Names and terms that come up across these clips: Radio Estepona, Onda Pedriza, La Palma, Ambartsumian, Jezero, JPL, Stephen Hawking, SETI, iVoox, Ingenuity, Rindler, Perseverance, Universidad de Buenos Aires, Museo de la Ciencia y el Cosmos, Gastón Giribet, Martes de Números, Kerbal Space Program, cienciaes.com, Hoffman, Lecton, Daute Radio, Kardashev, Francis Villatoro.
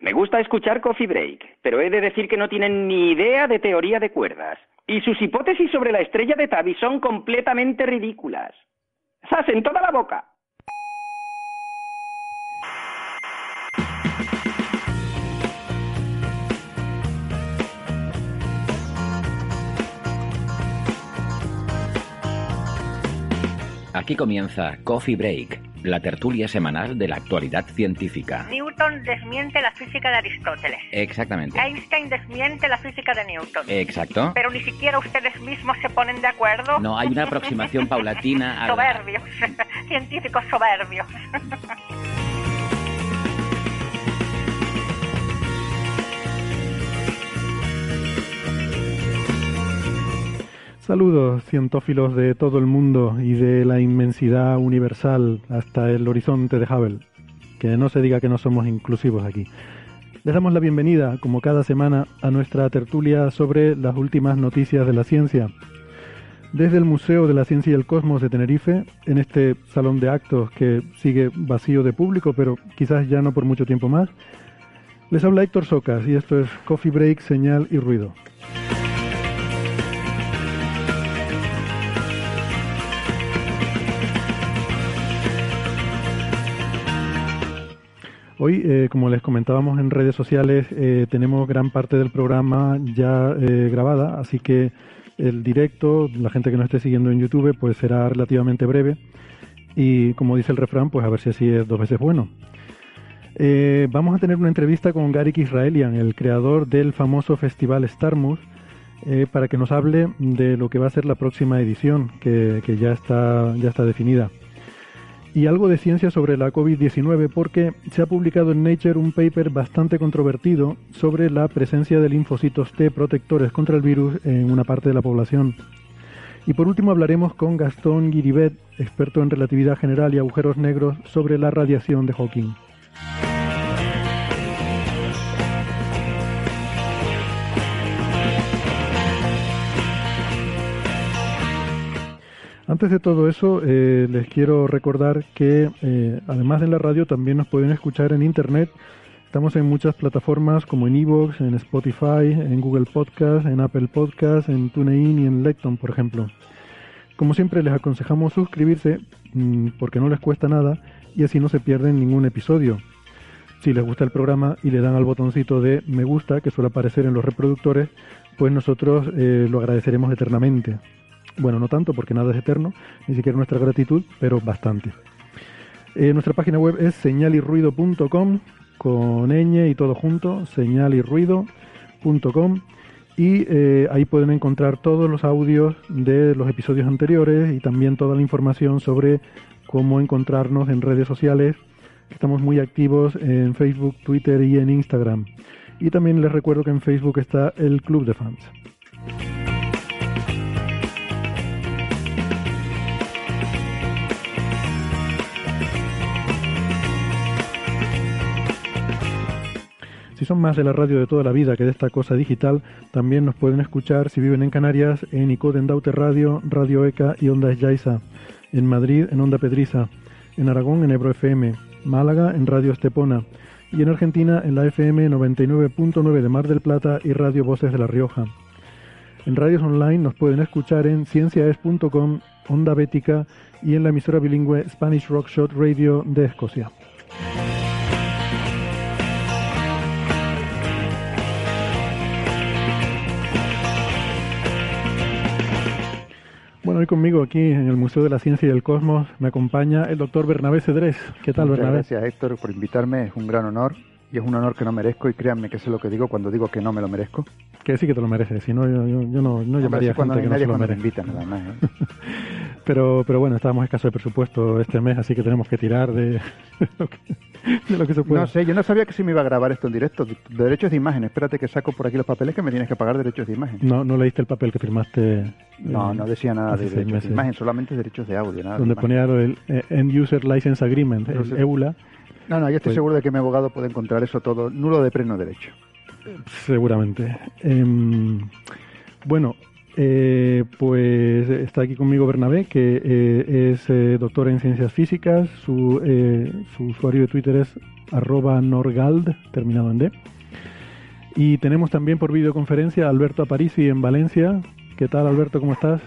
Me gusta escuchar Coffee Break, pero he de decir que no tienen ni idea de teoría de cuerdas. Y sus hipótesis sobre la estrella de Tabby son completamente ridículas. ¡Zas en toda la boca! Aquí comienza Coffee Break, la tertulia semanal de la actualidad científica. Newton desmiente la física de Aristóteles. Exactamente. Einstein desmiente la física de Newton. Exacto. Pero ni siquiera ustedes mismos se ponen de acuerdo. No, hay una aproximación paulatina a... Soberbios. Científicos soberbios. Saludos, cientófilos de todo el mundo y de la inmensidad universal hasta el horizonte de Hubble. Que no se diga que no somos inclusivos aquí. Les damos la bienvenida, como cada semana, a nuestra tertulia sobre las últimas noticias de la ciencia. Desde el Museo de la Ciencia y el Cosmos de Tenerife, en este salón de actos que sigue vacío de público, pero quizás ya no por mucho tiempo más, les habla Héctor Socas y esto es Coffee Break, Señal y Ruido. Hoy, como les comentábamos en redes sociales, tenemos gran parte del programa ya grabada, así que el directo, la gente que nos esté siguiendo en YouTube, pues será relativamente breve. Y como dice el refrán, pues a ver si así es dos veces bueno. Vamos a tener una entrevista con Garik Israelian, el creador del famoso festival Starmus, para que nos hable de lo que va a ser la próxima edición, que ya está definida. Y algo de ciencia sobre la COVID-19 porque se ha publicado en Nature un paper bastante controvertido sobre la presencia de linfocitos T protectores contra el virus en una parte de la población. Y por último hablaremos con Gastón Giribet, experto en relatividad general y agujeros negros, sobre la radiación de Hawking. Antes de todo eso, les quiero recordar que además de la radio también nos pueden escuchar en internet. Estamos en muchas plataformas como en iVoox, en Spotify, en Google Podcast, en Apple Podcast, en TuneIn y en Lecton, por ejemplo. Como siempre les aconsejamos suscribirse porque no les cuesta nada y así no se pierden ningún episodio. Si les gusta el programa y le dan al botoncito de me gusta que suele aparecer en los reproductores, pues nosotros lo agradeceremos eternamente. Bueno, no tanto porque nada es eterno, ni siquiera nuestra gratitud, pero bastante. Nuestra página web es señalirruido.com, con ñ y todo junto, señalirruido.com, y ahí pueden encontrar todos los audios de los episodios anteriores y también toda la información sobre cómo encontrarnos en redes sociales. Estamos muy activos en Facebook, Twitter y en Instagram. Y también les recuerdo que en Facebook está el Club de Fans. Si son más de la radio de toda la vida que de esta cosa digital, también nos pueden escuchar si viven en Canarias en Icode, en Daute Radio, Radio ECA y Onda Yaiza, en Madrid en Onda Pedriza, en Aragón en Ebro FM, Málaga en Radio Estepona y en Argentina en la FM 99.9 de Mar del Plata y Radio Voces de La Rioja. En radios online nos pueden escuchar en cienciaes.com, Onda Bética y en la emisora bilingüe Spanish Rock Shot Radio de Escocia. Bueno, hoy conmigo aquí en el Museo de la Ciencia y el Cosmos me acompaña el doctor Bernabé Cedrés. ¿Qué tal, Bernabé? Muchas gracias, Héctor, por invitarme. Es un gran honor y es un honor que no merezco. Y créanme que sé lo que digo cuando digo que no me lo merezco. Que sí que te lo mereces, si no, yo no llamaría a gente que no se lo merece. Me invitan, nada más, ¿eh? pero bueno, estábamos escasos de presupuesto este mes, así que tenemos que tirar de de lo que se puede. No sé, yo no sabía que se me iba a grabar esto en directo. Derechos de imagen, espérate que saco por aquí los papeles que me tienes que pagar derechos de imagen. No, no leíste el papel que firmaste. No, no decía nada de derechos meses. De imagen, solamente derechos de audio. Nada donde de ponía el End User License Agreement, el EULA. No, no, yo estoy seguro de que mi abogado puede encontrar eso todo nulo de pleno derecho. Seguramente. Bueno, pues está aquí conmigo Bernabé, que es doctor en ciencias físicas. Su usuario de Twitter es @norgald, terminado en D. Y tenemos también por videoconferencia a Alberto Aparisi en Valencia. ¿Qué tal, Alberto? ¿Cómo estás?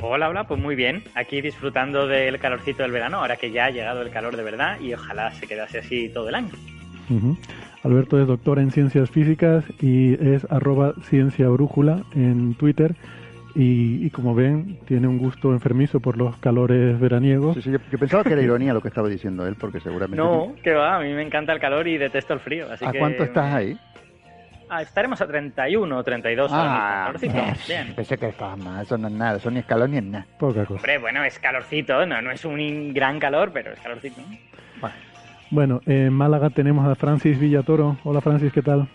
Hola, hola, pues muy bien. Aquí disfrutando del calorcito del verano, ahora que ya ha llegado el calor de verdad y ojalá se quedase así todo el año. Uh-huh. Alberto es doctor en ciencias físicas y es @cienciabrújula en Twitter y como ven tiene un gusto enfermizo por los calores veraniegos. Sí, sí, yo pensaba que era ironía lo que estaba diciendo él porque seguramente... No, que va, a mí me encanta el calor y detesto el frío. Así ¿a que... cuánto estás ahí? Ah, estaremos a 31 o 32. Ah, bien. Pensé que estabas más, eso no es nada, eso ni es calor ni es nada. Poca cosa. Hombre, bueno, es calorcito, no es un gran calor, pero es calorcito. Bueno. Bueno, en Málaga tenemos a Francis Villatoro. Hola, Francis, ¿qué tal?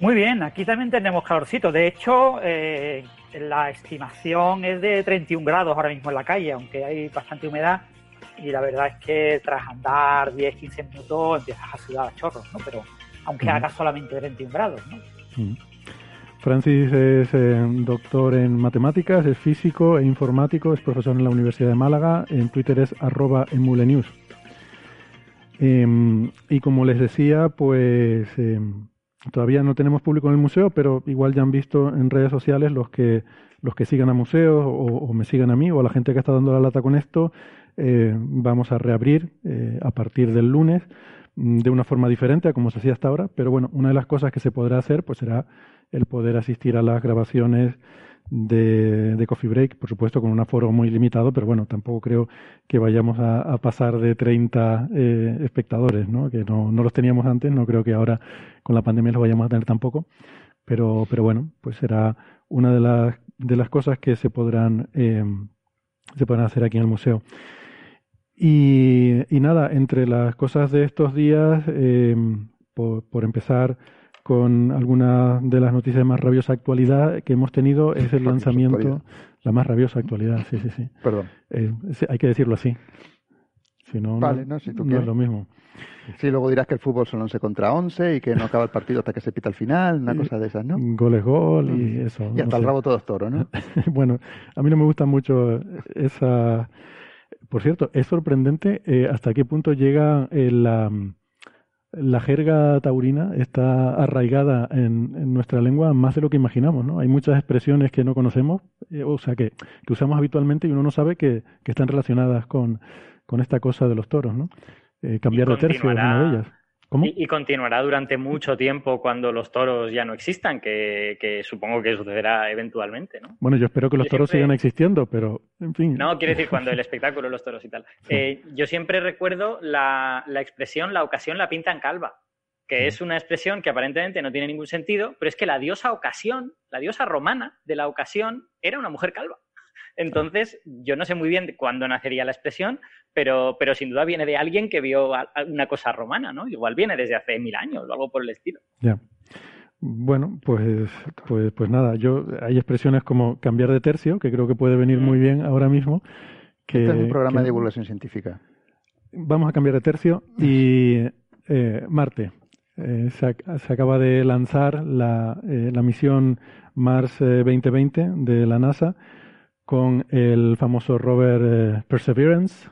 Muy bien, aquí también tenemos calorcito. De hecho, la estimación es de 31 grados ahora mismo en la calle, aunque hay bastante humedad. Y la verdad es que tras andar 10, 15 minutos empiezas a sudar a chorros, ¿no? Pero aunque haga solamente 31 grados, ¿no? Francis es doctor en matemáticas, es físico e informático, es profesor en la Universidad de Málaga. En Twitter es @emulenews. Y como les decía, pues todavía no tenemos público en el museo, pero igual ya han visto en redes sociales los que sigan a museos o me sigan a mí o a la gente que está dando la lata con esto. Vamos a reabrir a partir del lunes de una forma diferente a como se hacía hasta ahora, pero bueno, una de las cosas que se podrá hacer pues será el poder asistir a las grabaciones de Coffee Break, por supuesto con un aforo muy limitado, pero bueno, tampoco creo que vayamos a pasar de 30 espectadores, ¿no? Que no los teníamos antes, no creo que ahora con la pandemia los vayamos a tener tampoco, pero bueno, pues será una de las cosas que se podrán hacer aquí en el museo. Y nada, entre las cosas de estos días, por empezar con alguna de las noticias de más rabiosa actualidad que hemos tenido es el lanzamiento, la más rabiosa actualidad, sí, sí, sí. Perdón. Hay que decirlo así. Si no, vale, no, si tú quieres. No es lo mismo. Sí, luego dirás que el fútbol son 11 contra 11 y que no acaba el partido hasta que se pita al final, una cosa de esas, ¿no? Gol es gol y eso. Y hasta el rabo todo es toro, ¿no? Bueno, a mí no me gusta mucho esa... Por cierto, es sorprendente hasta qué punto llega la jerga taurina, está arraigada en nuestra lengua más de lo que imaginamos, ¿no? Hay muchas expresiones que no conocemos, o sea, que usamos habitualmente y uno no sabe que están relacionadas con esta cosa de los toros, ¿no? Cambiar de tercio es una de ellas. ¿Cómo? Y continuará durante mucho tiempo cuando los toros ya no existan, que supongo que sucederá eventualmente, ¿no? Bueno, yo espero que los toros sigan existiendo, pero en fin. No, quiero decir cuando el espectáculo, los toros y tal. Sí. Yo siempre recuerdo la expresión, la ocasión la pintan calva, que es una expresión que aparentemente no tiene ningún sentido, pero es que la diosa ocasión, la diosa romana de la ocasión, era una mujer calva. Entonces, yo no sé muy bien cuándo nacería la expresión, pero sin duda viene de alguien que vio una cosa romana, ¿no? Igual viene desde hace 1000 años o algo por el estilo. Ya. Bueno, pues nada, hay expresiones como cambiar de tercio, que creo que puede venir muy bien ahora mismo. Este es un programa de divulgación científica. Vamos a cambiar de tercio y Marte. Se acaba de lanzar la misión Mars 2020 de la NASA, con el famoso rover Perseverance,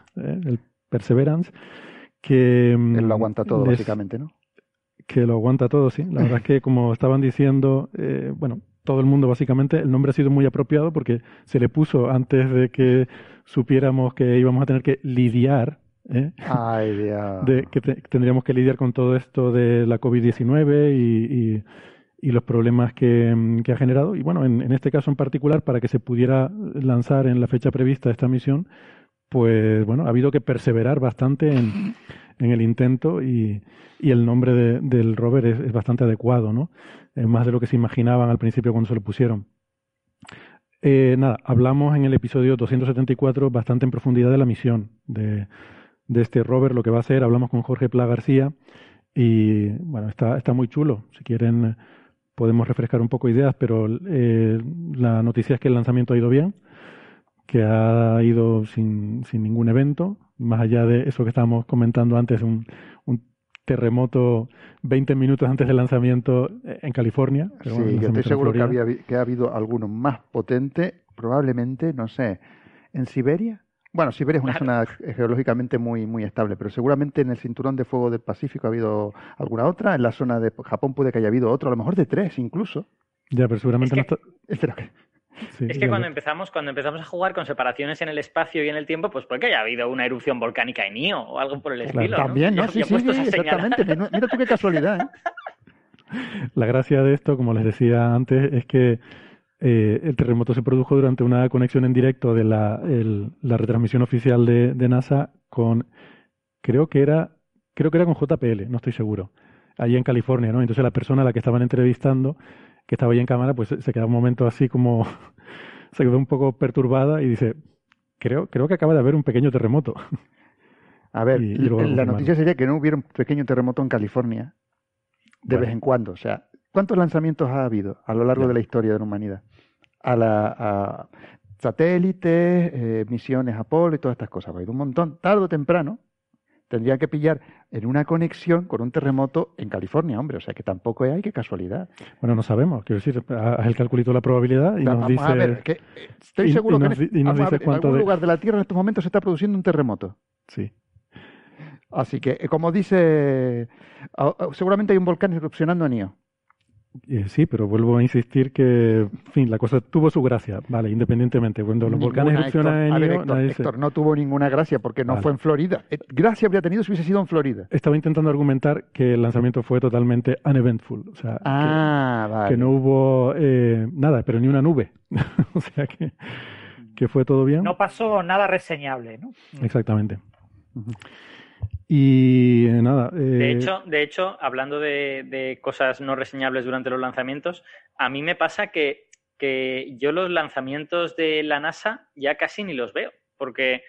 que... Él lo aguanta todo, básicamente, ¿no? Que lo aguanta todo, sí. La verdad es que, como estaban diciendo, bueno, todo el mundo, básicamente, el nombre ha sido muy apropiado porque se le puso antes de que supiéramos que íbamos a tener que lidiar, Ay, Dios. Tendríamos que lidiar con todo esto de la COVID-19 y los problemas que ha generado. Y bueno, en este caso en particular, para que se pudiera lanzar en la fecha prevista esta misión, pues bueno, ha habido que perseverar bastante en el intento y el nombre del rover es bastante adecuado, ¿no? Más de lo que se imaginaban al principio cuando se lo pusieron. Nada, hablamos en el episodio 274 bastante en profundidad de la misión, de este rover, lo que va a hacer. Hablamos con Jorge Pla García y, bueno, está muy chulo. Si quieren podemos refrescar un poco ideas, pero la noticia es que el lanzamiento ha ido bien, que ha ido sin ningún evento, más allá de eso que estábamos comentando antes, un terremoto 20 minutos antes del lanzamiento en California. Pero sí, bueno, yo estoy seguro que ha habido alguno más potente, probablemente, no sé, en Siberia. Bueno, Siberia es una zona geológicamente muy, muy estable, pero seguramente en el cinturón de fuego del Pacífico ha habido alguna otra. En la zona de Japón puede que haya habido otro, a lo mejor de 3 incluso. Ya, pero seguramente es que... Sí, es que cuando empezamos a jugar con separaciones en el espacio y en el tiempo, pues porque haya habido una erupción volcánica en Io o algo por el estilo. Claro, también, ¿no? Sí, exactamente. Mira tú qué casualidad, ¿eh? La gracia de esto, como les decía antes, es que el terremoto se produjo durante una conexión en directo de la retransmisión oficial de NASA con, creo que era con JPL, no estoy seguro, allí en California, ¿no? Entonces la persona a la que estaban entrevistando, que estaba ahí en cámara, pues se queda un momento así como... se quedó un poco perturbada y dice, creo que acaba de haber un pequeño terremoto. A ver, la noticia sería que no hubiera un pequeño terremoto en California de vez en cuando. O sea, ¿cuántos lanzamientos ha habido a lo largo de la historia de la humanidad? A satélites, misiones Apolo y todas estas cosas. Ha habido un montón. Tarde o temprano tendría que pillar en una conexión con un terremoto en California, hombre. O sea, que tampoco hay que casualidad. Bueno, no sabemos. Quiero decir, haz el calculito de la probabilidad y nos dice... A ver, que estoy seguro que en algún lugar de la Tierra en estos momentos se está produciendo un terremoto. Sí. Así que, como dice... Seguramente hay un volcán erupcionando en Io. Sí, pero vuelvo a insistir que, en fin, la cosa tuvo su gracia, vale, independientemente. Cuando los volcanes erupcionan en Io... Héctor, no tuvo ninguna gracia porque no fue en Florida. Gracia habría tenido si hubiese sido en Florida. Estaba intentando argumentar que el lanzamiento fue totalmente uneventful. O sea, que no hubo nada, pero ni una nube. O sea, que fue todo bien. No pasó nada reseñable, ¿no? Exactamente. Uh-huh. Y nada. De hecho, hablando de cosas no reseñables durante los lanzamientos, a mí me pasa que yo los lanzamientos de la NASA ya casi ni los veo, porque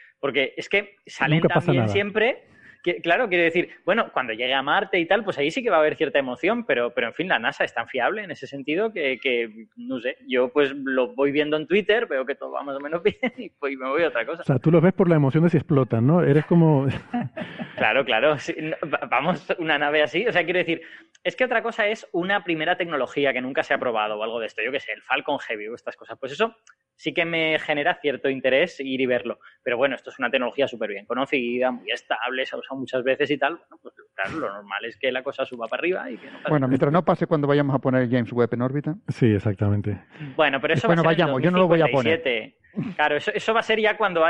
es que salen tan bien siempre. Que, claro, quiero decir, bueno, cuando llegue a Marte y tal, pues ahí sí que va a haber cierta emoción, pero en fin, la NASA es tan fiable en ese sentido que no sé, yo pues lo voy viendo en Twitter, veo que todo va más o menos bien y pues me voy a otra cosa. O sea, tú los ves por la emoción de si explotan, ¿no? Eres como... Claro, sí, vamos, una nave así, o sea, quiero decir, es que otra cosa es una primera tecnología que nunca se ha probado o algo de esto, yo qué sé, el Falcon Heavy o estas cosas, pues eso... sí que me genera cierto interés ir y verlo. Pero bueno, esto es una tecnología súper bien conocida, muy estable, se ha usado muchas veces y tal. Bueno, pues claro, lo normal es que la cosa suba para arriba y que no pase. Bueno, mientras no pase cuando vayamos a poner James Webb en órbita. Sí, exactamente. Bueno, pero eso va a ser vayamos, yo no lo voy a poner. Claro, eso va a ser ya cuando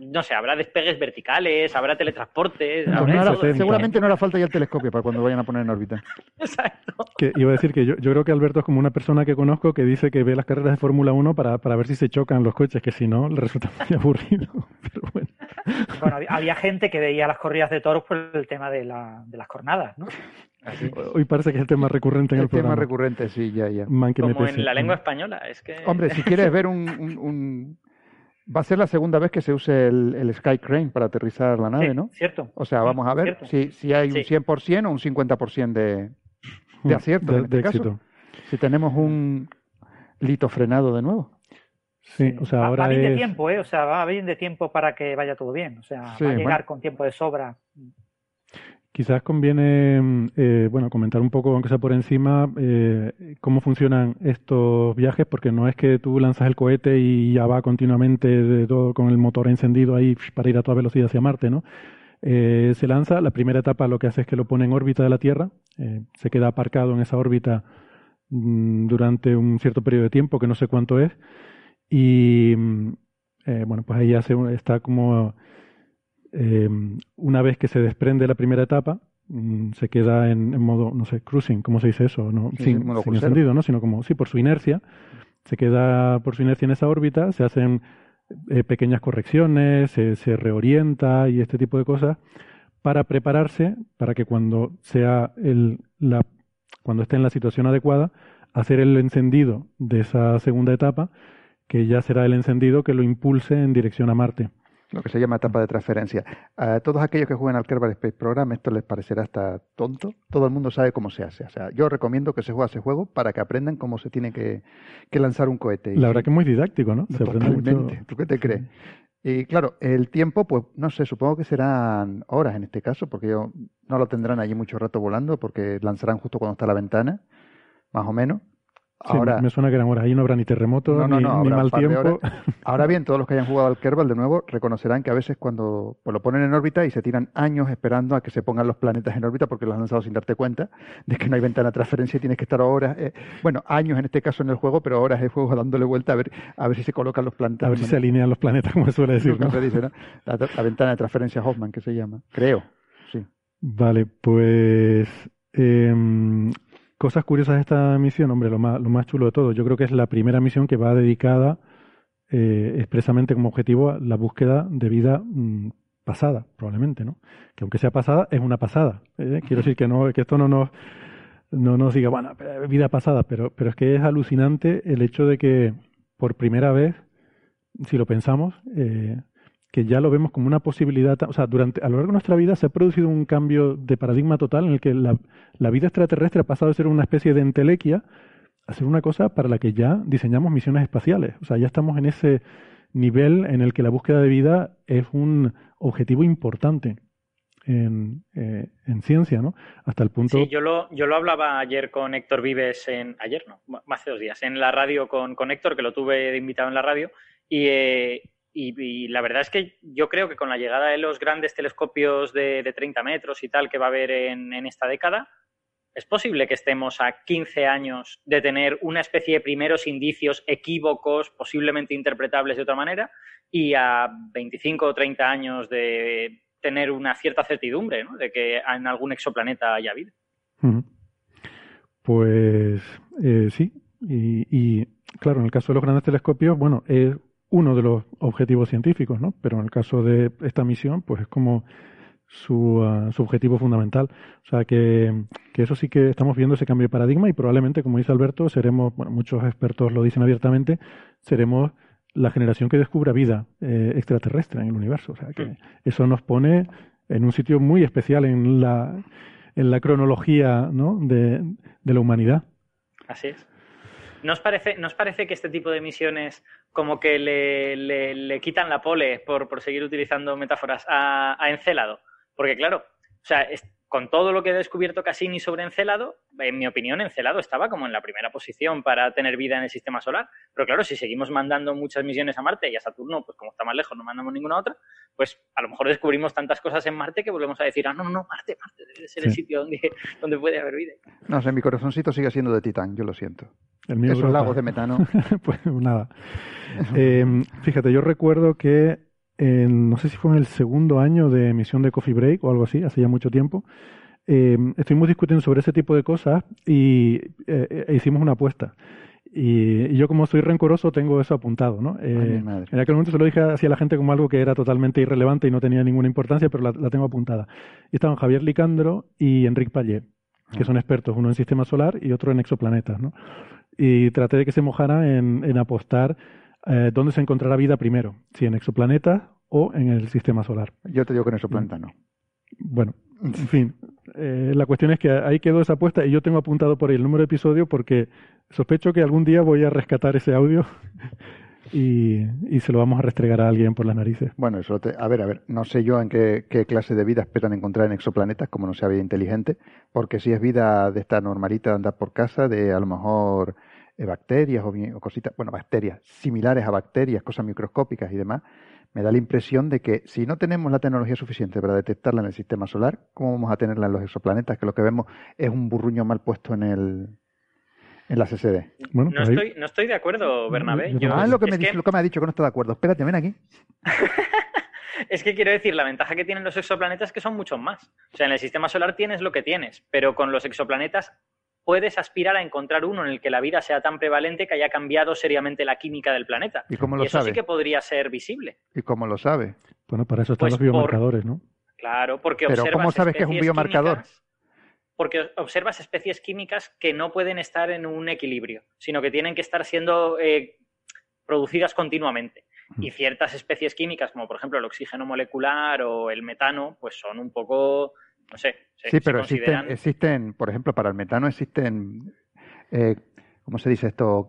no sé, habrá despegues verticales, habrá teletransportes. Seguramente no hará falta ya el telescopio para cuando vayan a poner en órbita. Exacto. Que iba a decir que yo creo que Alberto es como una persona que conozco que dice que ve las carreras de Fórmula 1 para ver si se chocan los coches, que si no le resulta muy aburrido. Pero bueno. Había gente que veía las corridas de toros por el tema de las cornadas, ¿no? Así. Hoy parece que es el tema recurrente en el programa. El tema recurrente, sí, ya. Como en la lengua española, es que... Hombre, si quieres ver un... Va a ser la segunda vez que se use el Sky Crane para aterrizar la nave, sí, ¿no? Cierto. O sea, vamos a ver si hay un 100% o un 50% de acierto en este caso. Éxito. Si tenemos un lito frenado de nuevo. Sí, o sea, ahora va bien de tiempo, ¿eh? O sea, va bien de tiempo para que vaya todo bien. O sea, sí, va a llegar con tiempo de sobra... Quizás conviene comentar un poco, aunque sea por encima, cómo funcionan estos viajes, porque no es que tú lanzas el cohete y ya va continuamente de todo con el motor encendido ahí para ir a toda velocidad hacia Marte, ¿no? Se lanza, la primera etapa lo que hace es que lo pone en órbita de la Tierra, se queda aparcado en esa órbita durante un cierto periodo de tiempo, que no sé cuánto es, y pues ahí ya está como... una vez que se desprende la primera etapa, se queda en modo, no sé, cruising, ¿cómo se dice eso? ¿No? Sí, sin encendido, ¿no? Sino como, sí, por su inercia. Se queda por su inercia en esa órbita, se hacen pequeñas correcciones, se reorienta y este tipo de cosas para prepararse, para que cuando sea cuando esté en la situación adecuada, hacer el encendido de esa segunda etapa, que ya será el encendido que lo impulse en dirección a Marte. lo que se llama etapa de transferencia. A todos aquellos que jueguen al Kerbal Space Program esto les parecerá hasta tonto. Todo el mundo sabe cómo se hace. O sea, yo recomiendo que se juegue a ese juego para que aprendan cómo se tiene que lanzar un cohete. La verdad que es muy didáctico, ¿no? Totalmente. ¿Tú qué te crees? Y claro, el tiempo, pues no sé, supongo que serán horas en este caso, porque yo, no lo tendrán allí mucho rato volando, porque lanzarán justo cuando está la ventana, más o menos. Ahora, sí, me suena que eran horas. Ahí no habrá ni terremoto, ni mal tiempo. Ahora bien, todos los que hayan jugado al Kerbal de nuevo reconocerán que a veces cuando pues, lo ponen en órbita y se tiran años esperando a que se pongan los planetas en órbita porque los han lanzado sin darte cuenta de que no hay ventana de transferencia y tienes que estar horas, años en este caso en el juego, pero horas de juego dándole vuelta a ver si se colocan los planetas. A ver si se alinean los planetas, como se suele decir, ¿no? Se dice, ¿no? La ventana de transferencia Hoffman, que se llama. Creo, sí. Vale, pues... cosas curiosas de esta misión, hombre, lo más chulo de todo. Yo creo que es la primera misión que va dedicada expresamente como objetivo a la búsqueda de vida pasada, probablemente, ¿no? Que aunque sea pasada, es una pasada. Quiero decir que no, que esto no nos diga, bueno, vida pasada, pero es que es alucinante el hecho de que por primera vez, si lo pensamos, que ya lo vemos como una posibilidad, o sea, a lo largo de nuestra vida se ha producido un cambio de paradigma total en el que la vida extraterrestre ha pasado de ser una especie de entelequia a ser una cosa para la que ya diseñamos misiones espaciales. O sea, ya estamos en ese nivel en el que la búsqueda de vida es un objetivo importante en ciencia, ¿no? Hasta el punto... Sí, yo lo hablaba ayer con Héctor Vives, hace 2 días, en la radio con Héctor, que lo tuve de invitado en la radio, y la verdad es que yo creo que con la llegada de los grandes telescopios de 30 metros y tal que va a haber en esta década, es posible que estemos a 15 años de tener una especie de primeros indicios equívocos, posiblemente interpretables de otra manera, y a 25 o 30 años de tener una cierta certidumbre, ¿no? De que en algún exoplaneta haya vida. Pues sí. Y claro, en el caso de los grandes telescopios, bueno, es uno de los objetivos científicos, ¿no? Pero en el caso de esta misión, pues es como su objetivo fundamental. O sea, que eso sí que estamos viendo ese cambio de paradigma y probablemente, como dice Alberto, seremos, bueno, muchos expertos lo dicen abiertamente, seremos la generación que descubra vida extraterrestre en el universo. O sea, que eso nos pone en un sitio muy especial en la cronología, ¿no? de la humanidad. Así es. ¿No os parece que este tipo de misiones como que le quitan la pole, por seguir utilizando metáforas, a Encélado? Porque claro, o sea, con todo lo que ha descubierto Cassini sobre Encélado, en mi opinión Encélado estaba como en la primera posición para tener vida en el sistema solar. Pero claro, si seguimos mandando muchas misiones a Marte y a Saturno, pues como está más lejos no mandamos ninguna otra, pues a lo mejor descubrimos tantas cosas en Marte que volvemos a decir, Marte debe ser el sitio donde puede haber vida. No sé, mi corazoncito sigue siendo de Titán, yo lo siento. Esos lagos de metano. Pues nada. Fíjate, yo recuerdo que no sé si fue en el segundo año de emisión de Coffee Break o algo así, hace ya mucho tiempo, estuvimos discutiendo sobre ese tipo de cosas e hicimos una apuesta. Y yo, como soy rencoroso, tengo eso apuntado, ¿no? En aquel momento se lo dije así a la gente como algo que era totalmente irrelevante y no tenía ninguna importancia, pero la tengo apuntada. Y estaban Javier Licandro y Enric Pallé, que son expertos, uno en sistema solar y otro en exoplanetas, ¿no? Y traté de que se mojara en apostar dónde se encontrará vida primero, si en exoplanetas o en el sistema solar. Yo te digo que en exoplaneta no. Bueno, en fin, la cuestión es que ahí quedó esa apuesta y yo tengo apuntado por ahí el número de episodio porque sospecho que algún día voy a rescatar ese audio y se lo vamos a restregar a alguien por las narices. Bueno, eso a ver, no sé yo en qué clase de vida esperan encontrar en exoplanetas, como no sea vida inteligente, porque si es vida de esta normalita de andar por casa, de a lo mejor bacterias o cositas, bueno, bacterias similares a bacterias, cosas microscópicas y demás, me da la impresión de que si no tenemos la tecnología suficiente para detectarla en el sistema solar, ¿cómo vamos a tenerla en los exoplanetas? Que lo que vemos es un burruño mal puesto en la CCD. Bueno, pues no estoy de acuerdo, Bernabé. Lo que me ha dicho que no está de acuerdo. Espérate, ven aquí. Es que quiero decir, la ventaja que tienen los exoplanetas es que son muchos más. O sea, en el sistema solar tienes lo que tienes, pero con los exoplanetas puedes aspirar a encontrar uno en el que la vida sea tan prevalente que haya cambiado seriamente la química del planeta. ¿Y cómo lo sabe? Eso sí que podría ser visible. ¿Y cómo lo sabe? Bueno, para eso están los biomarcadores, ¿no? Claro, porque observas. Pero ¿cómo sabes que es un biomarcador? Porque observas especies químicas que no pueden estar en un equilibrio, sino que tienen que estar siendo producidas continuamente. y ciertas especies químicas, como por ejemplo el oxígeno molecular o el metano, pues son un poco, no sé, sí, pero consideran... existen, por ejemplo, para el metano existen, ¿cómo se dice esto?,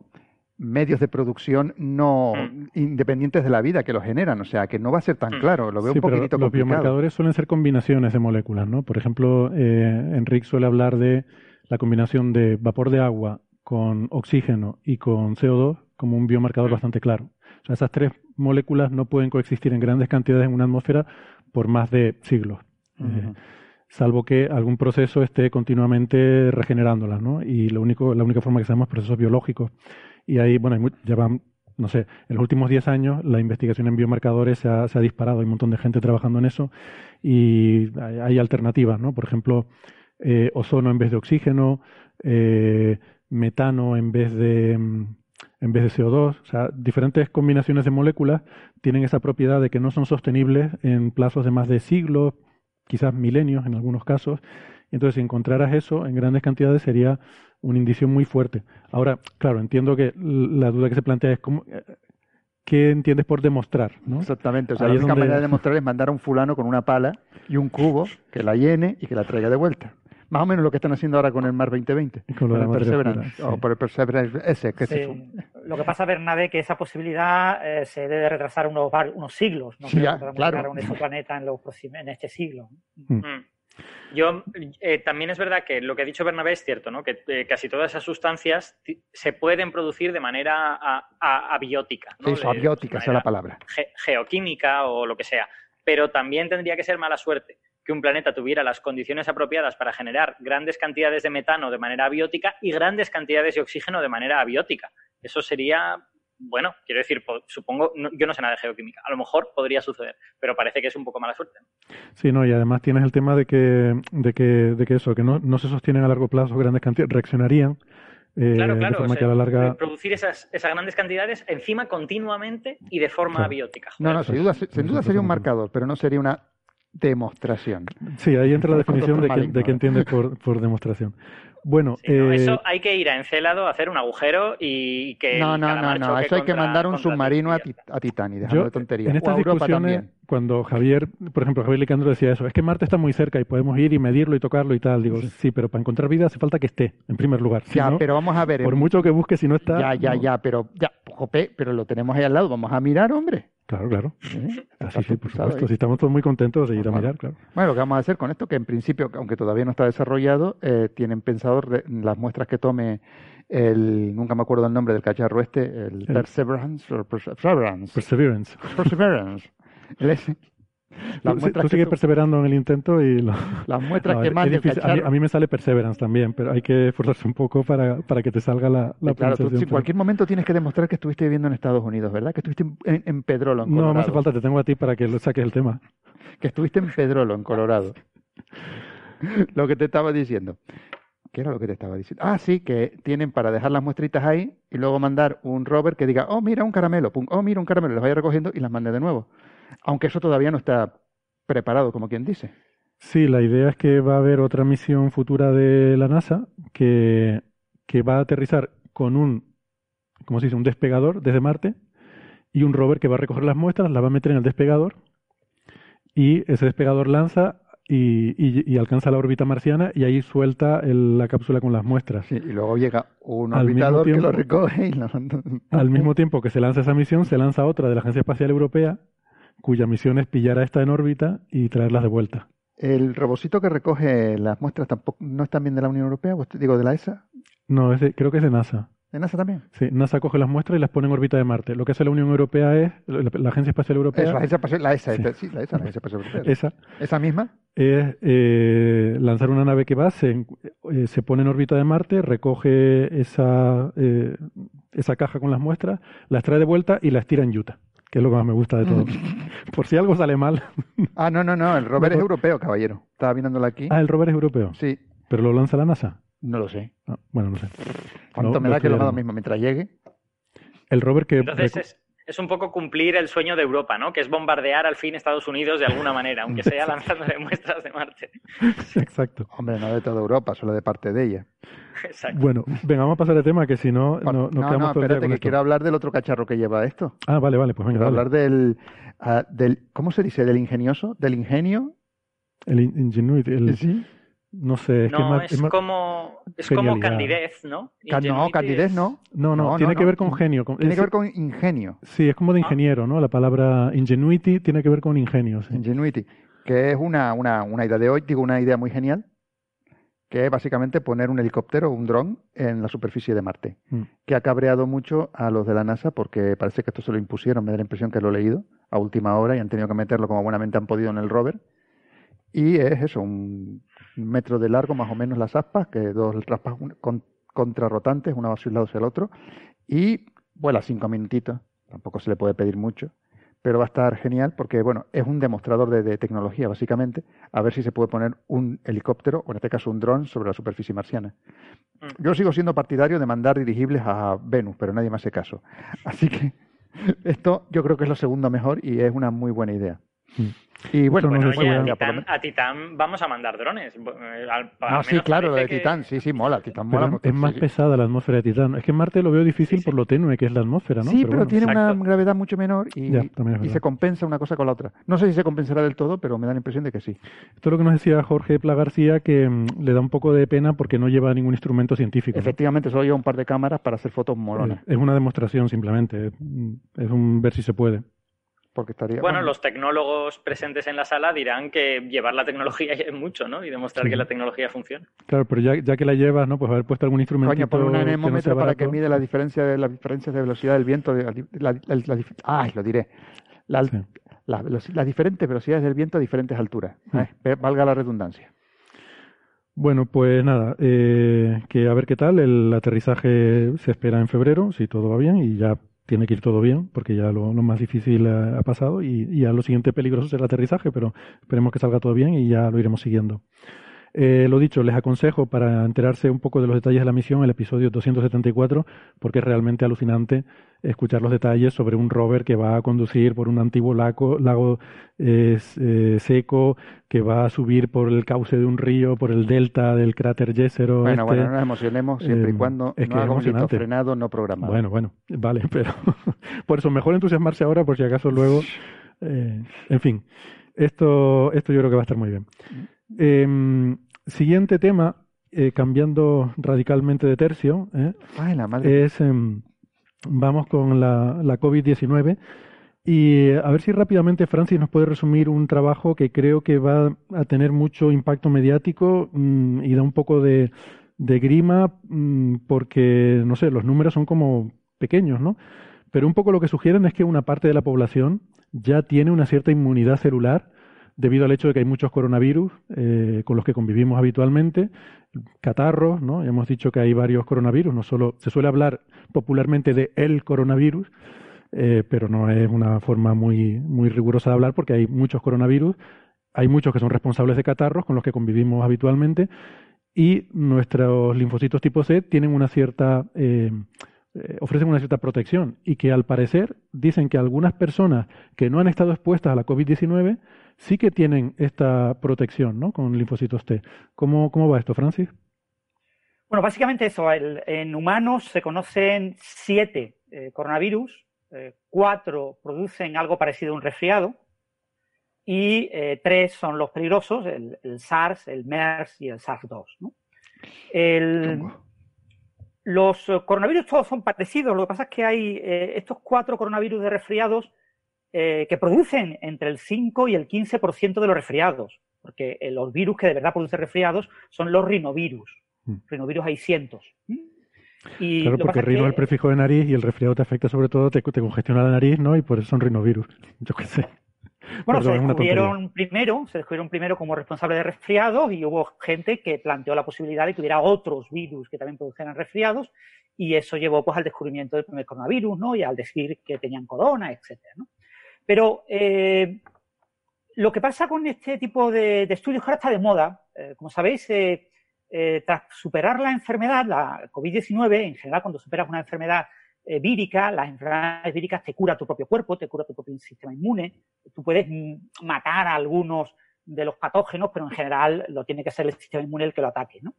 medios de producción no independientes de la vida que lo generan, o sea que no va a ser tan claro, lo veo un poquitito complicado. Los biomarcadores suelen ser combinaciones de moléculas, ¿no? Por ejemplo, Enric suele hablar de la combinación de vapor de agua con oxígeno y con CO2 como un biomarcador bastante claro. O sea, esas tres moléculas no pueden coexistir en grandes cantidades en una atmósfera por más de siglos, salvo que algún proceso esté continuamente regenerándolas, ¿no? Y lo único, la única forma que sabemos es procesos biológicos. Y ahí, bueno, ya van, no sé, en los últimos 10 años la investigación en biomarcadores se ha disparado, hay un montón de gente trabajando en eso y hay alternativas, ¿no? Por ejemplo, ozono en vez de oxígeno, metano en vez de CO2, o sea, diferentes combinaciones de moléculas tienen esa propiedad de que no son sostenibles en plazos de más de siglos, quizás milenios en algunos casos. Entonces, si encontraras eso en grandes cantidades sería un indicio muy fuerte. Ahora, claro, entiendo que la duda que se plantea es cómo, ¿qué entiendes por demostrar, ¿no? Exactamente. O sea, la única manera de demostrar es mandar a un fulano con una pala y un cubo que la llene y que la traiga de vuelta. Más o menos lo que están haciendo ahora con el Mars 2020. Con el Perseverance. Sí. O por el Perseverance S. Que sí. Lo que pasa, Bernabé, que esa posibilidad se debe retrasar unos siglos. No, sí, creo que claro. Llegar a un exoplaneta en este siglo. Yo también es verdad que lo que ha dicho Bernabé es cierto, ¿no? Que casi todas esas sustancias se pueden producir de manera abiótica, ¿no? Sí, eso, abiótica es la palabra. Geoquímica o lo que sea. Pero también tendría que ser mala suerte que un planeta tuviera las condiciones apropiadas para generar grandes cantidades de metano de manera abiótica y grandes cantidades de oxígeno de manera abiótica. Eso sería... Bueno, quiero decir, supongo, yo no sé nada de geoquímica, a lo mejor podría suceder, pero parece que es un poco mala suerte. Sí, no, y además tienes el tema de que eso, que no se sostienen a largo plazo grandes cantidades, reaccionarían. Claro, de forma, o sea, que a la larga... producir esas grandes cantidades encima continuamente y de forma abiótica. Joder. No, sin duda sería un marcador, pero no sería una demostración. Sí, ahí entra la definición de qué entiendes por demostración. Bueno, sí, no, eso hay que ir a Encelado, a hacer un agujero y que... No, eso hay que mandar un submarino a Titán y dejarlo de tonterías. En estas discusiones, cuando Javier, por ejemplo, Javier Licandro decía eso, es que Marte está muy cerca y podemos ir y medirlo y tocarlo y tal. Digo, sí, pero para encontrar vida hace falta que esté, en primer lugar. Si ya, no, pero vamos a ver. Por mucho que busques, si no está... pero lo tenemos ahí al lado, vamos a mirar, hombre. Claro. Así sí, por supuesto. Si estamos todos muy contentos de ir a mirar, claro. Bueno, lo que vamos a hacer con esto, que en principio, aunque todavía no está desarrollado, tienen pensado las muestras que tome nunca me acuerdo el nombre del cacharro este, el Perseverance. Tú sigues perseverando en el intento y las muestras que manda el cacharro. A mí me sale Perseverance también, pero hay que esforzarse un poco para que te salga la claro, pronunciación. Tú, en cualquier momento tienes que demostrar que estuviste viviendo en Estados Unidos, ¿verdad? Que estuviste en Pedrolo, en Colorado. No hace falta, te tengo a ti para que lo saques el tema. Que estuviste en Pedrolo, en Colorado. Lo que te estaba diciendo. ¿Qué era lo que te estaba diciendo? Ah, sí, que tienen para dejar las muestritas ahí y luego mandar un rover que diga, oh, mira, un caramelo, pum, oh, mira, un caramelo, las vaya recogiendo y las mande de nuevo. Aunque eso todavía no está preparado, como quien dice. Sí, la idea es que va a haber otra misión futura de la NASA que va a aterrizar con un despegador desde Marte y un rover que va a recoger las muestras, las va a meter en el despegador y ese despegador lanza y alcanza la órbita marciana y ahí suelta la cápsula con las muestras. Sí, y luego llega un orbitador que lo recoge y lo manda. Al mismo tiempo que se lanza esa misión, se lanza otra de la Agencia Espacial Europea, cuya misión es pillar a esta en órbita y traerlas de vuelta. ¿El robocito que recoge las muestras tampoco no es también de la Unión Europea? Digo, ¿de la ESA? No, creo que es de NASA. ¿De NASA también? Sí, NASA coge las muestras y las pone en órbita de Marte. Lo que hace la Unión Europea es... La Agencia Espacial Europea... Eso, la ESA, la Agencia Espacial Europea. ¿Esa misma? Es lanzar una nave que va, se pone en órbita de Marte, recoge esa caja con las muestras, las trae de vuelta y las tira en Utah. Que es lo que más me gusta de todo. Por si algo sale mal. Ah, no, el rover es europeo, caballero. Estaba mirándola aquí. Ah, el rover es europeo. Sí. ¿Pero lo lanza la NASA? No lo sé. Ah, bueno, no sé. ¿Cuánto me da que lo haga mismo mientras llegue? El rover que... Entonces es un poco cumplir el sueño de Europa, ¿no? Que es bombardear al fin Estados Unidos de alguna manera, aunque sea lanzándole muestras de Marte. Exacto. Hombre, no de toda Europa, solo de parte de ella. Exacto. Bueno, venga, vamos a pasar el tema, que si no, nos quedamos todo el día con esto. Quiero hablar del otro cacharro que lleva esto. Ah, vale, vale, pues venga, dale. Hablar del, ¿cómo se dice? ¿Del ingenioso? ¿Del ingenio? El Ingenuity. ¿Sí? No sé. Es como candidez, ¿no? No, candidez no. No, tiene que ver con genio. Tiene que ver con ingenio. Sí, es como de ingeniero, ¿no? La palabra ingenuity tiene que ver con ingenio. Sí. Ingenuity, que es una idea de hoy, digo, una idea muy genial, que es básicamente poner un helicóptero o un dron en la superficie de Marte, que ha cabreado mucho a los de la NASA porque parece que esto se lo impusieron, me da la impresión que lo he leído, a última hora y han tenido que meterlo como buenamente han podido en el rover. Y es eso, un metro de largo más o menos las aspas, que dos aspas contrarrotantes, una va hacia un lado hacia el otro, y vuela 5 minutitos, tampoco se le puede pedir mucho, pero va a estar genial porque, bueno, es un demostrador de tecnología, básicamente, a ver si se puede poner un helicóptero, o en este caso un dron, sobre la superficie marciana. Yo sigo siendo partidario de mandar dirigibles a Venus, pero nadie me hace caso. Así que esto yo creo que es lo segundo mejor y es una muy buena idea. Y bueno ya, a Titán vamos a mandar drones. Ah, sí, claro, lo de Titán, sí, mola. Titán mola porque, es más pesada la atmósfera de Titán. Es que en Marte lo veo difícil por lo tenue que es la atmósfera, ¿no? Sí, pero tiene una gravedad mucho menor y se compensa una cosa con la otra. No sé si se compensará del todo, pero me da la impresión de que sí. Esto es lo que nos decía Jorge Pla García, que le da un poco de pena porque no lleva ningún instrumento científico. Efectivamente, solo lleva un par de cámaras para hacer fotos moronas. Es una demostración simplemente, es un ver si se puede. Porque estaría, bueno, los tecnólogos presentes en la sala dirán que llevar la tecnología es mucho, ¿no? Y demostrar que la tecnología funciona. Claro, pero ya que la llevas, ¿no? Pues haber puesto algún instrumento. Coño, poner un anemómetro para que mide la diferencia de velocidad del viento. Las diferentes velocidades del viento a diferentes alturas. Valga la redundancia. Bueno, pues nada, que a ver qué tal. El aterrizaje se espera en febrero, si todo va bien, y ya... Tiene que ir todo bien, porque ya lo más difícil ha pasado y ya lo siguiente peligroso será el aterrizaje, pero esperemos que salga todo bien y ya lo iremos siguiendo. Lo dicho, les aconsejo para enterarse un poco de los detalles de la misión el episodio 274, porque es realmente alucinante escuchar los detalles sobre un rover que va a conducir por un antiguo lago seco, que va a subir por el cauce de un río, por el delta del cráter Jezero. Bueno, no nos emocionemos siempre y cuando es no hagamos esto frenado, no programado. Bueno, vale, pero por eso mejor entusiasmarse ahora por si acaso luego... en fin, esto yo creo que va a estar muy bien. Siguiente tema, cambiando radicalmente de tercio, Ay, la madre. Vamos con la COVID-19 y a ver si rápidamente Francis nos puede resumir un trabajo que creo que va a tener mucho impacto mediático y da un poco de grima porque, no sé, los números son como pequeños, ¿no? Pero un poco lo que sugieren es que una parte de la población ya tiene una cierta inmunidad celular debido al hecho de que hay muchos coronavirus con los que convivimos habitualmente, catarros, ¿no? Hemos dicho que hay varios coronavirus, no solo se suele hablar popularmente de el coronavirus, pero no es una forma muy, muy rigurosa de hablar porque hay muchos coronavirus, hay muchos que son responsables de catarros con los que convivimos habitualmente y nuestros linfocitos tipo C tienen una cierta ofrecen una cierta protección y que al parecer dicen que algunas personas que no han estado expuestas a la COVID-19 sí que tienen esta protección, ¿no? Con linfocitos T. ¿Cómo va esto, Francis? Bueno, básicamente eso. En humanos se conocen 7 coronavirus, 4 producen algo parecido a un resfriado y 3 son los peligrosos, el SARS, el MERS y el SARS-2, ¿no? Los coronavirus todos son parecidos, lo que pasa es que hay estos 4 coronavirus de resfriados que producen entre el 5 y el 15% de los resfriados, porque los virus que de verdad producen resfriados son los rinovirus. Rinovirus hay cientos. Y claro, porque rino es el prefijo de nariz y el resfriado te afecta sobre todo, te congestiona la nariz, ¿no? Y por eso son rinovirus, yo qué sé. Bueno, se descubrieron primero como responsables de resfriados y hubo gente que planteó la posibilidad de que hubiera otros virus que también produjeran resfriados y eso llevó pues al descubrimiento del primer coronavirus, ¿no? Y al decir que tenían corona, etcétera, ¿no? Pero lo que pasa con este tipo de estudios que ahora está de moda, como sabéis, tras superar la enfermedad, la COVID-19, en general cuando superas una enfermedad vírica, las enfermedades víricas te cura tu propio cuerpo, te cura tu propio sistema inmune, tú puedes matar a algunos de los patógenos, pero en general lo tiene que ser el sistema inmune el que lo ataque, ¿no?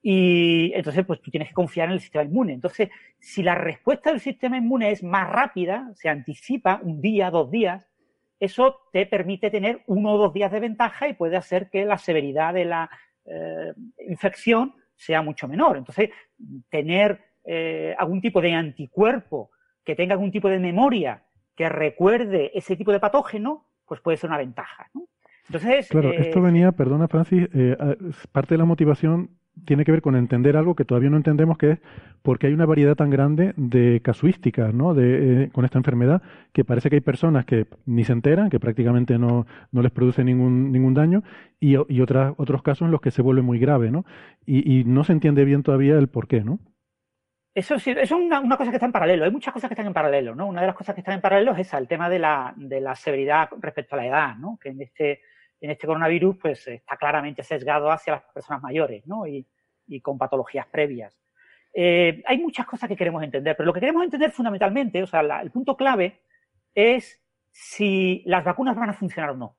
Y entonces, pues tú tienes que confiar en el sistema inmune. Entonces, si la respuesta del sistema inmune es más rápida, se anticipa un día, 2 días, eso te permite tener 1 o 2 días de ventaja y puede hacer que la severidad de la infección sea mucho menor. Entonces, tener algún tipo de anticuerpo que tenga algún tipo de memoria que recuerde ese tipo de patógeno, pues puede ser una ventaja, ¿no? Entonces, claro, esto venía, perdona Francis, parte de la motivación tiene que ver con entender algo que todavía no entendemos, que es porque hay una variedad tan grande de casuísticas, ¿no? Con esta enfermedad, que parece que hay personas que ni se enteran, que prácticamente no les produce ningún daño, y otros casos en los que se vuelve muy grave, ¿no? Y no se entiende bien todavía el por qué, ¿no? Eso es una cosa que está en paralelo. Hay muchas cosas que están en paralelo, ¿no? Una de las cosas que están en paralelo es esa, el tema de la severidad respecto a la edad, ¿no? Que en este coronavirus, pues está claramente sesgado hacia las personas mayores, ¿no? Y con patologías previas. Hay muchas cosas que queremos entender, pero lo que queremos entender fundamentalmente, o sea, el punto clave es si las vacunas van a funcionar o no.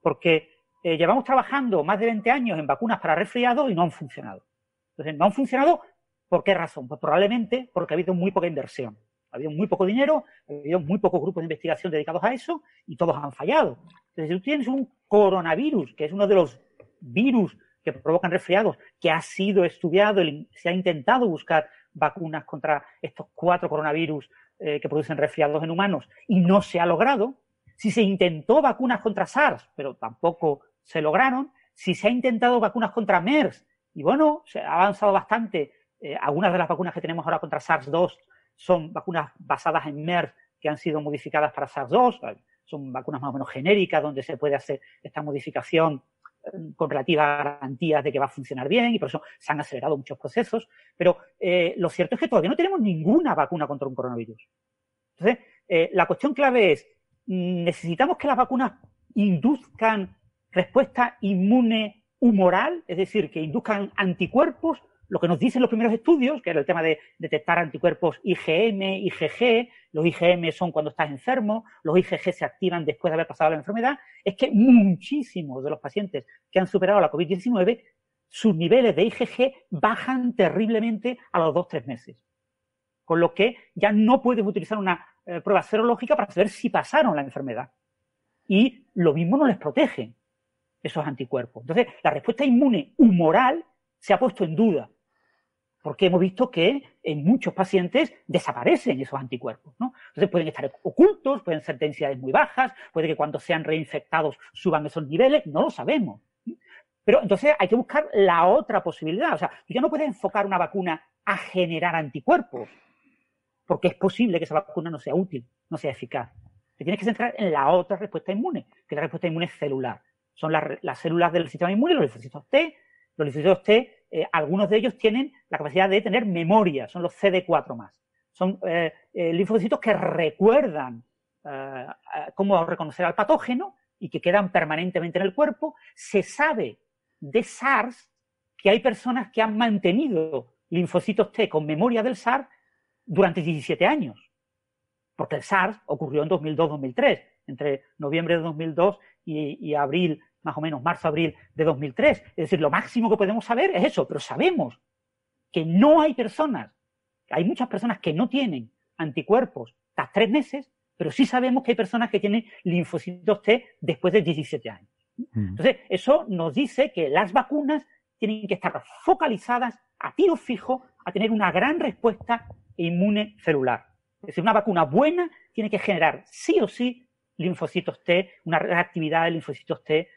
Porque llevamos trabajando más de 20 años en vacunas para resfriados y no han funcionado. Entonces, no han funcionado, ¿por qué razón? Pues probablemente porque ha habido muy poca inversión. Ha habido muy poco dinero, ha habido muy pocos grupos de investigación dedicados a eso y todos han fallado. Entonces, si tú tienes un coronavirus, que es uno de los virus que provocan resfriados, que ha sido estudiado, se ha intentado buscar vacunas contra estos 4 coronavirus que producen resfriados en humanos y no se ha logrado. Si se intentó vacunas contra SARS, pero tampoco se lograron. Si se ha intentado vacunas contra MERS, y bueno, se ha avanzado bastante. Algunas de las vacunas que tenemos ahora contra SARS-2 son vacunas basadas en MERS que han sido modificadas para SARS-2, son vacunas más o menos genéricas donde se puede hacer esta modificación con relativas garantías de que va a funcionar bien y por eso se han acelerado muchos procesos, pero lo cierto es que todavía no tenemos ninguna vacuna contra un coronavirus. Entonces, la cuestión clave es, ¿necesitamos que las vacunas induzcan respuesta inmune humoral? Es decir, que induzcan anticuerpos. Lo que nos dicen los primeros estudios, que era el tema de detectar anticuerpos IgM, IgG, los IgM son cuando estás enfermo, los IgG se activan después de haber pasado la enfermedad, es que muchísimos de los pacientes que han superado la COVID-19, sus niveles de IgG bajan terriblemente a los 2 o 3 meses. Con lo que ya no puedes utilizar una prueba serológica para saber si pasaron la enfermedad. Y lo mismo no les protegen esos anticuerpos. Entonces, la respuesta inmune humoral se ha puesto en duda. Porque hemos visto que en muchos pacientes desaparecen esos anticuerpos, ¿no? Entonces pueden estar ocultos, pueden ser densidades muy bajas, puede que cuando sean reinfectados suban esos niveles, no lo sabemos. Pero entonces hay que buscar la otra posibilidad. O sea, tú ya no puedes enfocar una vacuna a generar anticuerpos, porque es posible que esa vacuna no sea útil, no sea eficaz. Te tienes que centrar en la otra respuesta inmune, que la respuesta inmune es celular. Son las células del sistema inmune, los linfocitos T. Los linfocitos T, algunos de ellos tienen la capacidad de tener memoria, son los CD4+. Son linfocitos que recuerdan cómo reconocer al patógeno y que quedan permanentemente en el cuerpo. Se sabe de SARS que hay personas que han mantenido linfocitos T con memoria del SARS durante 17 años, porque el SARS ocurrió en 2002-2003, entre noviembre de 2002 y abril, más o menos marzo-abril de 2003. Es decir, lo máximo que podemos saber es eso, pero sabemos que no hay personas, hay muchas personas que no tienen anticuerpos tras 3 meses, pero sí sabemos que hay personas que tienen linfocitos T después de 17 años. Entonces, eso nos dice que las vacunas tienen que estar focalizadas a tiro fijo a tener una gran respuesta inmune celular. Es decir, una vacuna buena tiene que generar sí o sí linfocitos T, una reactividad de linfocitos T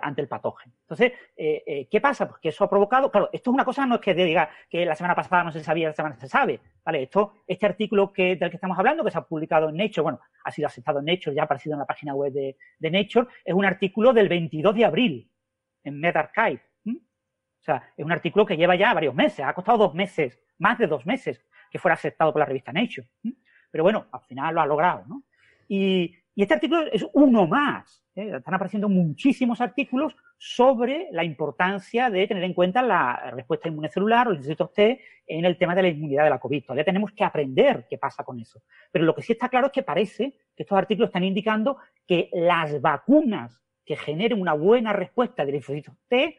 ante el patógeno. Entonces, ¿qué pasa? Pues que eso ha provocado... Claro, esto es una cosa, no es que diga que la semana pasada no se sabía, la semana se sabe, ¿vale? Este artículo del que estamos hablando, que se ha publicado en Nature, bueno, ha sido aceptado en Nature, ya ha aparecido en la página web de Nature, es un artículo del 22 de abril, en MedArchive. O sea, es un artículo que lleva ya varios meses, ha costado 2 meses, más de 2 meses, que fuera aceptado por la revista Nature. Pero bueno, al final lo ha logrado, ¿no? Y Y este artículo es uno más. Están apareciendo muchísimos artículos sobre la importancia de tener en cuenta la respuesta inmune celular o los linfocitos T en el tema de la inmunidad de la COVID. Todavía tenemos que aprender qué pasa con eso. Pero lo que sí está claro es que parece que estos artículos están indicando que las vacunas que generen una buena respuesta de linfocitos T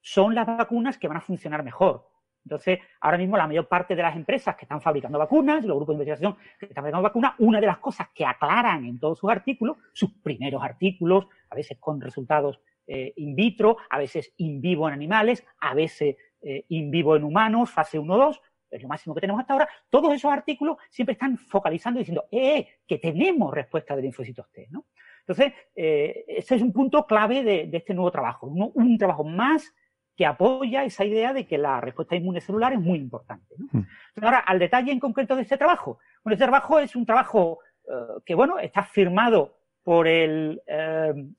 son las vacunas que van a funcionar mejor. Entonces, ahora mismo la mayor parte de las empresas que están fabricando vacunas, los grupos de investigación que están fabricando vacunas, una de las cosas que aclaran en todos sus artículos, sus primeros artículos, a veces con resultados in vitro, a veces in vivo en animales, a veces in vivo en humanos, fase 1 o 2, es lo máximo que tenemos hasta ahora, todos esos artículos siempre están focalizando y diciendo que tenemos respuesta de linfocitos T, ¿no? Entonces, ese es un punto clave de este nuevo trabajo, un trabajo más que apoya esa idea de que la respuesta inmune celular es muy importante, ¿no? Entonces, ahora, al detalle en concreto de este trabajo. Bueno, este trabajo es un trabajo que, bueno, está firmado por el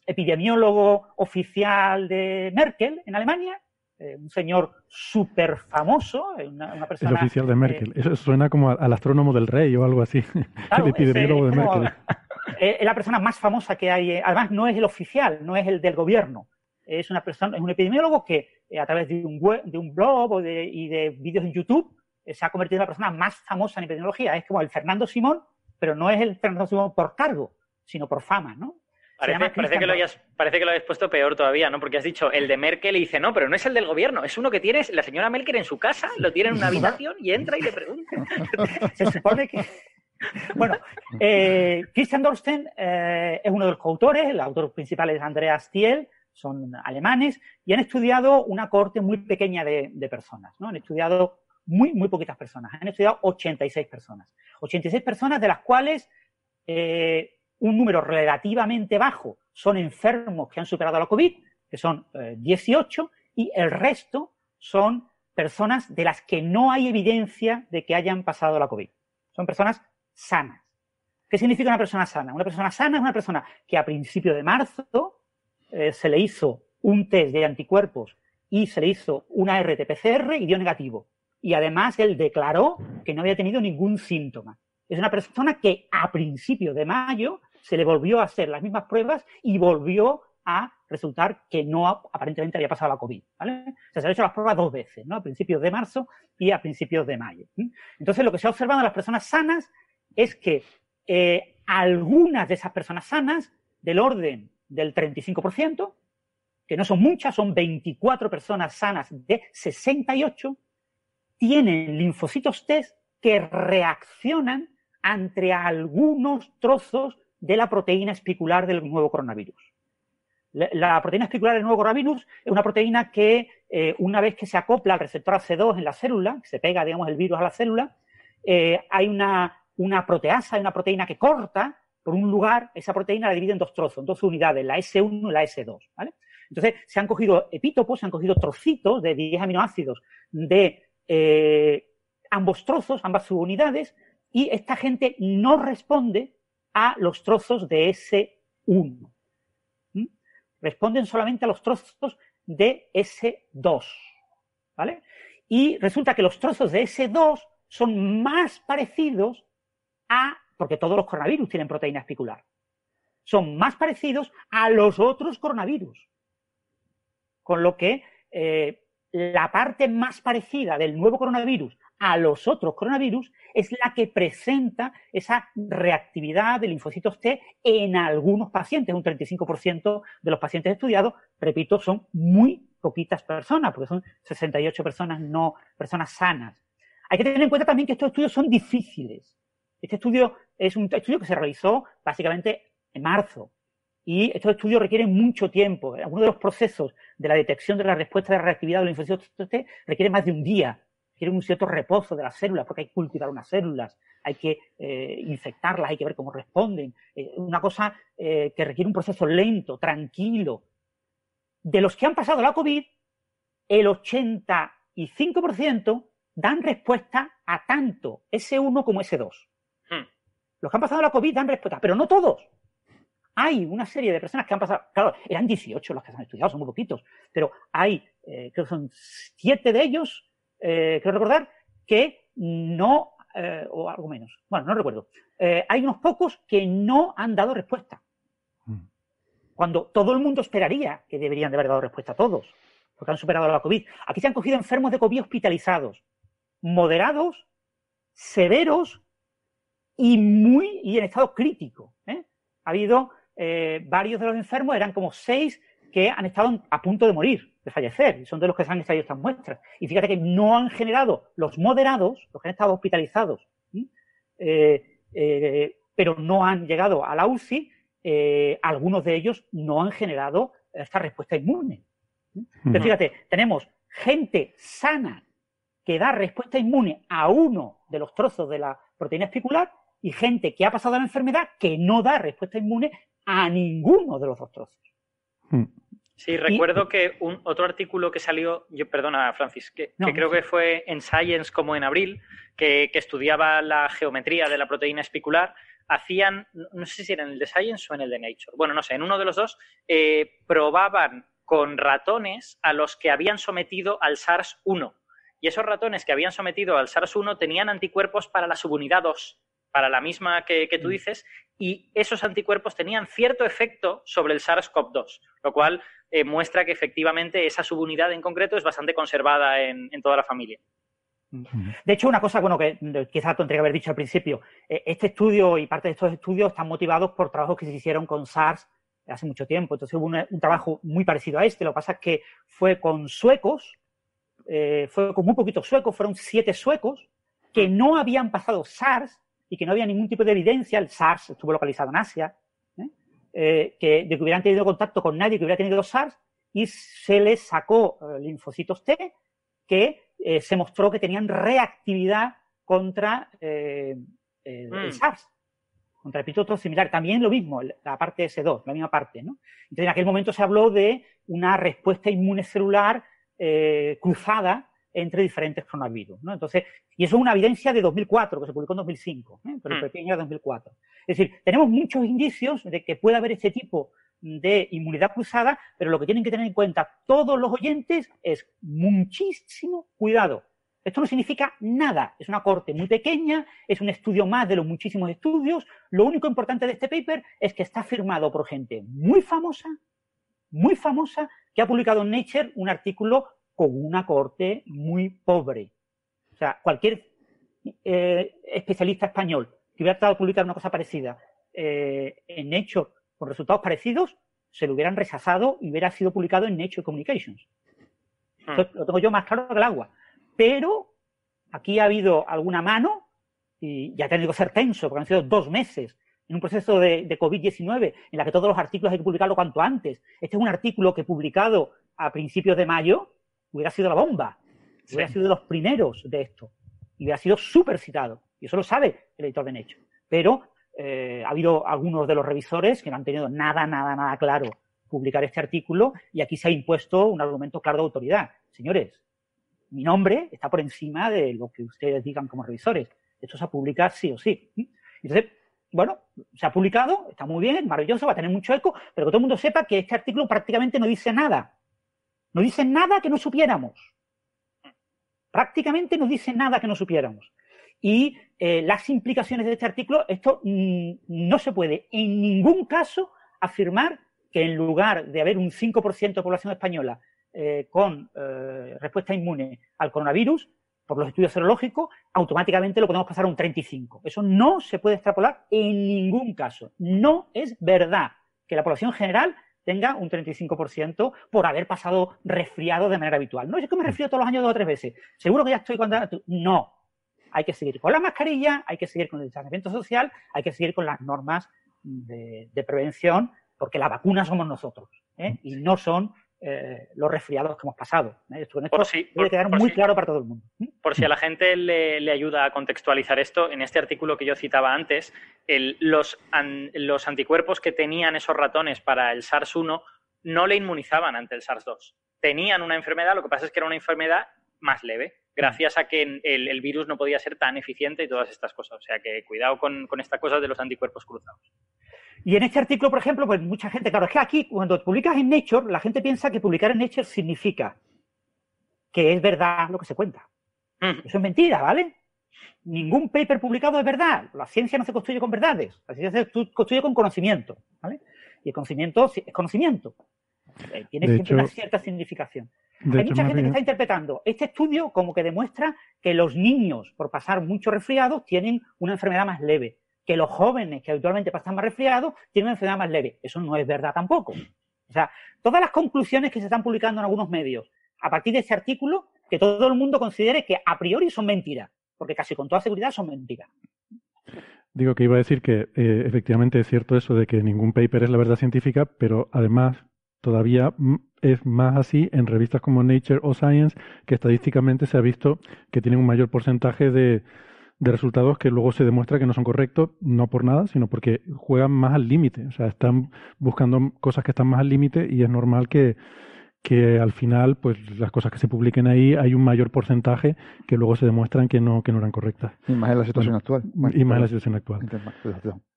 epidemiólogo oficial de Merkel en Alemania, un señor súper famoso, una persona... El oficial de Merkel. Eso suena como al astrónomo del rey o algo así, claro, el epidemiólogo de Merkel. Es la persona más famosa que hay. Además, no es el oficial, no es el del gobierno. Es una persona, es un epidemiólogo que a través de un blog y de vídeos en YouTube se ha convertido en la persona más famosa en epidemiología. Es como el Fernando Simón, pero no es el Fernando Simón por cargo, sino por fama, ¿no? Parece que lo hayas puesto peor todavía, ¿no? Porque has dicho el de Merkel y dice, no, pero no es el del gobierno, es uno que tiene la señora Merkel en su casa, lo tiene en una habitación y entra y le pregunta. Se supone que... Bueno, Christian Dorsten es uno de los coautores, el autor principal es Andreas Thiel, son alemanes y han estudiado una cohorte muy pequeña de personas, ¿no? Han estudiado muy poquitas personas, han estudiado 86 personas. 86 personas de las cuales un número relativamente bajo son enfermos que han superado la COVID, que son 18, y el resto son personas de las que no hay evidencia de que hayan pasado la COVID. Son personas sanas. ¿Qué significa una persona sana? Una persona sana es una persona que a principio de marzo se le hizo un test de anticuerpos y se le hizo una RT-PCR y dio negativo. Y además él declaró que no había tenido ningún síntoma. Es una persona que a principio de mayo se le volvió a hacer las mismas pruebas y volvió a resultar que no aparentemente había pasado la COVID, ¿vale? O sea, se le han hecho las pruebas dos veces, ¿no? A principios de marzo y a principios de mayo. Entonces, lo que se ha observado en las personas sanas es que algunas de esas personas sanas, del orden del 35%, que no son muchas, son 24 personas sanas de 68, tienen linfocitos T que reaccionan ante algunos trozos de la proteína espicular del nuevo coronavirus. La proteína espicular del nuevo coronavirus es una proteína que, una vez que se acopla al receptor AC2 en la célula, se pega, digamos, el virus a la célula, hay una proteasa, hay una proteína que corta por un lugar, esa proteína la divide en dos trozos, en dos unidades, la S1 y la S2, ¿vale? Entonces, se han cogido epítopos, se han cogido trocitos de 10 aminoácidos de ambos trozos, ambas subunidades, y esta gente no responde a los trozos de S1. ¿Mm? Responden solamente a los trozos de S2, ¿vale? Y resulta que los trozos de S2 son más parecidos a... porque todos los coronavirus tienen proteína espicular, son más parecidos a los otros coronavirus. Con lo que la parte más parecida del nuevo coronavirus a los otros coronavirus es la que presenta esa reactividad de linfocitos T en algunos pacientes. Un 35% de los pacientes estudiados, repito, son muy poquitas personas, porque son 68 personas, no personas sanas. Hay que tener en cuenta también que estos estudios son difíciles. Este estudio es un estudio que se realizó básicamente en marzo y estos estudios requieren mucho tiempo. Algunos de los procesos de la detección de la respuesta de la reactividad de los linfocitos T requiere más de un día, requiere un cierto reposo de las células porque hay que cultivar unas células, hay que infectarlas, hay que ver cómo responden. Una cosa que requiere un proceso lento, tranquilo. De los que han pasado la COVID, el 85% dan respuesta a tanto S1 como S2. Los que han pasado la COVID dan respuesta, pero no todos. Hay una serie de personas que han pasado... Claro, eran 18 los que se han estudiado, son muy poquitos, pero hay, creo que son 7 de ellos, creo recordar, que no o algo menos. Bueno, no recuerdo. Hay unos pocos que no han dado respuesta. Cuando todo el mundo esperaría que deberían de haber dado respuesta a todos, porque han superado la COVID. Aquí se han cogido enfermos de COVID hospitalizados, moderados, severos y en estado crítico, ¿eh? Ha habido varios de los enfermos, eran como 6 que han estado a punto de morir, de fallecer, y son de los que se han extraído estas muestras. Y fíjate que no han generado los moderados, los que han estado hospitalizados, ¿sí? Pero no han llegado a la UCI, algunos de ellos no han generado esta respuesta inmune, ¿sí? Pero fíjate, tenemos gente sana que da respuesta inmune a uno de los trozos de la proteína espicular y gente que ha pasado la enfermedad que no da respuesta inmune a ninguno de los dos trozos. Sí, recuerdo que otro artículo que salió, perdona Francis, que creo que fue en Science como en abril, que estudiaba la geometría de la proteína espicular, hacían, no sé si era en el de Science o en el de Nature, bueno, no sé, en uno de los dos probaban con ratones a los que habían sometido al SARS-1. Y esos ratones que habían sometido al SARS-1 tenían anticuerpos para la subunidad 2, para la misma que tú dices, y esos anticuerpos tenían cierto efecto sobre el SARS-CoV-2, lo cual muestra que efectivamente esa subunidad en concreto es bastante conservada en toda la familia. De hecho, una cosa, bueno, que quizás tendría que haber dicho al principio, este estudio y parte de estos estudios están motivados por trabajos que se hicieron con SARS hace mucho tiempo. Entonces hubo un trabajo muy parecido a este, lo que pasa es que fue con suecos, fue con muy poquitos suecos, fueron 7 suecos que no habían pasado SARS y que no había ningún tipo de evidencia, el SARS estuvo localizado en Asia, de que hubieran tenido contacto con nadie que hubiera tenido SARS, y se les sacó linfocitos T que se mostró que tenían reactividad contra el SARS, contra epítodos similares, también lo mismo, la parte S2, la misma parte, ¿no? Entonces en aquel momento se habló de una respuesta inmune celular cruzada entre diferentes coronavirus, ¿no? Entonces, y eso es una evidencia de 2004, que se publicó en 2005, ¿eh? Pero el PP era 2004. Es decir, tenemos muchos indicios de que puede haber este tipo de inmunidad cruzada, pero lo que tienen que tener en cuenta todos los oyentes es muchísimo cuidado. Esto no significa nada, es una corte muy pequeña, es un estudio más de los muchísimos estudios. Lo único importante de este paper es que está firmado por gente muy famosa, que ha publicado en Nature un artículo con una cohorte muy pobre. O sea, cualquier especialista español que hubiera tratado de publicar una cosa parecida en Nature con resultados parecidos, se lo hubieran rechazado y hubiera sido publicado en Nature Communications. Entonces, lo tengo yo más claro que el agua. Pero aquí ha habido alguna mano y ya ha tenido que ser tenso, porque han sido 2 meses en un proceso de COVID-19 en la que todos los artículos hay que publicarlo cuanto antes. Este es un artículo que publicado a principios de mayo hubiera sido la bomba, hubiera sido de los primeros de esto, y hubiera sido súper citado, y eso lo sabe el editor de Nature. Pero ha habido algunos de los revisores que no han tenido nada claro publicar este artículo, y aquí se ha impuesto un argumento claro de autoridad. Señores, mi nombre está por encima de lo que ustedes digan como revisores. Esto se publica sí o sí. Entonces, bueno, se ha publicado, está muy bien, maravilloso, va a tener mucho eco, pero que todo el mundo sepa que este artículo prácticamente no dice nada. No dice nada que no supiéramos. Prácticamente no dice nada que no supiéramos. Y las implicaciones de este artículo, esto no se puede en ningún caso afirmar que en lugar de haber un 5% de población española con respuesta inmune al coronavirus, por los estudios serológicos, automáticamente lo podemos pasar a un 35%. Eso no se puede extrapolar en ningún caso. No es verdad que la población general tenga un 35% por haber pasado resfriado de manera habitual. No, es que me resfrío todos los años 2 o 3 veces. Seguro que ya estoy cuando... No. Hay que seguir con la mascarilla, hay que seguir con el distanciamiento social, hay que seguir con las normas de prevención, porque la vacuna somos nosotros, ¿eh? Y no son los resfriados que hemos pasado, ¿eh? Esto debe quedar muy claro para todo el mundo. Por si a la gente le ayuda a contextualizar esto, en este artículo que yo citaba antes, los anticuerpos que tenían esos ratones para el SARS-1 no le inmunizaban ante el SARS-2. Tenían una enfermedad, lo que pasa es que era una enfermedad más leve, gracias a que el virus no podía ser tan eficiente y todas estas cosas. O sea que cuidado con estas cosas de los anticuerpos cruzados. Y en este artículo, por ejemplo, pues mucha gente, claro, es que aquí cuando publicas en Nature, la gente piensa que publicar en Nature significa que es verdad lo que se cuenta. Eso es mentira, ¿vale? Ningún paper publicado es verdad. La ciencia no se construye con verdades. La ciencia se construye con conocimiento, ¿vale? Y el conocimiento es conocimiento. Tiene siempre una cierta significación. Hay mucha gente que está interpretando este estudio como que demuestra que los niños, por pasar muchos resfriados, tienen una enfermedad más leve. Que los jóvenes que habitualmente pasan más resfriados tienen una enfermedad más leve. Eso no es verdad tampoco. O sea, todas las conclusiones que se están publicando en algunos medios a partir de ese artículo, que todo el mundo considere que a priori son mentiras, porque casi con toda seguridad son mentiras. Digo que iba a decir que efectivamente es cierto eso de que ningún paper es la verdad científica, pero además todavía es más así en revistas como Nature o Science, que estadísticamente se ha visto que tienen un mayor porcentaje de resultados que luego se demuestra que no son correctos, no por nada, sino porque juegan más al límite. O sea, están buscando cosas que están más al límite y es normal que al final, pues las cosas que se publiquen ahí, hay un mayor porcentaje que luego se demuestran que no eran correctas. Y más en la situación actual. Y más en la situación actual.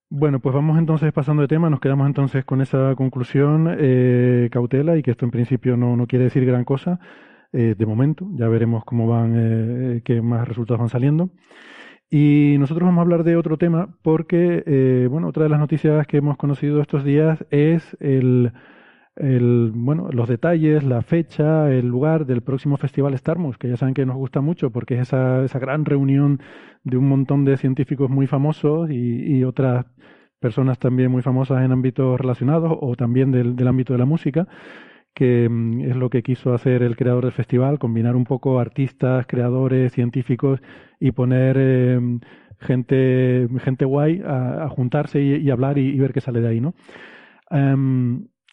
Bueno, pues vamos entonces pasando de tema. Nos quedamos entonces con esa conclusión, cautela, y que esto en principio no quiere decir gran cosa, de momento. Ya veremos cómo van, qué más resultados van saliendo. Y nosotros vamos a hablar de otro tema porque, bueno, otra de las noticias que hemos conocido estos días es los detalles, la fecha, el lugar del próximo festival Starmus, que ya saben que nos gusta mucho porque es esa gran reunión de un montón de científicos muy famosos y otras personas también muy famosas en ámbitos relacionados o también del ámbito de la música, que es lo que quiso hacer el creador del festival, combinar un poco artistas, creadores, científicos y poner gente guay a juntarse y hablar y ver qué sale de ahí, ¿no?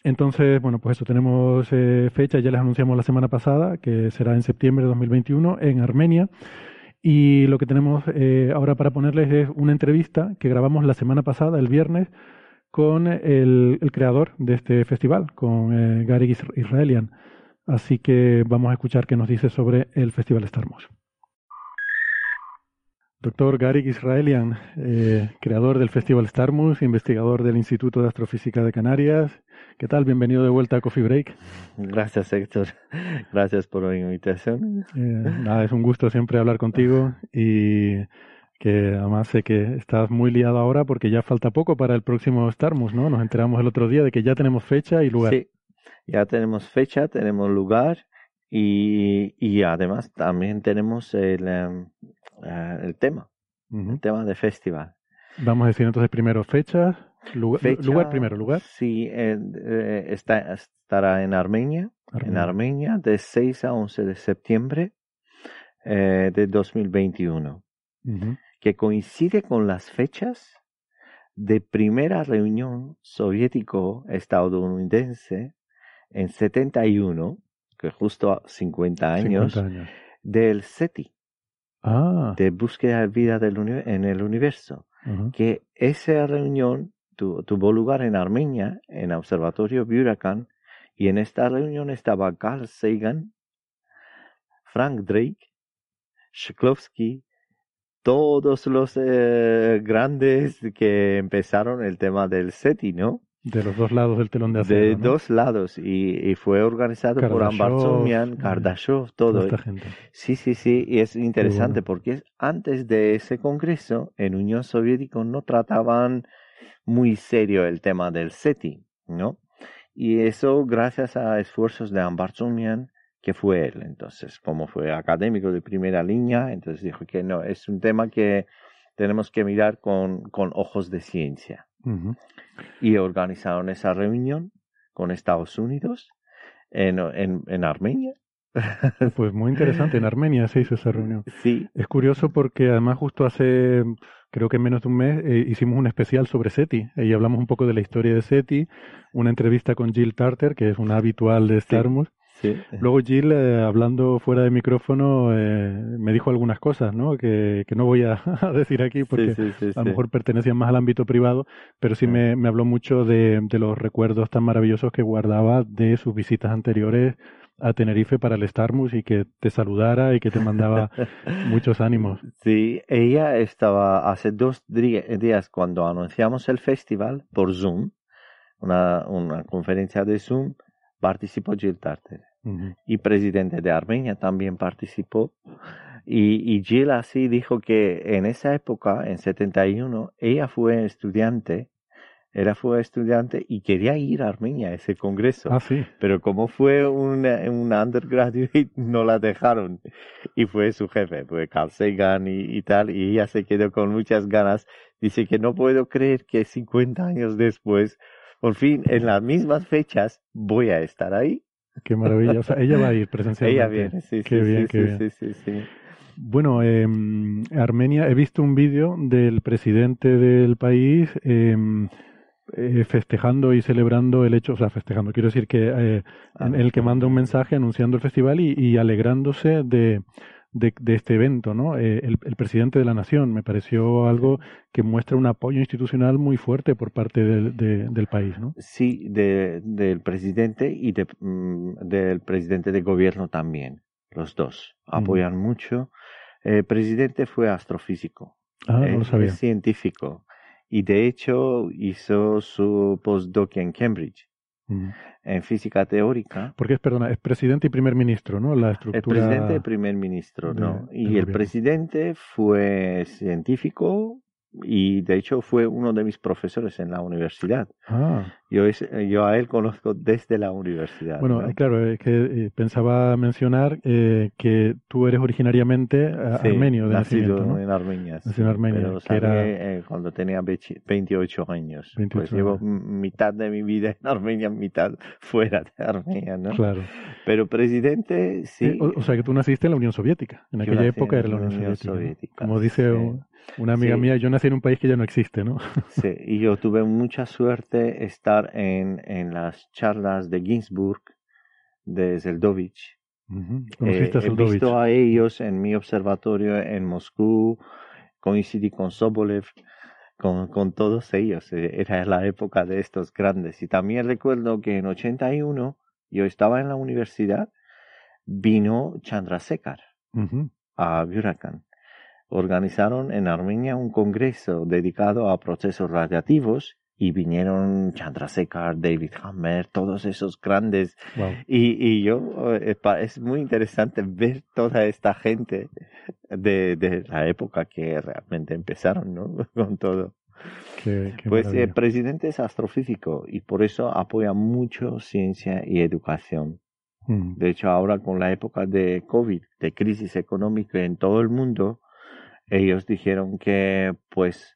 Entonces, bueno, pues eso, tenemos fecha, ya les anunciamos la semana pasada, que será en septiembre de 2021 en Armenia. Y lo que tenemos ahora para ponerles es una entrevista que grabamos la semana pasada, el viernes, con el creador de este festival, con Garik Israelian. Así que vamos a escuchar qué nos dice sobre el Festival Starmus. Doctor Garik Israelian, creador del Festival Starmus, investigador del Instituto de Astrofísica de Canarias. ¿Qué tal? Bienvenido de vuelta a Coffee Break. Gracias, Héctor. Gracias por la invitación. Es un gusto siempre hablar contigo y que además sé que estás muy liado ahora porque ya falta poco para el próximo Starmus, ¿no? Nos enteramos el otro día de que ya tenemos fecha y lugar. Sí, ya tenemos fecha, tenemos lugar y además también tenemos el tema, el tema de festival. Vamos a decir entonces primero fechas, lugar. Sí, estará en Armenia. En Armenia, de 6 a 11 de septiembre de 2021, que coincide con las fechas de primera reunión soviético-estadounidense en 71, que justo a 50 años. Del SETI. De búsqueda de vida en el universo, que esa reunión tuvo lugar en Armenia, en el observatorio Byurakan, y en esta reunión estaba Carl Sagan, Frank Drake, Shklovsky, todos los grandes que empezaron el tema del SETI, ¿no? De los dos lados del telón de acero. De dos lados. Y fue organizado por Ambartsumian, Kardashev, todo. Sí. Y es interesante porque antes de ese congreso, en Unión Soviética no trataban muy serio el tema del SETI, ¿no? Y eso gracias a esfuerzos de Ambartsumian, que fue él. Entonces, como fue académico de primera línea, entonces dijo que no, es un tema que tenemos que mirar con ojos de ciencia. Y organizaron esa reunión con Estados Unidos en Armenia. Pues muy interesante, en Armenia se hizo esa reunión. Sí. Es curioso porque además justo hace, creo que menos de un mes, hicimos un especial sobre SETI y hablamos un poco de la historia de SETI, una entrevista con Jill Tarter, que es una habitual de Starmus. Sí. Luego Jill, hablando fuera de micrófono, me dijo algunas cosas, ¿no? Que no voy a decir aquí porque a lo mejor pertenecían más al ámbito privado, pero sí me habló mucho de los recuerdos tan maravillosos que guardaba de sus visitas anteriores a Tenerife para el Starmus y que te saludara y que te mandaba muchos ánimos. Sí, ella estaba hace 2 días cuando anunciamos el festival por Zoom, una conferencia de Zoom, participó Jill Tarter. Y presidente de Armenia también participó Y Jill así dijo que en esa época, en 71, ella fue estudiante y quería ir a Armenia a ese congreso. Ah, sí. Pero como fue una undergraduate, no la dejaron. Y fue su jefe, fue Carl Sagan y tal, y ella se quedó con muchas ganas. Dice que no puedo creer que 50 años después, por fin, en las mismas fechas, voy a estar ahí. Qué maravilla. O sea, ella va a ir presencialmente. Ella viene, sí, qué sí, bien, sí, qué sí, bien. Sí. Bueno, Armenia, he visto un vídeo del presidente del país festejando y celebrando el hecho, o sea, festejando, quiero decir que el que manda un mensaje anunciando el festival y alegrándose de este evento, ¿no? El presidente de la nación, me pareció algo que muestra un apoyo institucional muy fuerte por parte del país, ¿no? Sí, del presidente y del presidente de gobierno también, los dos apoyan mucho. El presidente fue astrofísico, no lo sabía. Científico, y de hecho hizo su postdoc en Cambridge. En física teórica. Porque es presidente y primer ministro, ¿no? La estructura. El presidente y primer ministro, ¿no? Y el presidente fue científico y de hecho fue uno de mis profesores en la universidad. Ah. Yo a él conozco desde la universidad. Bueno, ¿no? Claro, es que pensaba mencionar que tú eres originariamente armenio de nacimiento, ¿no? En Armenia. Nací en Armenia. Pero cuando tenía 28 años. 28 pues años. Llevo mitad de mi vida en Armenia, mitad fuera de Armenia, ¿no? Claro. Pero presidente, sí. O sea, que tú naciste en la Unión Soviética. En aquella época era la Unión Soviética. Como dice una amiga mía, yo nací en un país que ya no existe, ¿no? Sí, y yo tuve mucha suerte estar en las charlas de Ginsburg, de Zeldovich. Conociste a Zeldovich. He visto a ellos en mi observatorio en Moscú, coincidí con Sobolev, con todos ellos. Era la época de estos grandes. Y también recuerdo que en 81 yo estaba en la universidad, vino Chandrasekhar a Byurakan. Organizaron en Armenia un congreso dedicado a procesos radiativos. Y vinieron Chandrasekhar, David Hammer, todos esos grandes. Wow. Y yo, es muy interesante ver toda esta gente de la época que realmente empezaron, ¿no? Con todo. Qué pues maravilla. El presidente es astrofísico y por eso apoya mucho ciencia y educación. De hecho, ahora con la época de COVID, de crisis económica en todo el mundo, ellos dijeron que pues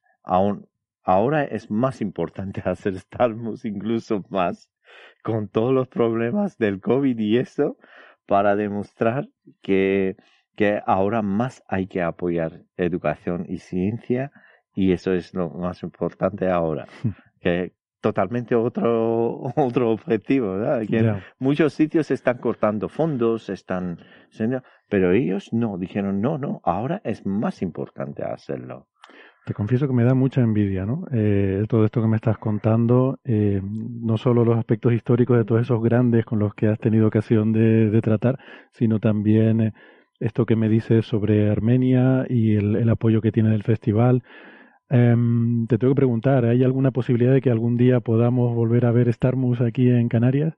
ahora es más importante hacer Starmus, incluso más, con todos los problemas del COVID y eso, para demostrar que ahora más hay que apoyar educación y ciencia, y eso es lo más importante ahora. Que totalmente otro objetivo, ¿verdad? Que muchos sitios están cortando fondos, pero ellos no, dijeron no, ahora es más importante hacerlo. Te confieso que me da mucha envidia, ¿no? Todo esto que me estás contando, no solo los aspectos históricos de todos esos grandes con los que has tenido ocasión de tratar, sino también esto que me dices sobre Armenia y el apoyo que tiene del festival. Te tengo que preguntar, ¿hay alguna posibilidad de que algún día podamos volver a ver Starmus aquí en Canarias?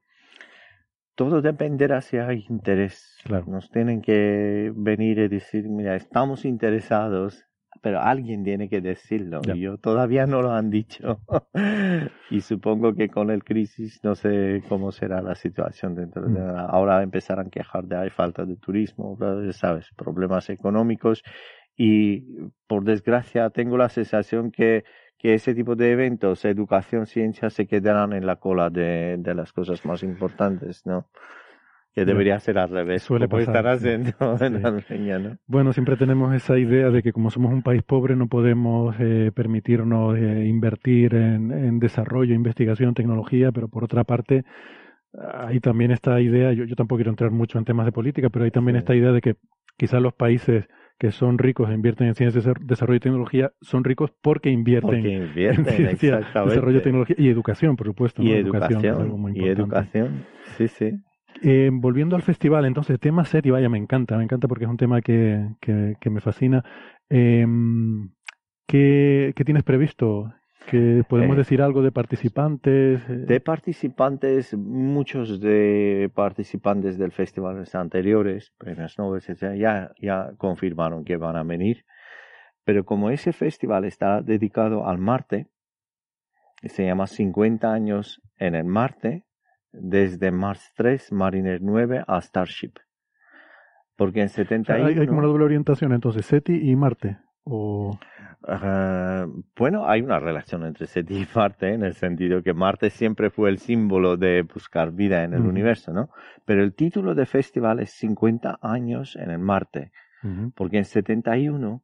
Todo dependerá si hay interés. Claro. Nos tienen que venir y decir, mira, estamos interesados. Pero alguien tiene que decirlo. Y yo todavía no lo han dicho. Y supongo que con el crisis no sé cómo será la situación dentro de la... Ahora empezarán a quejar de hay falta de turismo, sabes, problemas económicos. Y por desgracia tengo la sensación que ese tipo de eventos, educación, ciencia, se quedarán en la cola de las cosas más importantes, ¿no? Que debería ser al revés. Suele pasar. En Armenia, ¿no? Bueno, siempre tenemos esa idea de que como somos un país pobre no podemos permitirnos invertir en desarrollo, investigación, tecnología, pero por otra parte hay también esta idea, yo tampoco quiero entrar mucho en temas de política, pero hay también esta idea de que quizás los países que son ricos e invierten en ciencia, desarrollo y tecnología, son ricos porque invierten en ciencia, desarrollo, tecnología y educación, por supuesto. Y ¿no? educación es algo muy importante. Y educación, sí. Volviendo al festival, entonces, tema SETI, vaya, me encanta porque es un tema que me fascina. ¿Qué tienes previsto? que podemos decir algo de participantes. De participantes, muchos de participantes del festival anteriores, premios Nobel, etc., ya confirmaron que van a venir. Pero como ese festival está dedicado al Marte, se llama 50 años en el Marte, desde Mars 3, Mariner 9 a Starship. Porque en 71... hay como una doble orientación, entonces, SETI y Marte. O... bueno, hay una relación entre SETI y Marte, en el sentido que Marte siempre fue el símbolo de buscar vida en el universo, ¿no? Pero el título del festival es 50 años en el Marte. Porque en 71...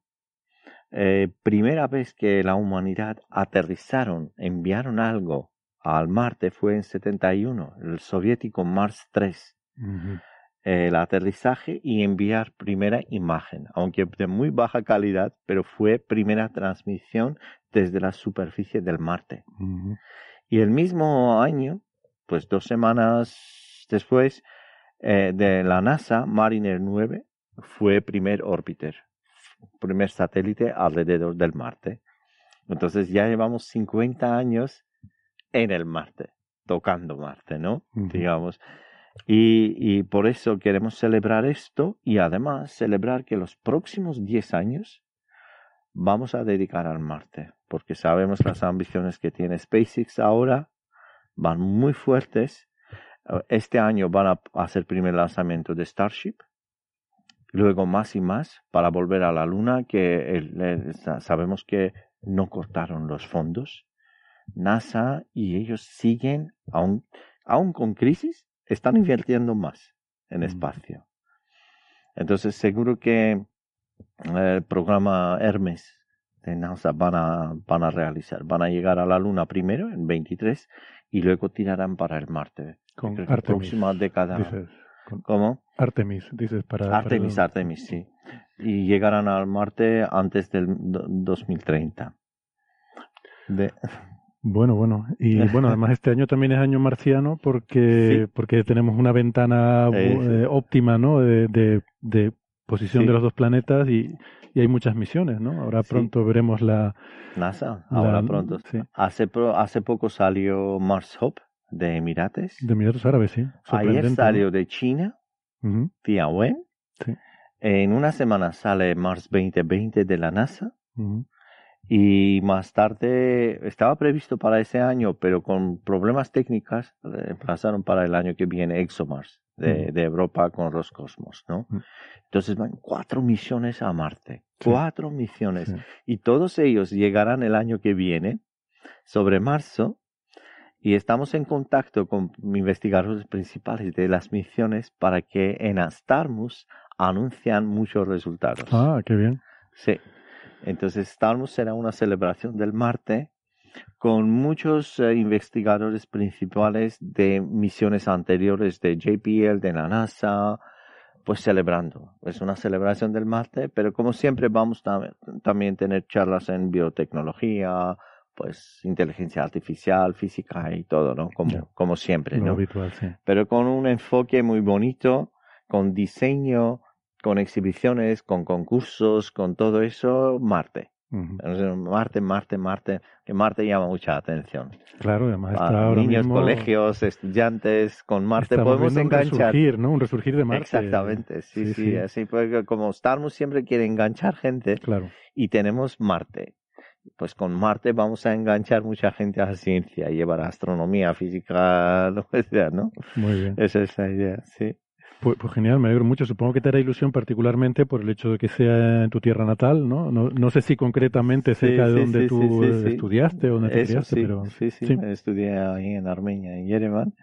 primera vez que la humanidad aterrizaron, enviaron algo al Marte fue en 71, el soviético Mars 3. El aterrizaje y enviar primera imagen, aunque de muy baja calidad, pero fue primera transmisión desde la superficie del Marte. Y el mismo año, pues 2 semanas después, de la NASA, Mariner 9 fue primer órbiter, primer satélite alrededor del Marte. Entonces ya llevamos 50 años en el Marte, tocando Marte, ¿no? Digamos. Y por eso queremos celebrar esto y además celebrar que los próximos 10 años vamos a dedicar al Marte, porque sabemos las ambiciones que tiene SpaceX ahora, van muy fuertes. Este año van a hacer primer lanzamiento de Starship, luego más y más para volver a la Luna, que sabemos que no cortaron los fondos. NASA y ellos siguen, aún con crisis, están invirtiendo más en espacio. Entonces seguro que el programa Hermes de NASA van a realizar, van a llegar a la Luna primero en 23 y luego tirarán para el Marte. Con la próxima década. Dices. ¿Cómo? Artemis, dices, para... Artemis, sí. Y llegarán al Marte antes del 2030. Bueno. Y bueno, además este año también es año marciano porque tenemos una ventana óptima, ¿no? De posición de los dos planetas y hay muchas misiones, ¿no? Ahora pronto veremos la... NASA, ahora pronto. Sí. Hace poco salió Mars Hub. De Emirates. De Emiratos Árabes, sí. Ayer salió de China, Tianwen. Sí. En una semana sale Mars 2020 de la NASA. Y más tarde, estaba previsto para ese año, pero con problemas técnicos, reemplazaron para el año que viene ExoMars de Europa con Roscosmos, ¿no? Entonces van 4 misiones a Marte. Sí. 4 misiones. Sí. Y todos ellos llegarán el año que viene, sobre marzo. Y estamos en contacto con investigadores principales de las misiones para que en Starmus anuncian muchos resultados. Ah, qué bien. Sí. Entonces Starmus será una celebración del Marte con muchos investigadores principales de misiones anteriores de JPL, de la NASA, pues celebrando. Es una celebración del Marte, pero como siempre vamos también a tener charlas en biotecnología, pues inteligencia artificial, física y todo, ¿no? Como siempre, ¿no? Lo habitual, sí. Pero con un enfoque muy bonito, con diseño, con exhibiciones, con concursos, con todo eso, Marte. Entonces, Marte, que Marte llama mucha atención. Claro, además está ahora niños, mismo... colegios, estudiantes, con Marte estamos podemos enganchar. Un resurgir de Marte. Exactamente, sí. Así porque como Starmus siempre quiere enganchar gente, claro. Y tenemos Marte. Pues con Marte vamos a enganchar mucha gente a la ciencia, llevar a astronomía, física, lo que sea, ¿no? Muy bien. Esa es la idea, sí. Pues genial, me alegro mucho. Supongo que te hará ilusión particularmente por el hecho de que sea en tu tierra natal, ¿no? No sé si concretamente cerca de donde tú estudiaste o donde te criaste, pero... Sí. Estudié ahí en Armenia, en Yerevan,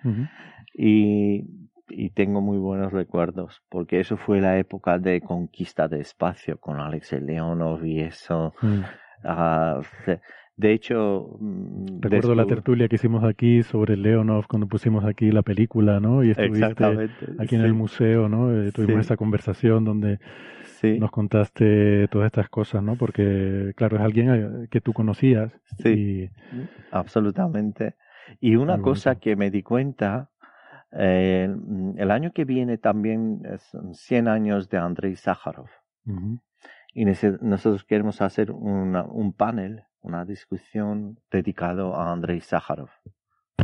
y tengo muy buenos recuerdos, porque eso fue la época de conquista de espacio con Alexei Leonov y eso... de hecho recuerdo la tertulia que hicimos aquí sobre Leonov cuando pusimos aquí la película, ¿no? Y estuviste aquí en el museo, ¿no? Tuvimos esa conversación donde nos contaste todas estas cosas, ¿no? Porque claro, es alguien que tú conocías. Absolutamente. Y una cosa que me di cuenta, el año que viene también son 100 años de Andrei Sájarov. Y nosotros queremos hacer un panel una discusión dedicada a Andrei Sájarov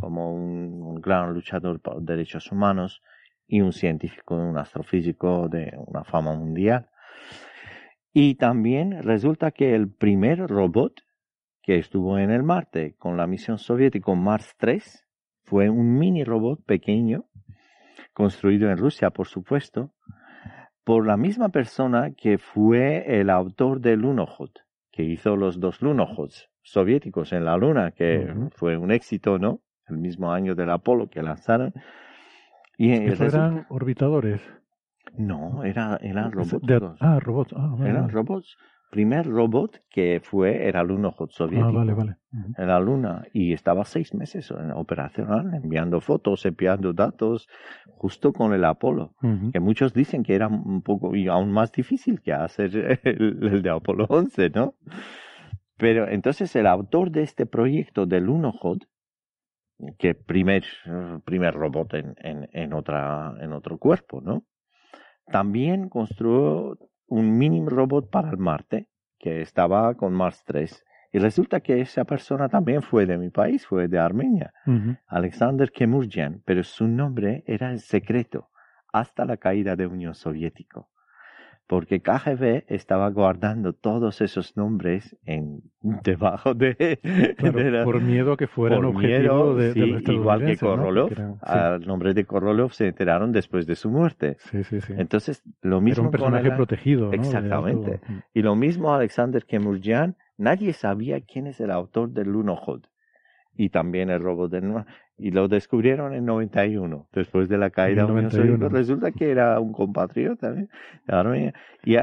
como un gran luchador por derechos humanos y un científico, un astrofísico de una fama mundial. Y también resulta que el primer robot que estuvo en el Marte con la misión soviética Mars 3 fue un mini robot pequeño, construido en Rusia, por supuesto, por la misma persona que fue el autor del Lunokhod, que hizo los dos Lunokhods soviéticos en la Luna, que fue un éxito, ¿no? El mismo año del Apolo que lanzaron. Y ¿eran orbitadores? No, eran robots. Robots. Vale. Eran robots. Primer robot que fue el Lunokhod soviético. Vale. En la Luna. Y estaba 6 meses en operacional, enviando fotos, enviando datos, justo con el Apolo. Que muchos dicen que era un poco y aún más difícil que hacer el de Apolo 11, ¿no? Pero entonces el autor de este proyecto del Lunokhod, que primer robot en otro cuerpo, ¿no? También construyó un mini robot para el Marte, que estaba con Mars 3. Y resulta que esa persona también fue de mi país, fue de Armenia, Alexander Kemurjian, pero su nombre era en secreto hasta la caída de la Unión Soviética, porque KGB estaba guardando todos esos nombres debajo de... Claro, de la, por miedo a que fueran objetivos de los estadounidenses. Igual que Korolev, al nombre de Korolev se enteraron después de su muerte. Sí. Entonces, lo mismo... Era un personaje protegido, ¿no? Exactamente. Y lo mismo Alexander Kemurjian, nadie sabía quién es el autor del Lunokhod. Y también el robot del... Y lo descubrieron en 91, después de la caída de la Unión Soviética. Resulta que era un compatriota, ¿eh?, de Armenia.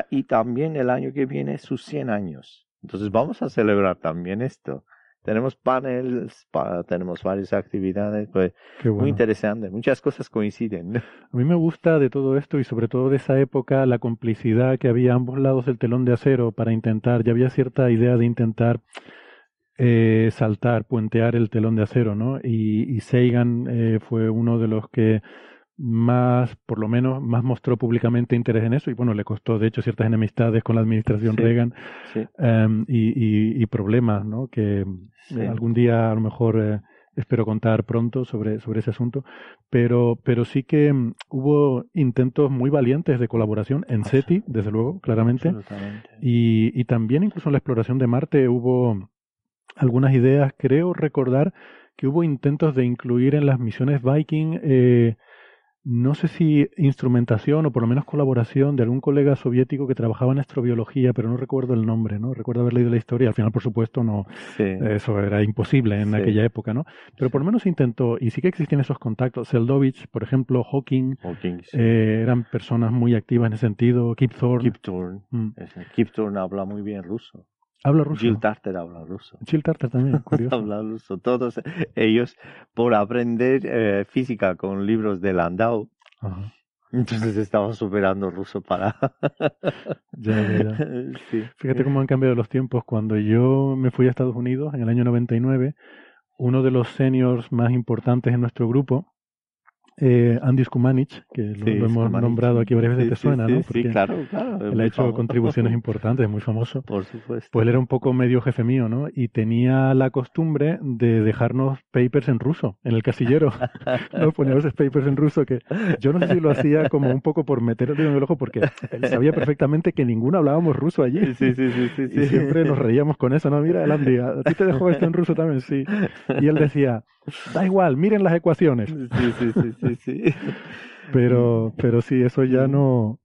Y también el año que viene sus 100 años. Entonces vamos a celebrar también esto. Tenemos paneles, tenemos varias actividades, pues bueno, muy interesante. Muchas cosas coinciden. A mí me gusta de todo esto y sobre todo de esa época la complicidad que había a ambos lados del telón de acero para intentar, ya había cierta idea de intentar... saltar, puentear el telón de acero, ¿no? Y Sagan fue uno de los que más, por lo menos, más mostró públicamente interés en eso y bueno, le costó de hecho ciertas enemistades con la administración Reagan y problemas, ¿no? Que algún día a lo mejor espero contar pronto sobre ese asunto, pero sí que hubo intentos muy valientes de colaboración en SETI, desde luego, claramente, y también incluso en la exploración de Marte hubo algunas ideas. Creo recordar que hubo intentos de incluir en las misiones Viking, no sé si instrumentación o por lo menos colaboración de algún colega soviético que trabajaba en astrobiología, pero no recuerdo el nombre, ¿no? Recuerdo haber leído la historia. Al final, por supuesto, no, eso era imposible en aquella época, ¿no? Pero por lo menos se intentó, y sí que existen esos contactos. Seldovich, por ejemplo, Hawking eran personas muy activas en ese sentido. Kip Thorne habla muy bien ruso. ¿Habla ruso? Jill Tarter habla ruso. Jill Tarter también, curioso. Habla ruso. Todos ellos, por aprender física con libros de Landau, entonces estaban superando ruso para... ya. Sí. Fíjate cómo han cambiado los tiempos. Cuando yo me fui a Estados Unidos en el año 99, uno de los seniors más importantes en nuestro grupo, Andy Skumanich, que lo hemos nombrado aquí varias veces, te suena, ¿no? Porque claro. Él ha hecho contribuciones importantes, muy famoso. Por supuesto. Pues él era un poco medio jefe mío, ¿no? Y tenía la costumbre de dejarnos papers en ruso, en el casillero. Nos ponía esos papers en ruso que yo no sé si lo hacía como un poco por meterlo en el ojo, porque él sabía perfectamente que ninguno hablábamos ruso allí. Sí. Y siempre nos reíamos con eso, ¿no? Mira, Andy, ¿a ti te dejó esto en ruso también? Sí. Y él decía... Da igual, miren las ecuaciones. Sí. Pero sí, eso ya no.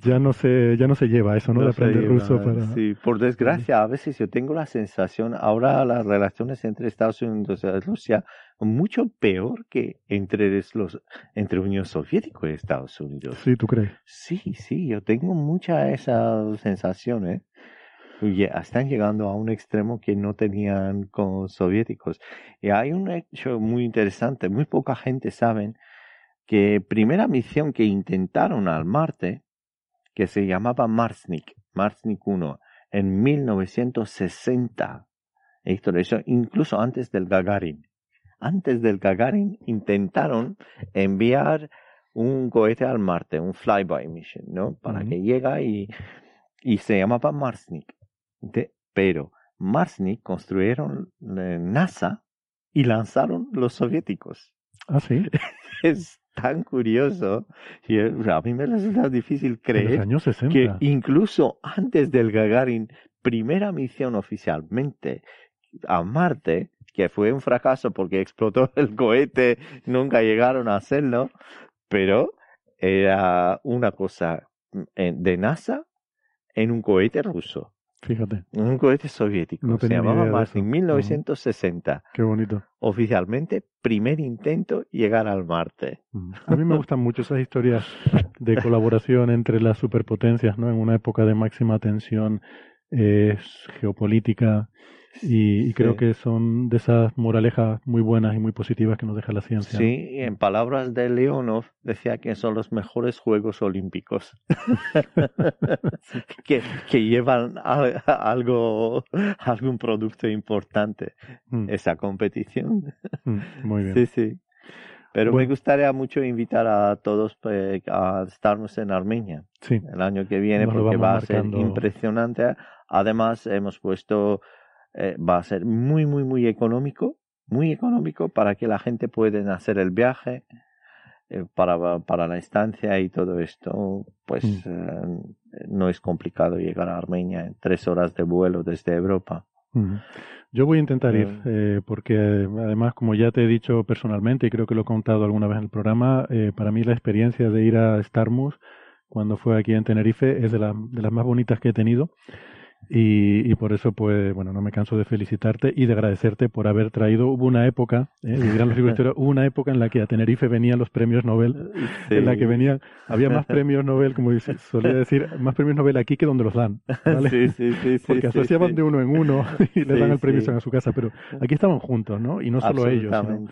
Ya no se lleva eso, ¿no? De aprender ruso para... Sí, por desgracia, a veces yo tengo la sensación, ahora las relaciones entre Estados Unidos y Rusia mucho peor que entre Unión Soviética y Estados Unidos. Sí, ¿tú crees? Sí, yo tengo mucha esa sensación, ¿eh? Están llegando a un extremo que no tenían con soviéticos. Y hay un hecho muy interesante. Muy poca gente sabe que primera misión que intentaron al Marte, que se llamaba Marsnik 1, en 1960. Héctor, eso incluso antes del Gagarin intentaron enviar un cohete al Marte, un flyby mission, ¿no? Para que llega y se llamaba Marsnik. Pero Marsnik construyeron NASA y lanzaron los soviéticos. Ah, sí. Es tan curioso. Y a mí me resulta difícil creer que incluso antes del Gagarin, primera misión oficialmente a Marte, que fue un fracaso porque explotó el cohete, nunca llegaron a hacerlo, pero era una cosa de NASA en un cohete ruso. Fíjate. Un cohete soviético. No, se llamaba Mars en 1960. Qué bonito. Oficialmente, primer intento llegar al Marte. A mí me gustan mucho esas historias de colaboración entre las superpotencias, ¿no? En una época de máxima tensión geopolítica. Y creo que son de esas moralejas muy buenas y muy positivas que nos deja la ciencia. Sí, y en palabras de Leonov decía que son los mejores Juegos Olímpicos. que llevan algún producto importante, esa competición. Muy bien. Sí, sí. Pero bueno, me gustaría mucho invitar a todos a Starmus en Armenia el año que viene, porque va a ser impresionante. Además, hemos puesto... va a ser muy, muy, muy económico para que la gente pueda hacer el viaje, para la estancia y todo esto, pues no es complicado llegar a Armenia en 3 horas de vuelo desde Europa. Yo voy a intentar ir, porque además, como ya te he dicho personalmente, y creo que lo he contado alguna vez en el programa, para mí la experiencia de ir a Starmus cuando fue aquí en Tenerife es de las más bonitas que he tenido. Y por eso, pues, bueno, no me canso de felicitarte y de agradecerte por haber traído. Hubo una época, hubo una época en la que a Tenerife venían los premios Nobel, en la que había más premios Nobel, como solía decir, más premios Nobel aquí que donde los dan, ¿vale? Sí. Porque asociaban de uno en uno y le dan el premio y se van a su casa, pero aquí estaban juntos, ¿no? Y no solo ellos, sino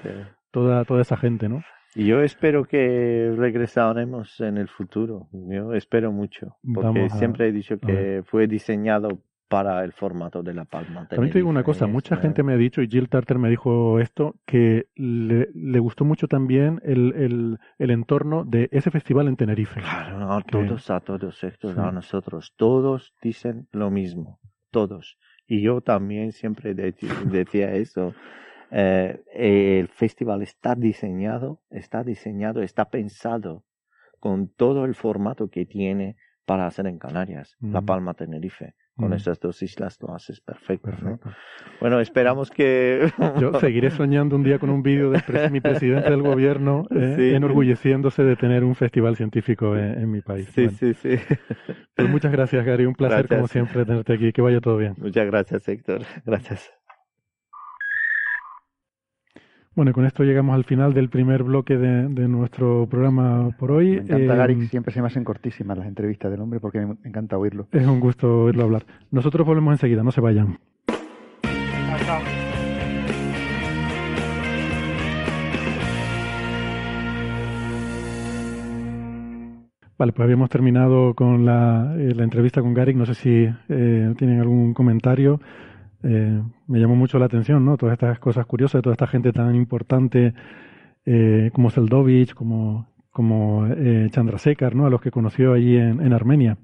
toda esa gente, ¿no? Y yo espero que regresaremos en el futuro. Yo espero mucho, porque siempre he dicho que fue diseñado para el formato de La Palma. También te digo una cosa, mucha gente me ha dicho, y Jill Tarter me dijo esto, que le gustó mucho también el entorno de ese festival en Tenerife. Claro, a nosotros, todos dicen lo mismo, todos. Y yo también siempre decía eso. El festival está diseñado, está pensado con todo el formato que tiene para hacer en Canarias, La Palma, Tenerife. Con esas dos islas lo haces perfecto. ¿No? Bueno, esperamos que... Yo seguiré soñando un día con un vídeo de mi presidente del gobierno enorgulleciéndose de tener un festival científico en mi país. Sí. Pues muchas gracias, Gary. Un placer, como siempre, tenerte aquí. Que vaya todo bien. Muchas gracias, Héctor. Gracias. Bueno, con esto llegamos al final del primer bloque de nuestro programa por hoy. Me encanta, Garik, siempre se me hacen cortísimas las entrevistas del hombre porque me encanta oírlo. Es un gusto oírlo hablar. Nosotros volvemos enseguida, no se vayan. Chao. Vale, pues habíamos terminado con la entrevista con Garik. No sé si tienen algún comentario. Me llamó mucho la atención, ¿no? Todas estas cosas curiosas, toda esta gente tan importante como Zeldovich, como Chandrasekhar, ¿no? A los que conoció allí en Armenia.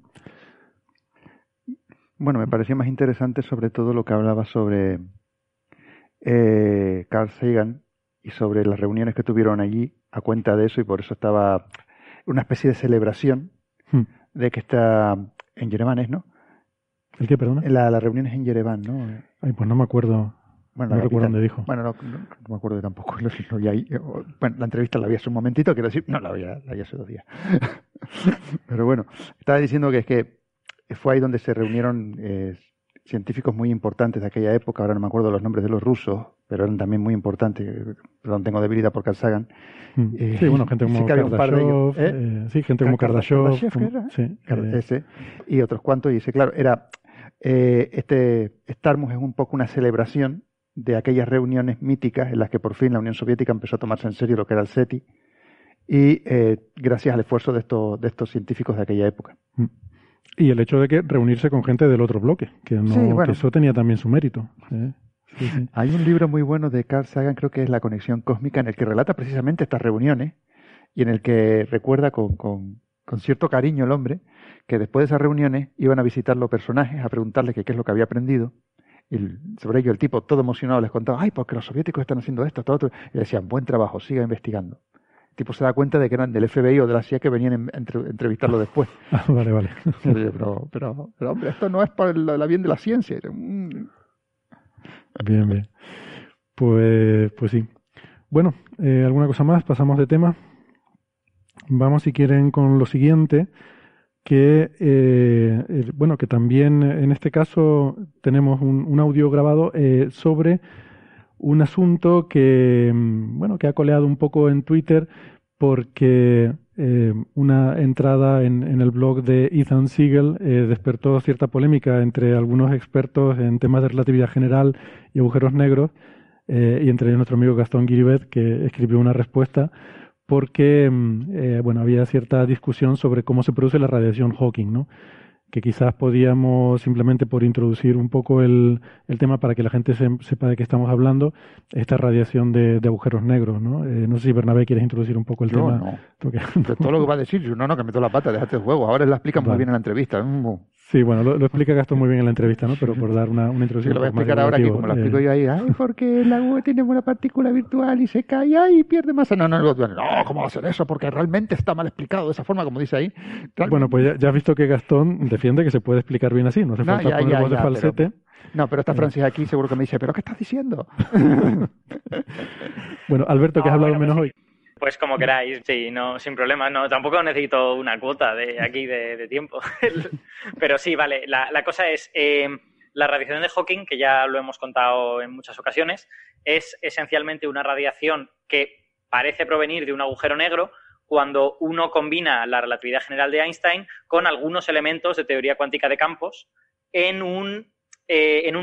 Bueno, me pareció más interesante sobre todo lo que hablaba sobre Carl Sagan y sobre las reuniones que tuvieron allí a cuenta de eso, y por eso estaba una especie de celebración de que está en Yerevan, ¿no? ¿El qué, perdona? Las reuniones en Yerevan, ¿no? Ay, pues no me acuerdo. Bueno, no recuerdo dónde dijo. Bueno, no me acuerdo tampoco. Bueno, la entrevista la vi hace un momentito, quiero decir, no la vi hace 2 días. Pero bueno, estaba diciendo que es que fue ahí donde se reunieron científicos muy importantes de aquella época. Ahora no me acuerdo los nombres de los rusos, pero eran también muy importantes. Perdón, tengo debilidad por Carl Sagan. Sí, bueno, gente como Kardashev. Sí, gente como Kardashev. Y otros cuantos. Y dice, claro, era... este Starmus es un poco una celebración de aquellas reuniones míticas en las que por fin la Unión Soviética empezó a tomarse en serio lo que era el SETI, y gracias al esfuerzo de estos científicos de aquella época. Y el hecho de que reunirse con gente del otro bloque, que eso tenía también su mérito. Sí. Hay un libro muy bueno de Carl Sagan, creo que es La conexión cósmica, en el que relata precisamente estas reuniones y en el que recuerda con cierto cariño el hombre, que después de esas reuniones iban a visitar los personajes, a preguntarles qué es lo que había aprendido, sobre ello el tipo todo emocionado les contaba, ay, porque los soviéticos están haciendo esto, todo otro, y le decían, buen trabajo, siga investigando. El tipo se da cuenta de que eran del FBI o de la CIA que venían a entrevistarlo después. Vale, vale. Pero hombre, esto no es para la bien de la ciencia. Bien, bien. Pues sí. Bueno, ¿alguna cosa más? Pasamos de tema. Vamos, si quieren, con lo siguiente, que también en este caso tenemos un audio grabado sobre un asunto que ha coleado un poco en Twitter porque una entrada en el blog de Ethan Siegel despertó cierta polémica entre algunos expertos en temas de relatividad general y agujeros negros, y entre ellos nuestro amigo Gastón Giribet, que escribió una respuesta porque había cierta discusión sobre cómo se produce la radiación Hawking, ¿no? Que quizás podíamos, simplemente por introducir un poco el tema para que la gente sepa de qué estamos hablando, esta radiación de agujeros negros, ¿no? No sé si, Bernabé, quieres introducir un poco el tema. No. De todo lo que va a decir, yo no, que meto la pata, dejaste el juego. Ahora la explica muy bien en la entrevista. Sí, bueno, lo explica Gastón muy bien en la entrevista, ¿no? Pero por dar una introducción. Sí, lo voy a explicar ahora aquí, como lo explico yo ahí. Ay, porque la U tiene una partícula virtual y se cae, y pierde masa. No, ¿cómo va a ser eso? Porque realmente está mal explicado de esa forma, como dice ahí. Claro. Bueno, pues ya has visto que Gastón defiende que se puede explicar bien así, no hace falta poner voz de falsete. Pero está Francis aquí, seguro que me dice, ¿pero qué estás diciendo? Bueno, Alberto, que has hablado menos hoy. Pues como queráis, sí, no, sin problema. No, tampoco necesito una cuota de aquí de tiempo. Pero sí, vale, la cosa es, la radiación de Hawking, que ya lo hemos contado en muchas ocasiones, es esencialmente una radiación que parece provenir de un agujero negro cuando uno combina la relatividad general de Einstein con algunos elementos de teoría cuántica de campos en un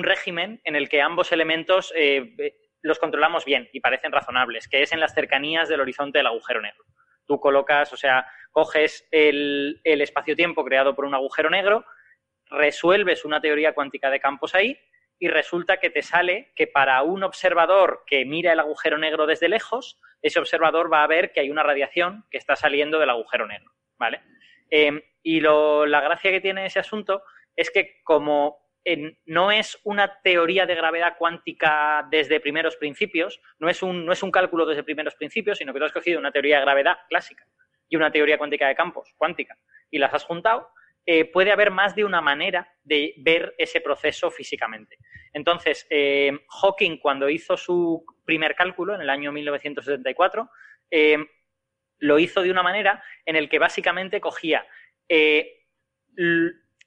régimen en el que ambos elementos los controlamos bien y parecen razonables, que es en las cercanías del horizonte del agujero negro. Tú coges el espacio-tiempo creado por un agujero negro, resuelves una teoría cuántica de campos ahí y resulta que te sale que para un observador que mira el agujero negro desde lejos, ese observador va a ver que hay una radiación que está saliendo del agujero negro, ¿vale? Y la gracia que tiene ese asunto es que como no es una teoría de gravedad cuántica desde primeros principios, no es un cálculo desde primeros principios, sino que tú has cogido una teoría de gravedad clásica y una teoría cuántica de campos, cuántica, y las has juntado, puede haber más de una manera de ver ese proceso físicamente. Entonces, Hawking, cuando hizo su primer cálculo en el año 1974, lo hizo de una manera en el que básicamente cogía...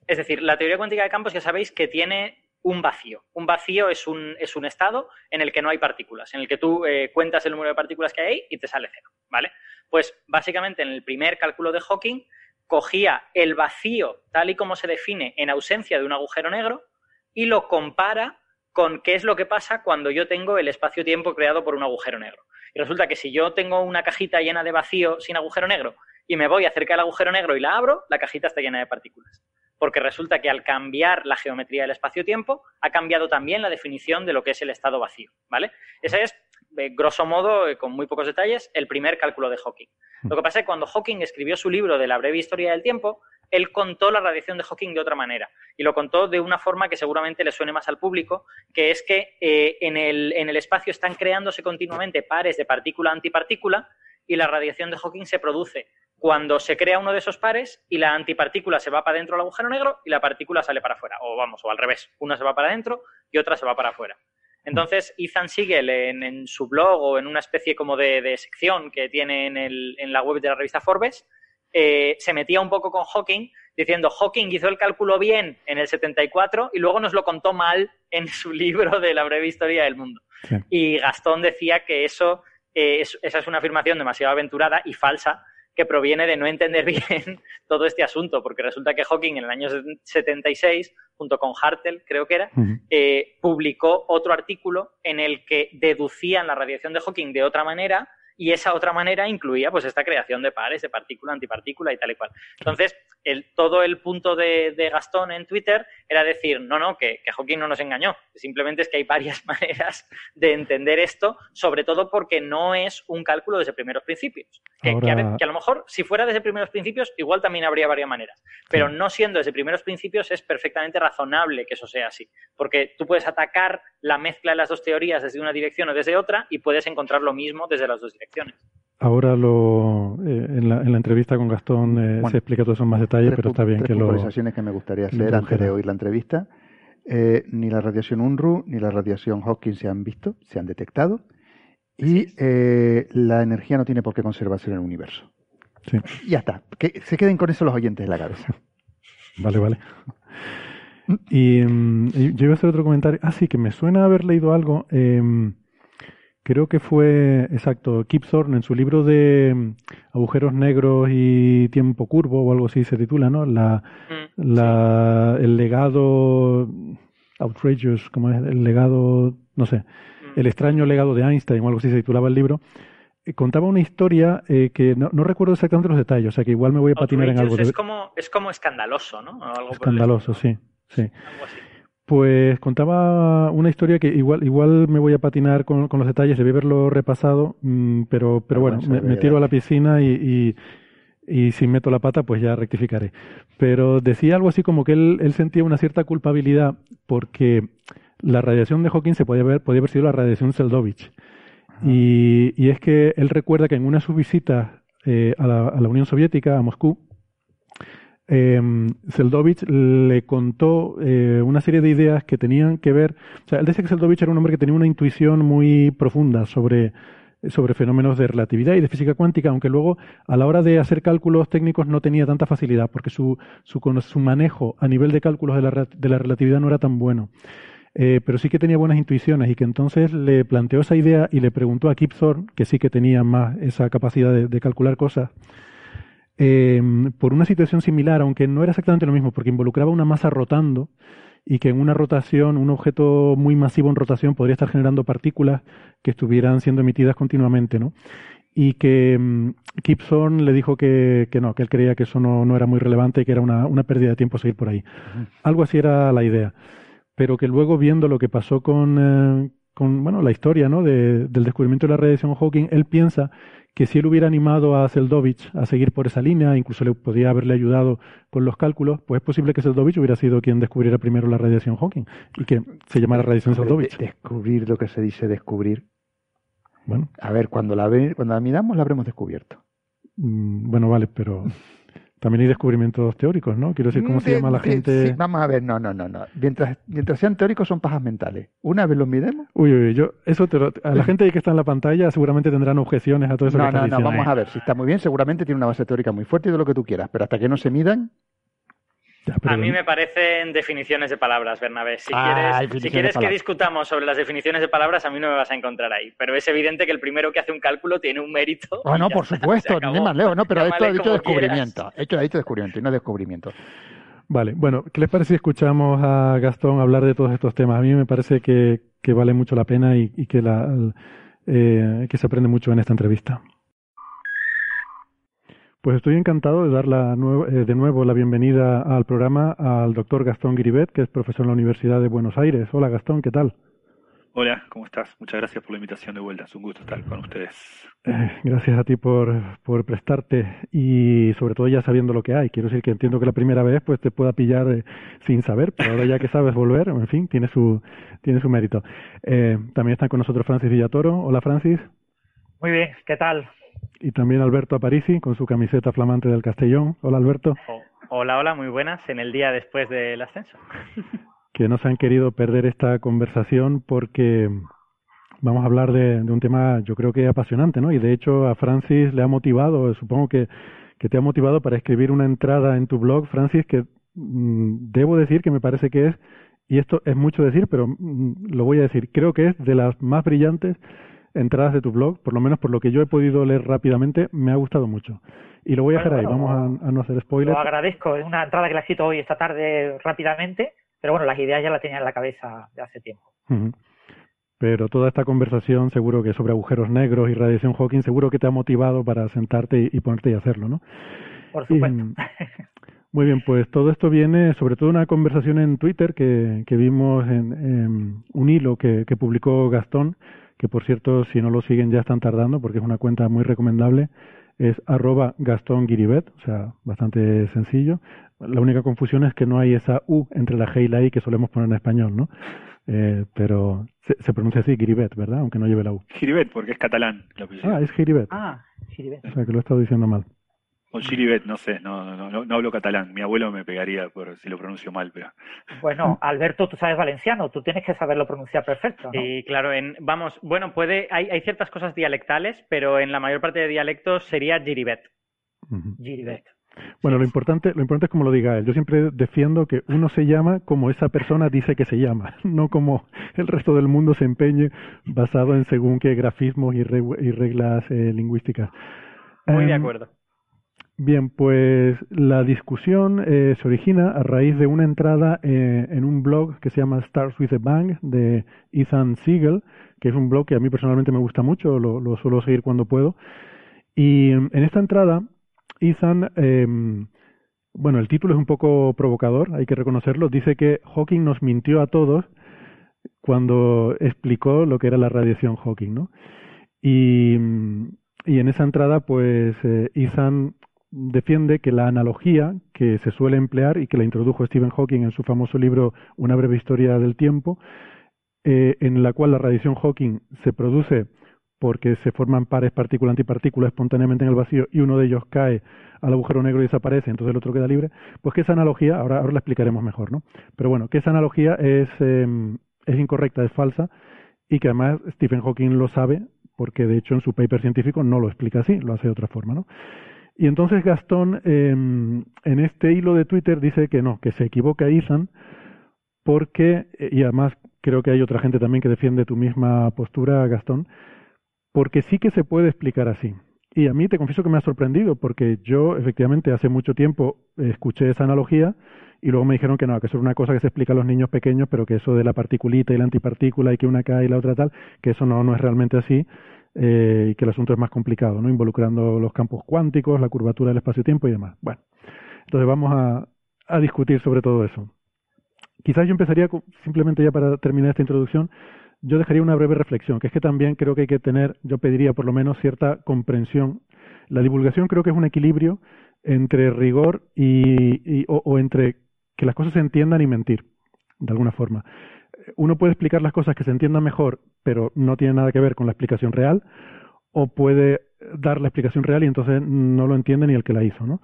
Es decir, la teoría cuántica de campos ya sabéis que tiene un vacío. Un vacío es un estado en el que no hay partículas, en el que tú cuentas el número de partículas que hay y te sale cero, ¿vale? Pues básicamente en el primer cálculo de Hawking cogía el vacío tal y como se define en ausencia de un agujero negro y lo compara con qué es lo que pasa cuando yo tengo el espacio-tiempo creado por un agujero negro. Y resulta que si yo tengo una cajita llena de vacío sin agujero negro y me voy acerca del agujero negro y la abro, la cajita está llena de partículas. Porque resulta que al cambiar la geometría del espacio-tiempo, ha cambiado también la definición de lo que es el estado vacío, ¿vale? Ese es, grosso modo, con muy pocos detalles, el primer cálculo de Hawking. Lo que pasa es que cuando Hawking escribió su libro de la breve historia del tiempo, él contó la radiación de Hawking de otra manera. Y lo contó de una forma que seguramente le suene más al público, que es que en el espacio están creándose continuamente pares de partícula-antipartícula y la radiación de Hawking se produce cuando se crea uno de esos pares y la antipartícula se va para dentro del agujero negro y la partícula sale para afuera, o al revés, una se va para adentro y otra se va para afuera. Entonces, Ethan Siegel en su blog o en una especie como de sección que tiene en la web de la revista Forbes, se metía un poco con Hawking diciendo, Hawking hizo el cálculo bien en el 74 y luego nos lo contó mal en su libro de la breve historia del mundo. Sí. Y Gastón decía que esa es una afirmación demasiado aventurada y falsa, que proviene de no entender bien todo este asunto, porque resulta que Hawking en el año 76, junto con Hartel, creo que era, publicó otro artículo en el que deducían la radiación de Hawking de otra manera y esa otra manera incluía pues esta creación de pares, de partícula, antipartícula y tal y cual. Entonces, todo el punto de Gastón en Twitter era decir, no, que Hawking no nos engañó. Simplemente es que hay varias maneras de entender esto, sobre todo porque no es un cálculo desde primeros principios. Que a lo mejor, si fuera desde primeros principios, igual también habría varias maneras. Pero no siendo desde primeros principios, es perfectamente razonable que eso sea así. Porque tú puedes atacar la mezcla de las dos teorías desde una dirección o desde otra y puedes encontrar lo mismo desde las dos direcciones. Ahora en la entrevista con Gastón se explica todo eso en más detalle, pero está bien que lo... Tres puntualizaciones que me gustaría hacer antes de oír la entrevista. Ni la radiación Unruh ni la radiación Hawking se han visto, se han detectado. Y la energía no tiene por qué conservarse en el universo. Sí. Ya está. Que se queden con eso los oyentes en la cabeza. Vale. Y yo iba a hacer otro comentario. Ah, sí, que me suena haber leído algo... creo que fue, exacto, Kip Thorne en su libro de agujeros negros y tiempo curvo o algo así se titula, ¿no? El legado outrageous, ¿cómo es? El legado, no sé, el extraño legado de Einstein o algo así se titulaba el libro. Contaba una historia que no recuerdo exactamente los detalles, o sea que igual me voy a patinar en algo. Es como escandaloso, ¿no? Algo escandaloso, sí. Algo así. Pues contaba una historia que igual me voy a patinar con los detalles, debí haberlo repasado, pero bueno, me tiro a la piscina y si meto la pata pues ya rectificaré. Pero decía algo así como que él sentía una cierta culpabilidad porque la radiación de Hawking podía haber sido la radiación Zeldovich. Y es que él recuerda que en una de sus visitas a la Unión Soviética, a Moscú, Zeldovich le contó una serie de ideas que tenían que ver... O sea, él decía que Zeldovich era un hombre que tenía una intuición muy profunda sobre fenómenos de relatividad y de física cuántica, aunque luego a la hora de hacer cálculos técnicos no tenía tanta facilidad, porque su manejo a nivel de cálculos de la relatividad no era tan bueno. Pero sí que tenía buenas intuiciones y que entonces le planteó esa idea y le preguntó a Kip Thorne, que sí que tenía más esa capacidad de calcular cosas, por una situación similar, aunque no era exactamente lo mismo, porque involucraba una masa rotando y que en una rotación, un objeto muy masivo en rotación podría estar generando partículas que estuvieran siendo emitidas continuamente, ¿no? Y que Kip Thorne le dijo que no, que él creía que eso no era muy relevante y que era una pérdida de tiempo seguir por ahí. Algo así era la idea. Pero que luego, viendo lo que pasó con la historia, ¿no?, del descubrimiento de la radiación Hawking, él piensa que si él hubiera animado a Zeldovich a seguir por esa línea, incluso le podía haberle ayudado con los cálculos, pues es posible que Zeldovich hubiera sido quien descubriera primero la radiación Hawking y que se llamara radiación Zeldovich. Descubrir lo que se dice descubrir. Bueno. A ver, cuando la miramos la habremos descubierto. Bueno, vale, pero también hay descubrimientos teóricos, ¿no? Quiero decir, ¿cómo se llama la gente? Sí, vamos a ver, no. Mientras sean teóricos son pajas mentales. Una vez los miremos. Uy, yo, eso a la gente que está en la pantalla seguramente tendrán objeciones a todo eso que está diciendo. No, vamos a ver, si está muy bien, seguramente tiene una base teórica muy fuerte y de lo que tú quieras, pero hasta que no se midan... A mí me parecen definiciones de palabras, Bernabé. Si quieres que discutamos sobre las definiciones de palabras, a mí no me vas a encontrar ahí. Pero es evidente que el primero que hace un cálculo tiene un mérito. Ah, no, por supuesto, ni más leo, no, pero esto ha dicho descubrimiento. Esto ha dicho descubrimiento y no descubrimiento. Vale, bueno, ¿qué les parece si escuchamos a Gastón hablar de todos estos temas? A mí me parece que vale mucho la pena y que se aprende mucho en esta entrevista. Pues estoy encantado de dar de nuevo la bienvenida al programa al doctor Gastón Giribet, que es profesor en la Universidad de Buenos Aires. Hola Gastón, ¿qué tal? Hola, ¿cómo estás? Muchas gracias por la invitación de vuelta, es un gusto estar con ustedes. Gracias a ti por prestarte y sobre todo ya sabiendo lo que hay. Quiero decir que entiendo que la primera vez pues te pueda pillar sin saber, pero ahora ya que sabes volver, en fin, tiene su mérito. También están con nosotros Francis Villatoro. Hola Francis. Muy bien, ¿qué tal? Y también Alberto Aparisi, con su camiseta flamante del Castellón. Hola, Alberto. Hola, muy buenas en el día después del ascenso. Que no se han querido perder esta conversación porque vamos a hablar de un tema, yo creo que apasionante, ¿no? Y de hecho a Francis le ha motivado, supongo que te ha motivado para escribir una entrada en tu blog, Francis, que debo decir que me parece que es, y esto es mucho decir, pero lo voy a decir, creo que es de las más brillantes entradas de tu blog, por lo menos por lo que yo he podido leer rápidamente, me ha gustado mucho. Y lo voy a dejar ahí, vamos a no hacer spoilers. Lo agradezco, es una entrada que la he escrito hoy esta tarde rápidamente, pero bueno, las ideas ya las tenía en la cabeza de hace tiempo. Pero toda esta conversación seguro que sobre agujeros negros y radiación Hawking seguro que te ha motivado para sentarte y ponerte y hacerlo, ¿no? Por supuesto. Muy bien, pues todo esto viene sobre todo de una conversación en Twitter que vimos en un hilo que publicó Gastón, que por cierto, si no lo siguen ya están tardando porque es una cuenta muy recomendable, es @GastónGiribet, o sea, bastante sencillo. La única confusión es que no hay esa U entre la G y la I que solemos poner en español, ¿no? Pero se pronuncia así, Giribet, ¿verdad? Aunque no lleve la U. Giribet, porque es catalán. Es Giribet. Ah, Giribet. O sea, que lo he estado diciendo mal. O Giribet, no sé, no hablo catalán. Mi abuelo me pegaría por si lo pronuncio mal, pero... Bueno, Alberto, tú sabes valenciano, tú tienes que saberlo pronunciar perfecto, ¿no? Sí, claro, hay ciertas cosas dialectales, pero en la mayor parte de dialectos sería Giribet. Giribet. Bueno, sí. Lo importante es como lo diga él. Yo siempre defiendo que uno se llama como esa persona dice que se llama, no como el resto del mundo se empeñe basado en según qué grafismos y reglas lingüísticas. Muy de acuerdo. Bien, pues la discusión se origina a raíz de una entrada en un blog que se llama Starts with a Bang de Ethan Siegel, que es un blog que a mí personalmente me gusta mucho, lo suelo seguir cuando puedo. Y en esta entrada, Ethan, bueno, el título es un poco provocador, hay que reconocerlo, dice que Hawking nos mintió a todos cuando explicó lo que era la radiación Hawking, ¿no? Y en esa entrada, pues Ethan defiende que la analogía que se suele emplear y que la introdujo Stephen Hawking en su famoso libro Una breve historia del tiempo, en la cual la radiación Hawking se produce porque se forman pares partícula-antipartícula espontáneamente en el vacío y uno de ellos cae al agujero negro y desaparece, entonces el otro queda libre, pues que esa analogía, ahora la explicaremos mejor, ¿no? Pero bueno, que esa analogía es incorrecta, es falsa, y que además Stephen Hawking lo sabe porque de hecho en su paper científico no lo explica así, lo hace de otra forma, ¿no? Y entonces Gastón, en este hilo de Twitter, dice que no, que se equivoca Ethan, porque, y además creo que hay otra gente también que defiende tu misma postura, Gastón, porque sí que se puede explicar así. Y a mí te confieso que me ha sorprendido, porque yo efectivamente hace mucho tiempo escuché esa analogía y luego me dijeron que no, que eso era una cosa que se explica a los niños pequeños, pero que eso de la particulita y la antipartícula y que una cae y la otra tal, que eso no es realmente así. Y que el asunto es más complicado, ¿no? Involucrando los campos cuánticos, la curvatura del espacio-tiempo y demás. Bueno, entonces vamos a discutir sobre todo eso. Quizás yo empezaría, simplemente ya para terminar esta introducción, yo dejaría una breve reflexión, que es que también creo que hay que tener, yo pediría por lo menos cierta comprensión. La divulgación creo que es un equilibrio entre rigor o entre que las cosas se entiendan y mentir, de alguna forma. Uno puede explicar las cosas que se entiendan mejor, pero no tiene nada que ver con la explicación real, o puede dar la explicación real y entonces no lo entiende ni el que la hizo, ¿no?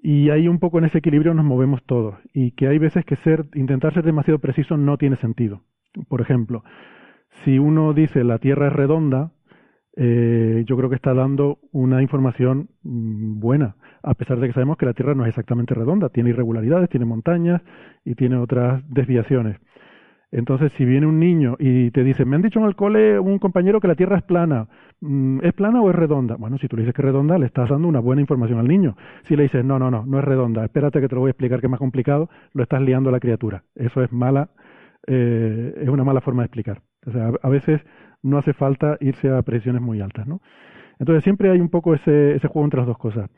Y ahí un poco en ese equilibrio nos movemos todos, y que hay veces que intentar ser demasiado preciso no tiene sentido. Por ejemplo, si uno dice la Tierra es redonda, yo creo que está dando una información buena, a pesar de que sabemos que la Tierra no es exactamente redonda, tiene irregularidades, tiene montañas y tiene otras desviaciones. Entonces, si viene un niño y te dice, me han dicho en el cole un compañero que la Tierra ¿es plana o es redonda? Bueno, si tú le dices que es redonda, le estás dando una buena información al niño. Si le dices, no es redonda, espérate que te lo voy a explicar que es más complicado, lo estás liando a la criatura. Eso es una mala forma de explicar. O sea, a veces no hace falta irse a precisiones muy altas, ¿no? Entonces, siempre hay un poco ese juego entre las dos cosas.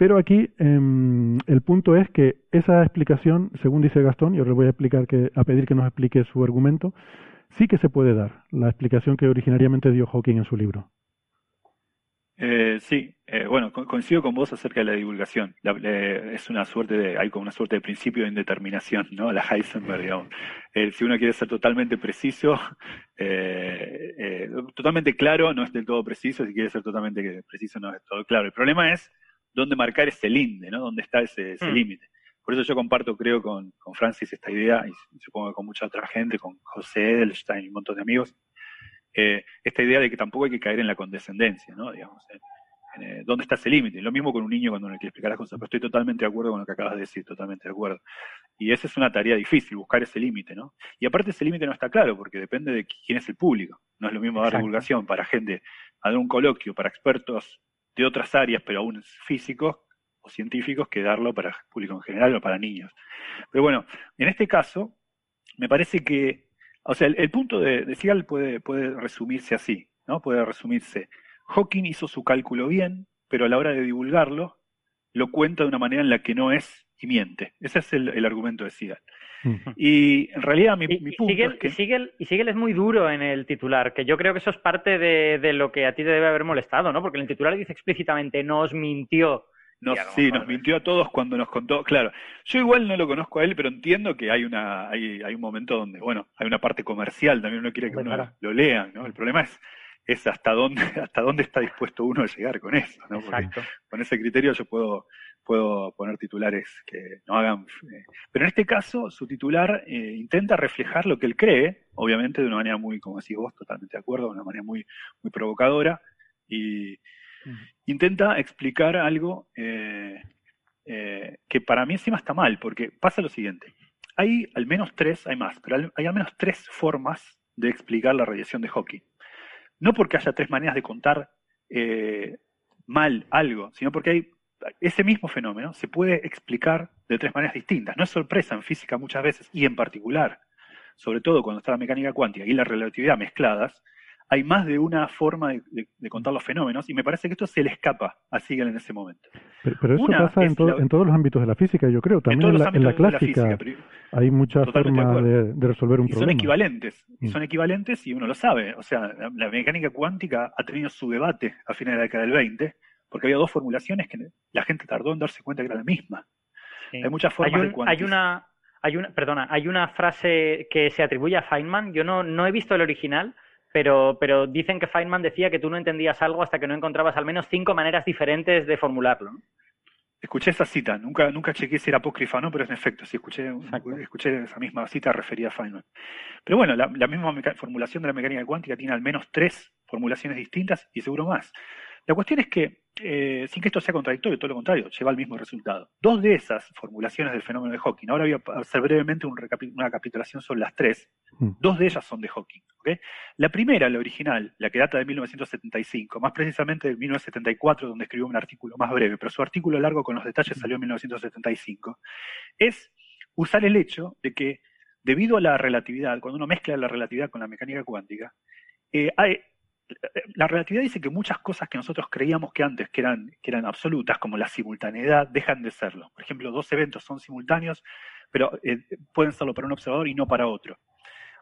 Pero aquí el punto es que esa explicación, según dice Gastón, y os voy a pedir que nos explique su argumento, sí que se puede dar, la explicación que originariamente dio Hawking en su libro. Bueno, coincido con vos acerca de la divulgación. Hay como una suerte de principio de indeterminación, ¿no? La Heisenberg, digamos. Si uno quiere ser totalmente preciso, totalmente claro, no es del todo preciso. Si quiere ser totalmente preciso, no es del todo claro. El problema es dónde marcar ese linde, ¿no? Dónde está ese límite. Por eso yo comparto, creo, con Francis esta idea, y supongo que con mucha otra gente, con José Edelstein y un montón de amigos, esta idea de que tampoco hay que caer en la condescendencia, ¿no? Digamos, ¿dónde está ese límite? Lo mismo con un niño cuando uno le quiere explicar las cosas, pero estoy totalmente de acuerdo con lo que acabas de decir, totalmente de acuerdo. Y esa es una tarea difícil, buscar ese límite, ¿no? Y aparte ese límite no está claro, porque depende de quién es el público. No es lo mismo dar divulgación para gente, dar un coloquio para expertos de otras áreas, pero aún físicos o científicos, que darlo para el público en general o para niños. Pero bueno, en este caso, me parece que, o sea, el punto de Siegel puede resumirse así, ¿no? Puede resumirse, Hawking hizo su cálculo bien, pero a la hora de divulgarlo, lo cuenta de una manera en la que no es y miente. Ese es el argumento de Siegel. Y en realidad mi punto es que... Siegel es muy duro en el titular, que yo creo que eso es parte de lo que a ti te debe haber molestado, ¿no? Porque en el titular dice explícitamente, nos mintió. Nos mintió a todos cuando nos contó. Claro, yo igual no lo conozco a él, pero entiendo que hay un momento donde, bueno, hay una parte comercial, también uno quiere que lo lea, ¿no? El problema es hasta dónde está dispuesto uno a llegar con eso, ¿no? Porque con ese criterio yo puedo poner titulares que no hagan... Pero en este caso, su titular intenta reflejar lo que él cree, obviamente de una manera muy, como decís vos, totalmente de acuerdo, de una manera muy, muy provocadora, y intenta explicar algo que para mí encima está mal, porque pasa lo siguiente. Hay al menos tres, hay más, pero hay al menos tres formas de explicar la radiación de Hawking. No porque haya tres maneras de contar mal algo, sino porque ese mismo fenómeno se puede explicar de tres maneras distintas. No es sorpresa en física muchas veces, y en particular, sobre todo cuando está la mecánica cuántica y la relatividad mezcladas, hay más de una forma de contar los fenómenos, y me parece que esto se le escapa a Siegel en ese momento. Pero eso pasa en todos los ámbitos de la física, yo creo, también en la clásica. La física, hay muchas formas de resolver un problema. Son equivalentes y uno lo sabe. O sea, la mecánica cuántica ha tenido su debate a fines de la década del 20, porque había dos formulaciones que la gente tardó en darse cuenta que era la misma. Sí. Hay muchas formas de cuantizar. Hay una frase que se atribuye a Feynman, yo no he visto el original, pero dicen que Feynman decía que tú no entendías algo hasta que no encontrabas al menos 5 maneras diferentes de formularlo, ¿no? Escuché esa cita, nunca chequé si era apócrifa o no, pero en efecto, sí escuché esa misma cita referida a Feynman. Pero bueno, la misma formulación de la mecánica cuántica tiene al menos 3 formulaciones distintas y seguro más. La cuestión es que, sin que esto sea contradictorio, todo lo contrario, lleva al mismo resultado. 2 de esas formulaciones del fenómeno de Hawking, ahora voy a hacer brevemente una recapitulación sobre las 3, 2 de ellas son de Hawking, ¿okay? La primera, la original, la que data de 1975, más precisamente de 1974, donde escribió un artículo más breve, pero su artículo largo con los detalles salió en 1975, es usar el hecho de que, debido a la relatividad, cuando uno mezcla la relatividad con la mecánica cuántica, la relatividad dice que muchas cosas que nosotros creíamos que antes que eran absolutas, como la simultaneidad, dejan de serlo. Por ejemplo, 2 eventos son simultáneos, pero pueden serlo para un observador y no para otro.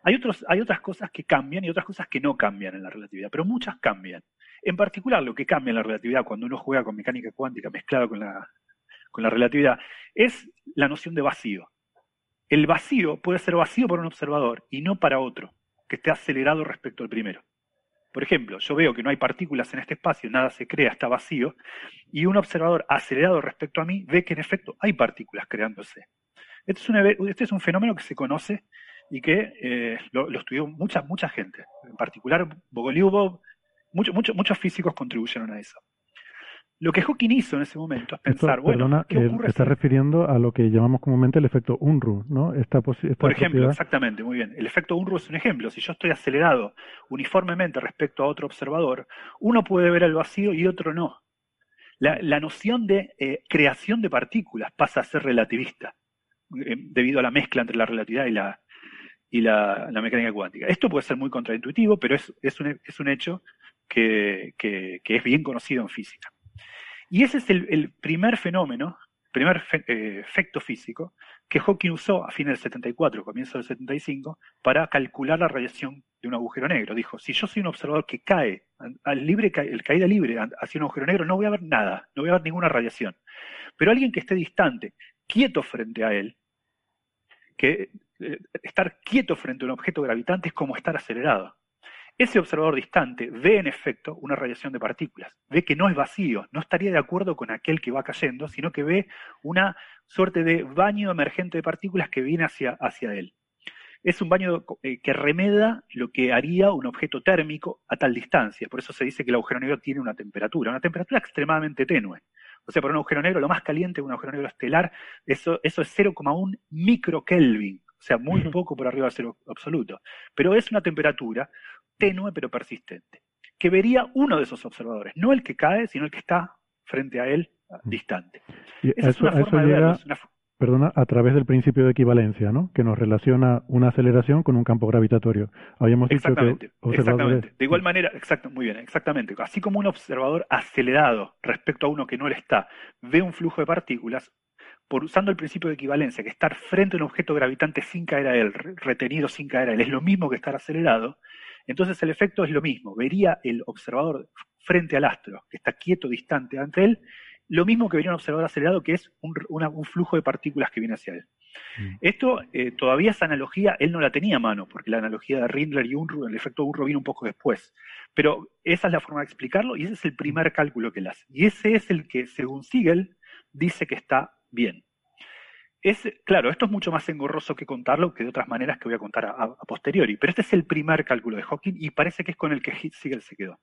Hay otras cosas que cambian y otras cosas que no cambian en la relatividad, pero muchas cambian. En particular, lo que cambia en la relatividad cuando uno juega con mecánica cuántica mezclado con la relatividad es la noción de vacío. El vacío puede ser vacío para un observador y no para otro, que esté acelerado respecto al primero. Por ejemplo, yo veo que no hay partículas en este espacio, nada se crea, está vacío, y un observador acelerado respecto a mí ve que en efecto hay partículas creándose. Este es un fenómeno que se conoce y que lo estudió mucha gente. En particular, Bogoliubov, muchos físicos contribuyeron a eso. Lo que Hawking hizo en ese momento es pensar, ¿qué ocurre? Está refiriendo a lo que llamamos comúnmente el efecto Unruh, ¿no? Por ejemplo, exactamente, muy bien. El efecto Unruh es un ejemplo. Si yo estoy acelerado uniformemente respecto a otro observador, uno puede ver el vacío y otro no. La noción de creación de partículas pasa a ser relativista, debido a la mezcla entre la relatividad y la mecánica cuántica. Esto puede ser muy contraintuitivo, pero es un hecho que es bien conocido en física. Y ese es el primer fenómeno, efecto físico, que Hawking usó a fines del 74, comienzo del 75, para calcular la radiación de un agujero negro. Dijo, si yo soy un observador que cae, caída libre hacia un agujero negro, no voy a ver nada, no voy a ver ninguna radiación. Pero alguien que esté distante, quieto frente a él, que estar quieto frente a un objeto gravitante es como estar acelerado. Ese observador distante ve en efecto una radiación de partículas, ve que no es vacío, no estaría de acuerdo con aquel que va cayendo, sino que ve una suerte de baño emergente de partículas que viene hacia él. Es un baño que remeda lo que haría un objeto térmico a tal distancia, por eso se dice que el agujero negro tiene una temperatura extremadamente tenue. O sea, para un agujero negro, lo más caliente de un agujero negro estelar, eso es 0,1 microkelvin, o sea, muy poco por arriba de cero absoluto. Pero es una temperatura tenue pero persistente, que vería uno de esos observadores, no el que cae, sino el que está frente a él, distante. Perdona, a través del principio de equivalencia, ¿no? Que nos relaciona una aceleración con un campo gravitatorio. Habíamos dicho que observadores... De igual manera, exactamente. Así como un observador acelerado respecto a uno que no le está, ve un flujo de partículas, usando el principio de equivalencia, que estar frente a un objeto gravitante sin caer a él, retenido sin caer a él, es lo mismo que estar acelerado, entonces el efecto es lo mismo. Vería el observador frente al astro, que está quieto, distante ante él, lo mismo que vería un observador acelerado, que es un flujo de partículas que viene hacia él. Esto, todavía esa analogía, él no la tenía a mano, porque la analogía de Rindler y Unruh, el efecto Unruh vino un poco después. Pero esa es la forma de explicarlo y ese es el primer cálculo que él hace. Y ese es el que, según Siegel, dice que está bien. Claro, esto es mucho más engorroso que contarlo que de otras maneras que voy a contar a posteriori, pero este es el primer cálculo de Hawking y parece que es con el que Siegel se quedó.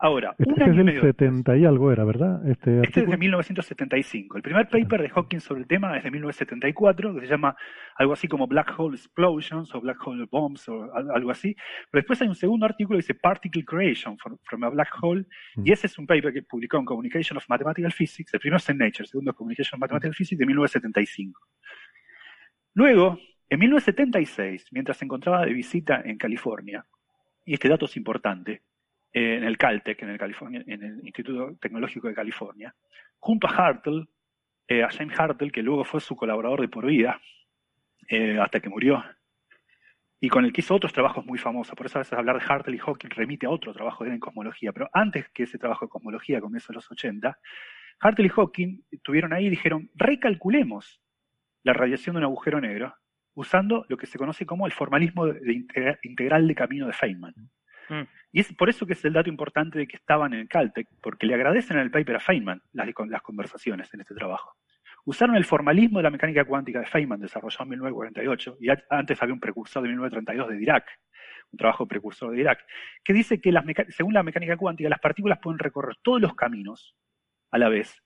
Ahora, este es del 70 y algo era, ¿verdad? Este es de 1975. El primer paper de Hawking sobre el tema es de 1974, que se llama algo así como Black Hole Explosions o Black Hole Bombs o algo así. Pero después hay un segundo artículo que dice Particle Creation from a Black Hole, y ese es un paper que publicó en Communication of Mathematical Physics, el primero es en Nature, el segundo es Communication of Mathematical Physics de 1975. Luego, en 1976, mientras se encontraba de visita en California, y este dato es importante, en el Caltech, en el Instituto Tecnológico de California, junto a Hartle, a James Hartle, que luego fue su colaborador de por vida, hasta que murió, y con el que hizo otros trabajos muy famosos, por eso a veces hablar de Hartle y Hawking remite a otro trabajo de él en cosmología, pero antes que ese trabajo de cosmología, comienzo de los 80, Hartle y Hawking estuvieron ahí y dijeron, recalculemos la radiación de un agujero negro, usando lo que se conoce como el formalismo de integral de camino de Feynman. Y es por eso que es el dato importante de que estaban en el Caltech, porque le agradecen en el paper a Feynman las conversaciones en este trabajo. Usaron el formalismo de la mecánica cuántica de Feynman, desarrollado en 1948, y antes había un precursor de 1932 de Dirac, un trabajo precursor de Dirac, que dice que según la mecánica cuántica, las partículas pueden recorrer todos los caminos a la vez,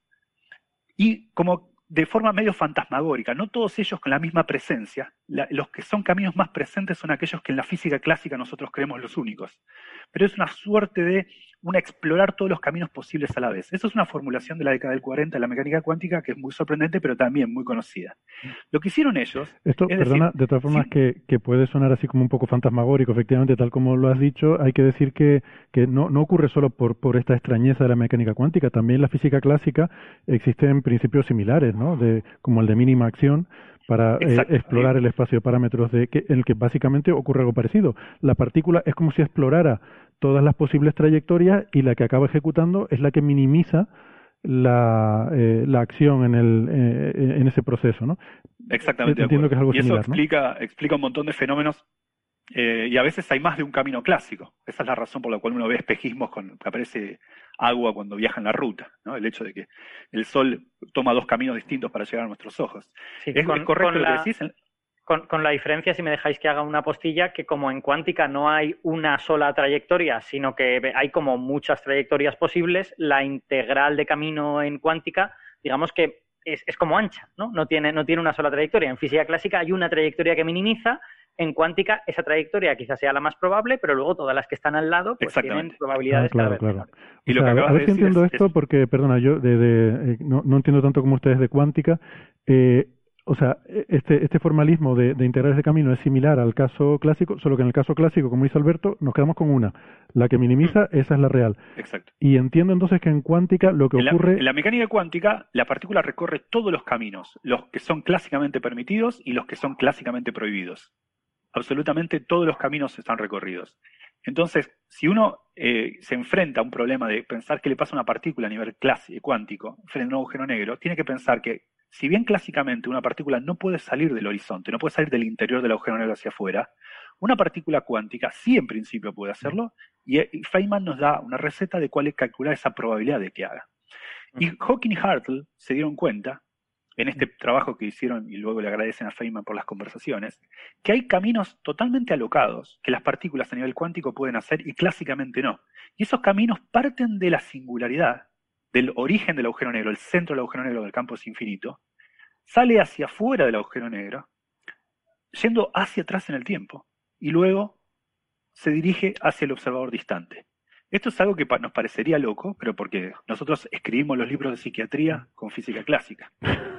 y como de forma medio fantasmagórica, no todos ellos con la misma presencia, los que son caminos más presentes son aquellos que en la física clásica nosotros creemos los únicos, pero es una suerte de explorar todos los caminos posibles a la vez. Eso es una formulación de la década del 40 de la mecánica cuántica que es muy sorprendente, pero también muy conocida. Lo que hicieron ellos... Esto, perdona, decir, de todas formas, sí, que puede sonar así como un poco fantasmagórico, efectivamente, tal como lo has dicho, hay que decir que no ocurre solo por esta extrañeza de la mecánica cuántica, también en la física clásica existen principios similares, ¿no? Como el de mínima acción, para explorar el espacio de parámetros en el que básicamente ocurre algo parecido. La partícula es como si explorara todas las posibles trayectorias y la que acaba ejecutando es la que minimiza la acción en ese proceso, ¿no? Exactamente. Entiendo que es algo similar, eso explica un montón de fenómenos. Y a veces hay más de un camino clásico. Esa es la razón por la cual uno ve espejismos que aparece agua cuando viaja en la ruta, ¿no? El hecho de que el Sol toma dos caminos distintos para llegar a nuestros ojos. Sí, ¿Es correcto lo que decís? Con la diferencia, si me dejáis que haga una postilla, que como en cuántica no hay una sola trayectoria, sino que hay como muchas trayectorias posibles, la integral de camino en cuántica, digamos que es como ancha, ¿no? No tiene una sola trayectoria. En física clásica hay una trayectoria que minimiza. En cuántica, esa trayectoria quizás sea la más probable, pero luego todas las que están al lado pues tienen probabilidades cada vez menores. Y lo que a ver si entiendo esto, porque, perdona, yo no entiendo tanto como ustedes de cuántica. O sea, este formalismo de integrales de camino es similar al caso clásico, solo que en el caso clásico, como dice Alberto, nos quedamos con una. La que minimiza, esa es la real. Exacto. Y entiendo entonces que en cuántica lo que ocurre... En la mecánica cuántica, la partícula recorre todos los caminos, los que son clásicamente permitidos y los que son clásicamente prohibidos. Absolutamente todos los caminos están recorridos. Entonces, si uno se enfrenta a un problema de pensar qué le pasa a una partícula a nivel cuántico frente a un agujero negro, tiene que pensar que, si bien clásicamente una partícula no puede salir del horizonte, no puede salir del interior del agujero negro hacia afuera, una partícula cuántica sí en principio puede hacerlo, y Feynman nos da una receta de cuál es calcular esa probabilidad de que haga. Y Hawking y Hartle se dieron cuenta, en este trabajo que hicieron, y luego le agradecen a Feynman por las conversaciones, que hay caminos totalmente alocados que las partículas a nivel cuántico pueden hacer y clásicamente no. Y esos caminos parten de la singularidad, del origen del agujero negro, el centro del agujero negro del campo es infinito, sale hacia afuera del agujero negro, yendo hacia atrás en el tiempo, y luego se dirige hacia el observador distante. Esto es algo que nos parecería loco, pero porque nosotros escribimos los libros de psiquiatría con física clásica.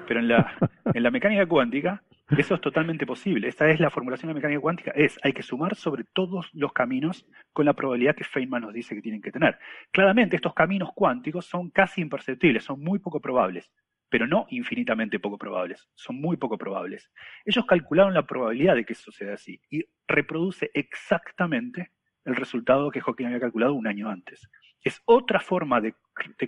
Pero en la mecánica cuántica eso es totalmente posible. Esta es la formulación de la mecánica cuántica. Hay que sumar sobre todos los caminos con la probabilidad que Feynman nos dice que tienen que tener. Claramente estos caminos cuánticos son casi imperceptibles, son muy poco probables. pero no infinitamente poco probables, son muy poco probables. Ellos calcularon la probabilidad de que eso sea así y reproduce exactamente el resultado que Hawking había calculado un año antes. Es otra forma de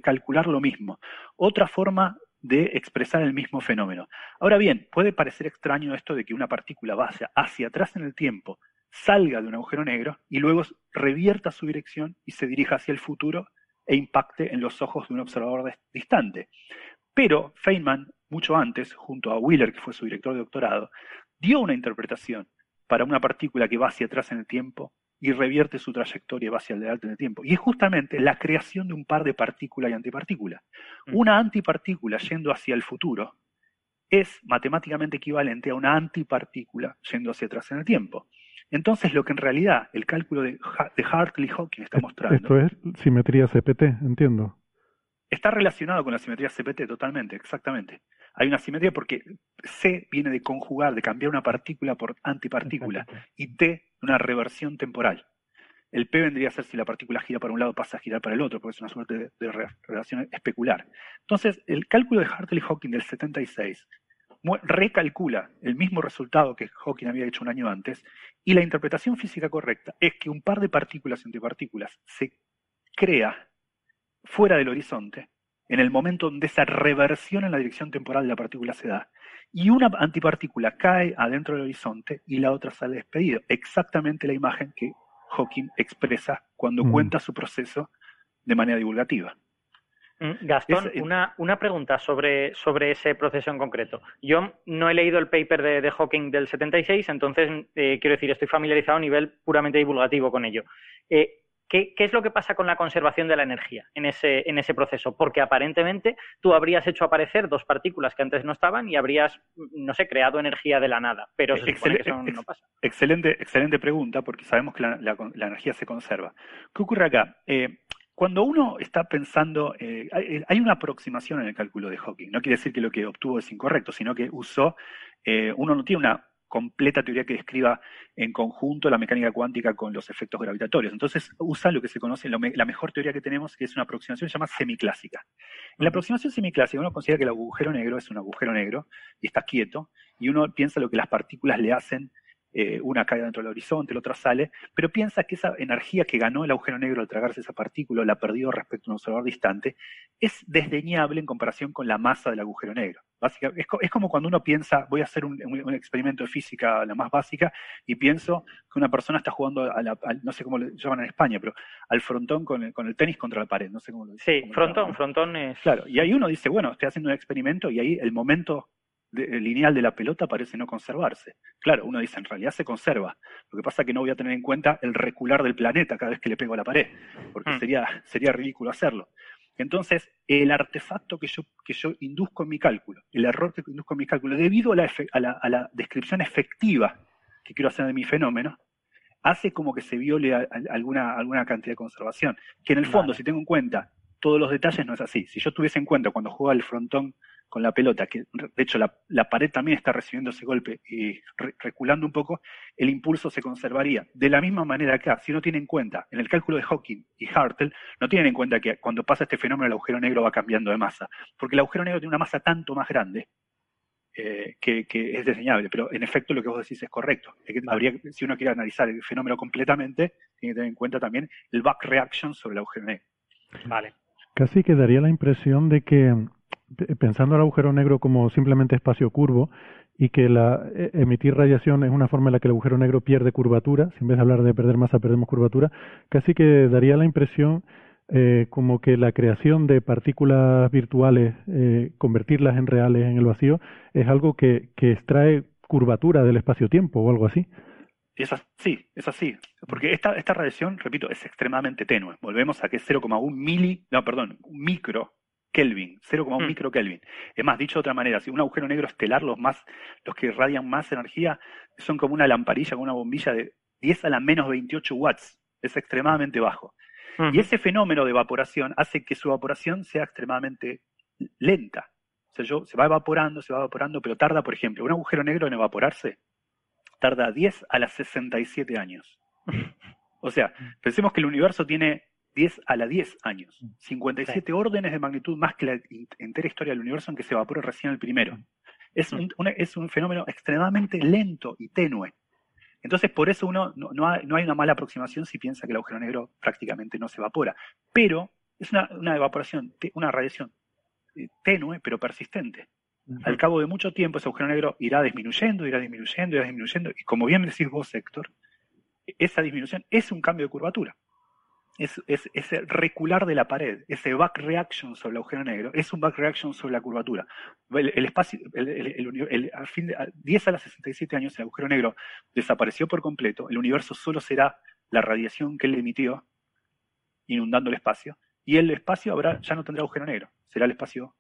calcular lo mismo, otra forma de expresar el mismo fenómeno. Ahora bien, puede parecer extraño esto de que una partícula vaya hacia atrás en el tiempo, salga de un agujero negro y luego revierta su dirección y se dirija hacia el futuro e impacte en los ojos de un observador distante. Pero Feynman, mucho antes, junto a Wheeler, que fue su director de doctorado, dio una interpretación para una partícula que va hacia atrás en el tiempo y revierte su trayectoria y va hacia adelante en el tiempo. Y es justamente la creación de un par de partícula y antipartícula. Una antipartícula yendo hacia el futuro es matemáticamente equivalente a una antipartícula yendo hacia atrás en el tiempo. Entonces, lo que en realidad el cálculo de Hartley-Hawking está mostrando... Esto es simetría CPT, entiendo. Está relacionado con la simetría CPT totalmente, exactamente. Hay una simetría porque C viene de conjugar, de cambiar una partícula por antipartícula, y T, una reversión temporal. El P vendría a ser si la partícula gira para un lado, pasa a girar para el otro, porque es una suerte de relación especular. Entonces, el cálculo de Hartley-Hawking del 76... recalcula el mismo resultado que Hawking había hecho un año antes, y la interpretación física correcta es que un par de partículas y antipartículas se crea fuera del horizonte en el momento donde esa reversión en la dirección temporal de la partícula se da, y una antipartícula cae adentro del horizonte y la otra sale despedida. Exactamente la imagen que Hawking expresa cuando cuenta su proceso de manera divulgativa. Gastón, una pregunta sobre ese proceso en concreto. Yo no he leído el paper de Hawking del 76, entonces quiero decir, estoy familiarizado a nivel puramente divulgativo con ello. ¿Qué es lo que pasa con la conservación de la energía en ese proceso? Porque aparentemente tú habrías hecho aparecer dos partículas que antes no estaban y habrías, no sé, creado energía de la nada, pero se supone que eso no pasa. Excelente pregunta, porque sabemos que la energía se conserva. ¿Qué ocurre acá? Cuando uno está pensando, hay una aproximación en el cálculo de Hawking. No quiere decir que lo que obtuvo es incorrecto, sino que usó, uno no tiene una completa teoría que describa en conjunto la mecánica cuántica con los efectos gravitatorios. Entonces usa lo que se conoce, la mejor teoría que tenemos, que es una aproximación que se llama semiclásica. En la aproximación semiclásica uno considera que el agujero negro es un agujero negro y está quieto, y uno piensa lo que las partículas le hacen. Una cae dentro del horizonte, la otra sale, pero piensa que esa energía que ganó el agujero negro al tragarse esa partícula, la perdió respecto a un observador distante, es desdeñable en comparación con la masa del agujero negro. Básicamente, es como cuando uno piensa, voy a hacer un experimento de física, la más básica, y pienso que una persona está jugando no sé cómo le llaman en España, pero al frontón con el tenis contra la pared, no sé cómo lo dicen. Sí, frontón es... Claro, y ahí uno dice, bueno, estoy haciendo un experimento y ahí el momento lineal de la pelota parece no conservarse. Claro, uno dice, en realidad se conserva. Lo que pasa es que no voy a tener en cuenta el recular del planeta cada vez que le pego a la pared, porque sería ridículo hacerlo. Entonces, el artefacto que yo induzco en mi cálculo, el error que induzco en mi cálculo, debido a la descripción efectiva que quiero hacer de mi fenómeno, hace como que se viole alguna cantidad de conservación. Que en el fondo, si tengo en cuenta todos los detalles, no es así. Si yo tuviese en cuenta cuando jugaba el frontón con la pelota, que de hecho la pared también está recibiendo ese golpe y reculando un poco, el impulso se conservaría. De la misma manera acá, si no tienen en cuenta, en el cálculo de Hawking y Hartle, no tienen en cuenta que cuando pasa este fenómeno el agujero negro va cambiando de masa, porque el agujero negro tiene una masa tanto más grande que es desdeñable, pero en efecto lo que vos decís es correcto. Si uno quiere analizar el fenómeno completamente, tiene que tener en cuenta también el back reaction sobre el agujero negro. Vale. Casi que daría la impresión de que, pensando al agujero negro como simplemente espacio curvo, y que emitir radiación es una forma en la que el agujero negro pierde curvatura, si en vez de hablar de perder masa perdemos curvatura, casi que daría la impresión como que la creación de partículas virtuales, convertirlas en reales en el vacío, es algo que extrae curvatura del espacio-tiempo o algo así. Es así, porque esta radiación, repito, es extremadamente tenue. Volvemos a que es 1 micro Kelvin, 0,1 micro Kelvin. Es más, dicho de otra manera, si un agujero negro estelar, los que irradian más energía, son como una lamparilla, como una bombilla de 10 a la menos 28 watts. Es extremadamente bajo. Y ese fenómeno de evaporación hace que su evaporación sea extremadamente lenta. O sea, se va evaporando, pero tarda, por ejemplo, un agujero negro en evaporarse, tarda 10 a las 67 años. O sea, pensemos que el universo tiene 10 a la 10 años. 57 órdenes de magnitud más que la entera historia del universo, en que se evapora recién el primero. Es un fenómeno extremadamente lento y tenue. Entonces, por eso uno no hay una mala aproximación si piensa que el agujero negro prácticamente no se evapora. Pero es una evaporación, una radiación tenue pero persistente. Al cabo de mucho tiempo ese agujero negro irá disminuyendo, y como bien decís vos, Héctor, esa disminución es un cambio de curvatura. Es el recular de la pared, ese back reaction sobre el agujero negro, es un back reaction sobre la curvatura. El espacio, al fin de 10 a las 67 años el agujero negro desapareció por completo, el universo solo será la radiación que él emitió inundando el espacio, y el espacio ya no tendrá agujero negro, será el espacio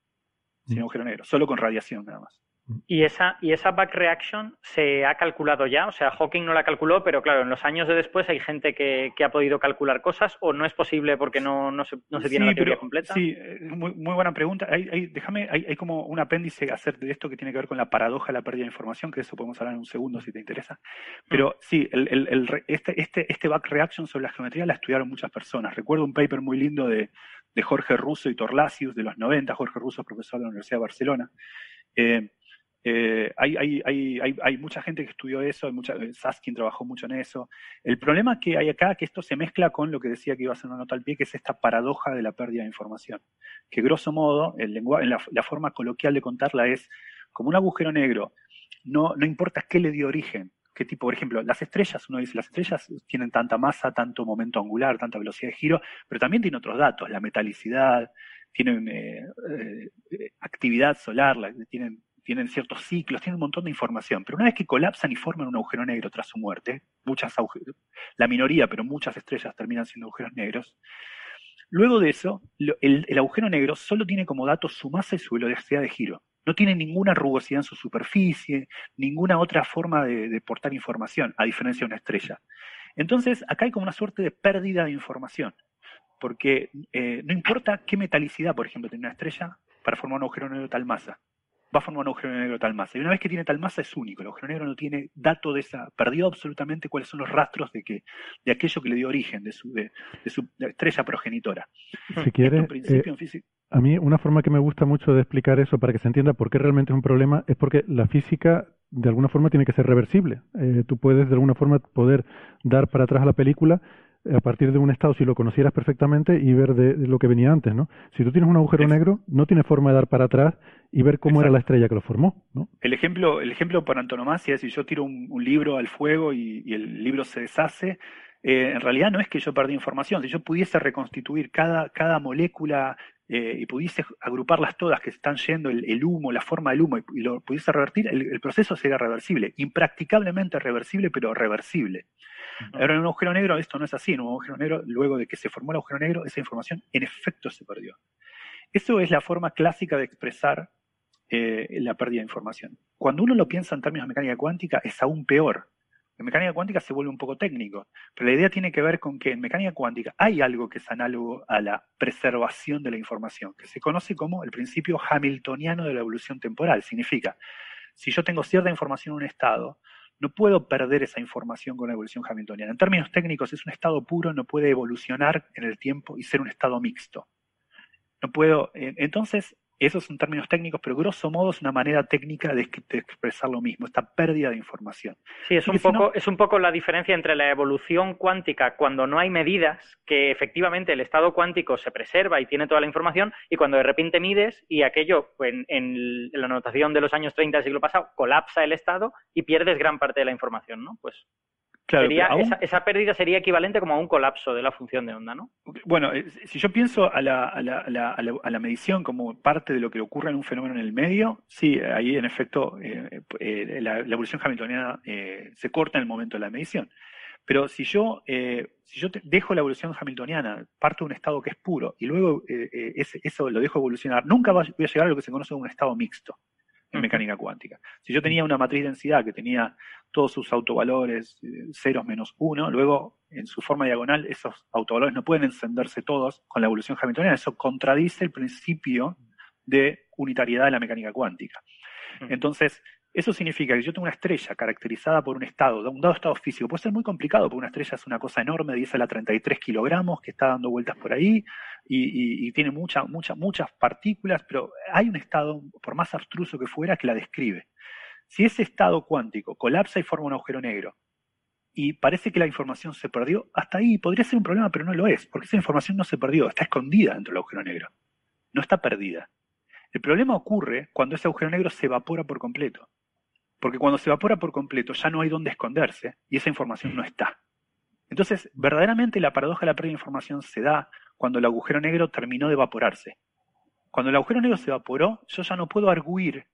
sin agujero negro, solo con radiación nada más. ¿Y esa back reaction se ha calculado ya? O sea, Hawking no la calculó, pero claro, en los años de después hay gente que ha podido calcular cosas, o no es posible porque no se tiene la teoría completa. Sí, muy, muy buena pregunta. Hay como un apéndice a hacer de esto que tiene que ver con la paradoja de la pérdida de información, que de eso podemos hablar en un segundo si te interesa. Pero sí, este back reaction sobre la geometría la estudiaron muchas personas. Recuerdo un paper muy lindo de Jorge Russo y Torlacius de los 90. Jorge Russo es profesor de la Universidad de Barcelona. Hay mucha gente que estudió eso, Saskin trabajó mucho en eso. El problema que hay acá, que esto se mezcla con lo que decía que iba a ser una nota al pie, que es esta paradoja de la pérdida de información, que grosso modo, la forma coloquial de contarla es, como un agujero negro, no importa qué le dio origen, qué tipo, por ejemplo, las estrellas, uno dice, las estrellas tienen tanta masa, tanto momento angular, tanta velocidad de giro, pero también tiene otros datos, la metalicidad, tienen actividad solar, tienen ciertos ciclos, tienen un montón de información, pero una vez que colapsan y forman un agujero negro tras su muerte, la minoría, pero muchas estrellas terminan siendo agujeros negros. Luego de eso, el agujero negro solo tiene como dato su masa y su velocidad de giro. No tiene ninguna rugosidad en su superficie, ninguna otra forma de portar información, a diferencia de una estrella. Entonces, acá hay como una suerte de pérdida de información, porque no importa qué metalicidad, por ejemplo, tiene una estrella para formar un agujero negro de tal masa. Va a formar un agujero negro de tal masa. Y una vez que tiene tal masa es único. El agujero negro no tiene dato de esa. Perdió absolutamente cuáles son los rastros de aquello que le dio origen, de su estrella progenitora. Si quieres, a mí una forma que me gusta mucho de explicar eso para que se entienda por qué realmente es un problema es porque la física de alguna forma tiene que ser reversible. Tú puedes de alguna forma poder dar para atrás a la película a partir de un estado, si lo conocieras perfectamente, y ver de lo que venía antes, ¿no? Si tú tienes un agujero negro, no tienes forma de dar para atrás y ver cómo era la estrella que lo formó, ¿no? El ejemplo por antonomasia es si yo tiro un libro al fuego y el libro se deshace. En realidad no es que yo perdí información. Si yo pudiese reconstituir cada molécula y pudiese agruparlas todas que están yendo, el humo, la forma del humo, y lo pudiese revertir, el proceso sería reversible. Impracticablemente reversible, pero reversible. Ahora, en un agujero negro esto no es así. En un agujero negro, luego de que se formó el agujero negro, esa información en efecto se perdió. Eso es la forma clásica de expresar la pérdida de información. Cuando uno lo piensa en términos de mecánica cuántica, es aún peor. En mecánica cuántica se vuelve un poco técnico, pero la idea tiene que ver con que en mecánica cuántica hay algo que es análogo a la preservación de la información, que se conoce como el principio hamiltoniano de la evolución temporal. Significa, si yo tengo cierta información en un estado, no puedo perder esa información con la evolución hamiltoniana. En términos técnicos, es un estado puro, no puede evolucionar en el tiempo y ser un estado mixto. No puedo. Entonces, esos son términos técnicos, pero grosso modo es una manera técnica de expresar lo mismo, esta pérdida de información. Sí, es un poco la diferencia entre la evolución cuántica, cuando no hay medidas, que efectivamente el estado cuántico se preserva y tiene toda la información, y cuando de repente mides y aquello, en la notación de los años 30 del siglo pasado, colapsa el estado y pierdes gran parte de la información, ¿no? Pues claro, esa pérdida sería equivalente como a un colapso de la función de onda, ¿no? Bueno, si yo pienso a la medición como parte de lo que ocurre en un fenómeno en el medio, sí, ahí en efecto la evolución hamiltoniana se corta en el momento de la medición. Pero si yo dejo la evolución hamiltoniana, parto de un estado que es puro, y luego eso lo dejo evolucionar, nunca voy a llegar a lo que se conoce como un estado mixto en mecánica cuántica. Si yo tenía una matriz de densidad que tenía todos sus autovalores, ceros menos uno, luego en su forma diagonal esos autovalores no pueden encenderse todos con la evolución hamiltoniana, eso contradice el principio de unitariedad de la mecánica cuántica. Entonces, Eso significa que yo tengo una estrella caracterizada por un dado estado físico. Puede ser muy complicado, porque una estrella es una cosa enorme, 10 a la 33 kilogramos, que está dando vueltas por ahí, y tiene muchas partículas, pero hay un estado, por más abstruso que fuera, que la describe. Si ese estado cuántico colapsa y forma un agujero negro, y parece que la información se perdió, hasta ahí podría ser un problema, pero no lo es, porque esa información no se perdió, está escondida dentro del agujero negro, no está perdida. El problema ocurre cuando ese agujero negro se evapora por completo. Porque cuando se evapora por completo ya no hay dónde esconderse y esa información no está. Entonces, verdaderamente la paradoja de la pérdida de información se da cuando el agujero negro terminó de evaporarse. Cuando el agujero negro se evaporó, yo ya no puedo arguir,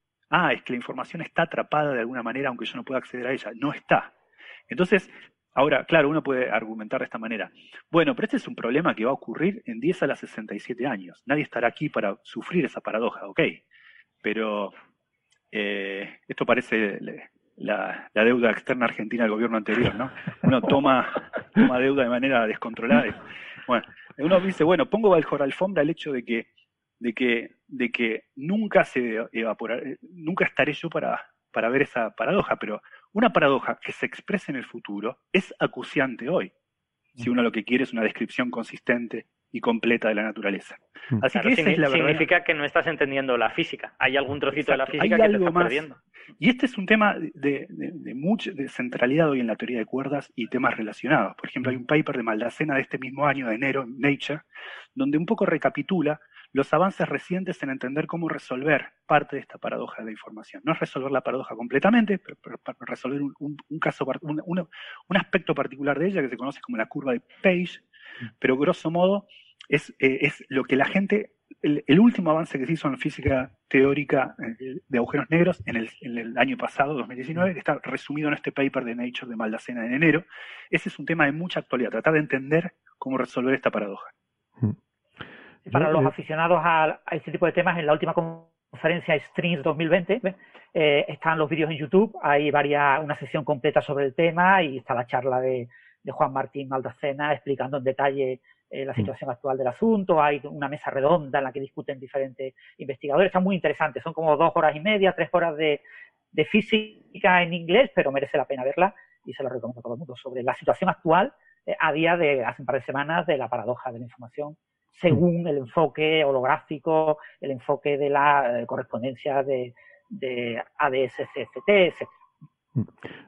es que la información está atrapada de alguna manera aunque yo no pueda acceder a ella. No está. Entonces, ahora, claro, uno puede argumentar de esta manera. Bueno, pero este es un problema que va a ocurrir en 10 a la 67 años. Nadie estará aquí para sufrir esa paradoja, ¿ok? Pero... esto parece la deuda externa argentina del gobierno anterior, ¿no? Uno toma deuda de manera descontrolada. Bueno, uno dice, bueno, pongo bajo la alfombra el hecho de que nunca se evaporará, nunca estaré yo para ver esa paradoja, pero una paradoja que se expresa en el futuro es acuciante hoy, si uno lo que quiere es una descripción consistente y completa de la naturaleza. Así claro, que esa es la verdadera... Significa que no estás entendiendo la física. Hay algún trocito de la física que te estás perdiendo. Y este es un tema de mucha centralidad hoy en la teoría de cuerdas y temas relacionados. Por ejemplo, hay un paper de Maldacena de este mismo año, de enero, en Nature, donde un poco recapitula los avances recientes en entender cómo resolver parte de esta paradoja de la información. No es resolver la paradoja completamente, pero resolver un aspecto particular de ella que se conoce como la curva de Page, pero grosso modo es lo que la gente, el último avance que se hizo en física teórica de agujeros negros en el año pasado, 2019, que está resumido en este paper de Nature de Maldacena en enero. Ese es un tema de mucha actualidad, tratar de entender cómo resolver esta paradoja. Para los aficionados a este tipo de temas, en la última conferencia Strings 2020 están los vídeos en YouTube, hay una sesión completa sobre el tema y está la charla de Juan Martín Maldacena explicando en detalle la situación actual del asunto. Hay una mesa redonda en la que discuten diferentes investigadores. Está muy interesante. Son como 2 horas y media, 3 horas de física en inglés, pero merece la pena verla y se lo recomiendo a todo el mundo. Sobre la situación actual, a día de hace un par de semanas, de la paradoja de la información, según el enfoque holográfico, el enfoque de la correspondencia de ADS-CFT, etc.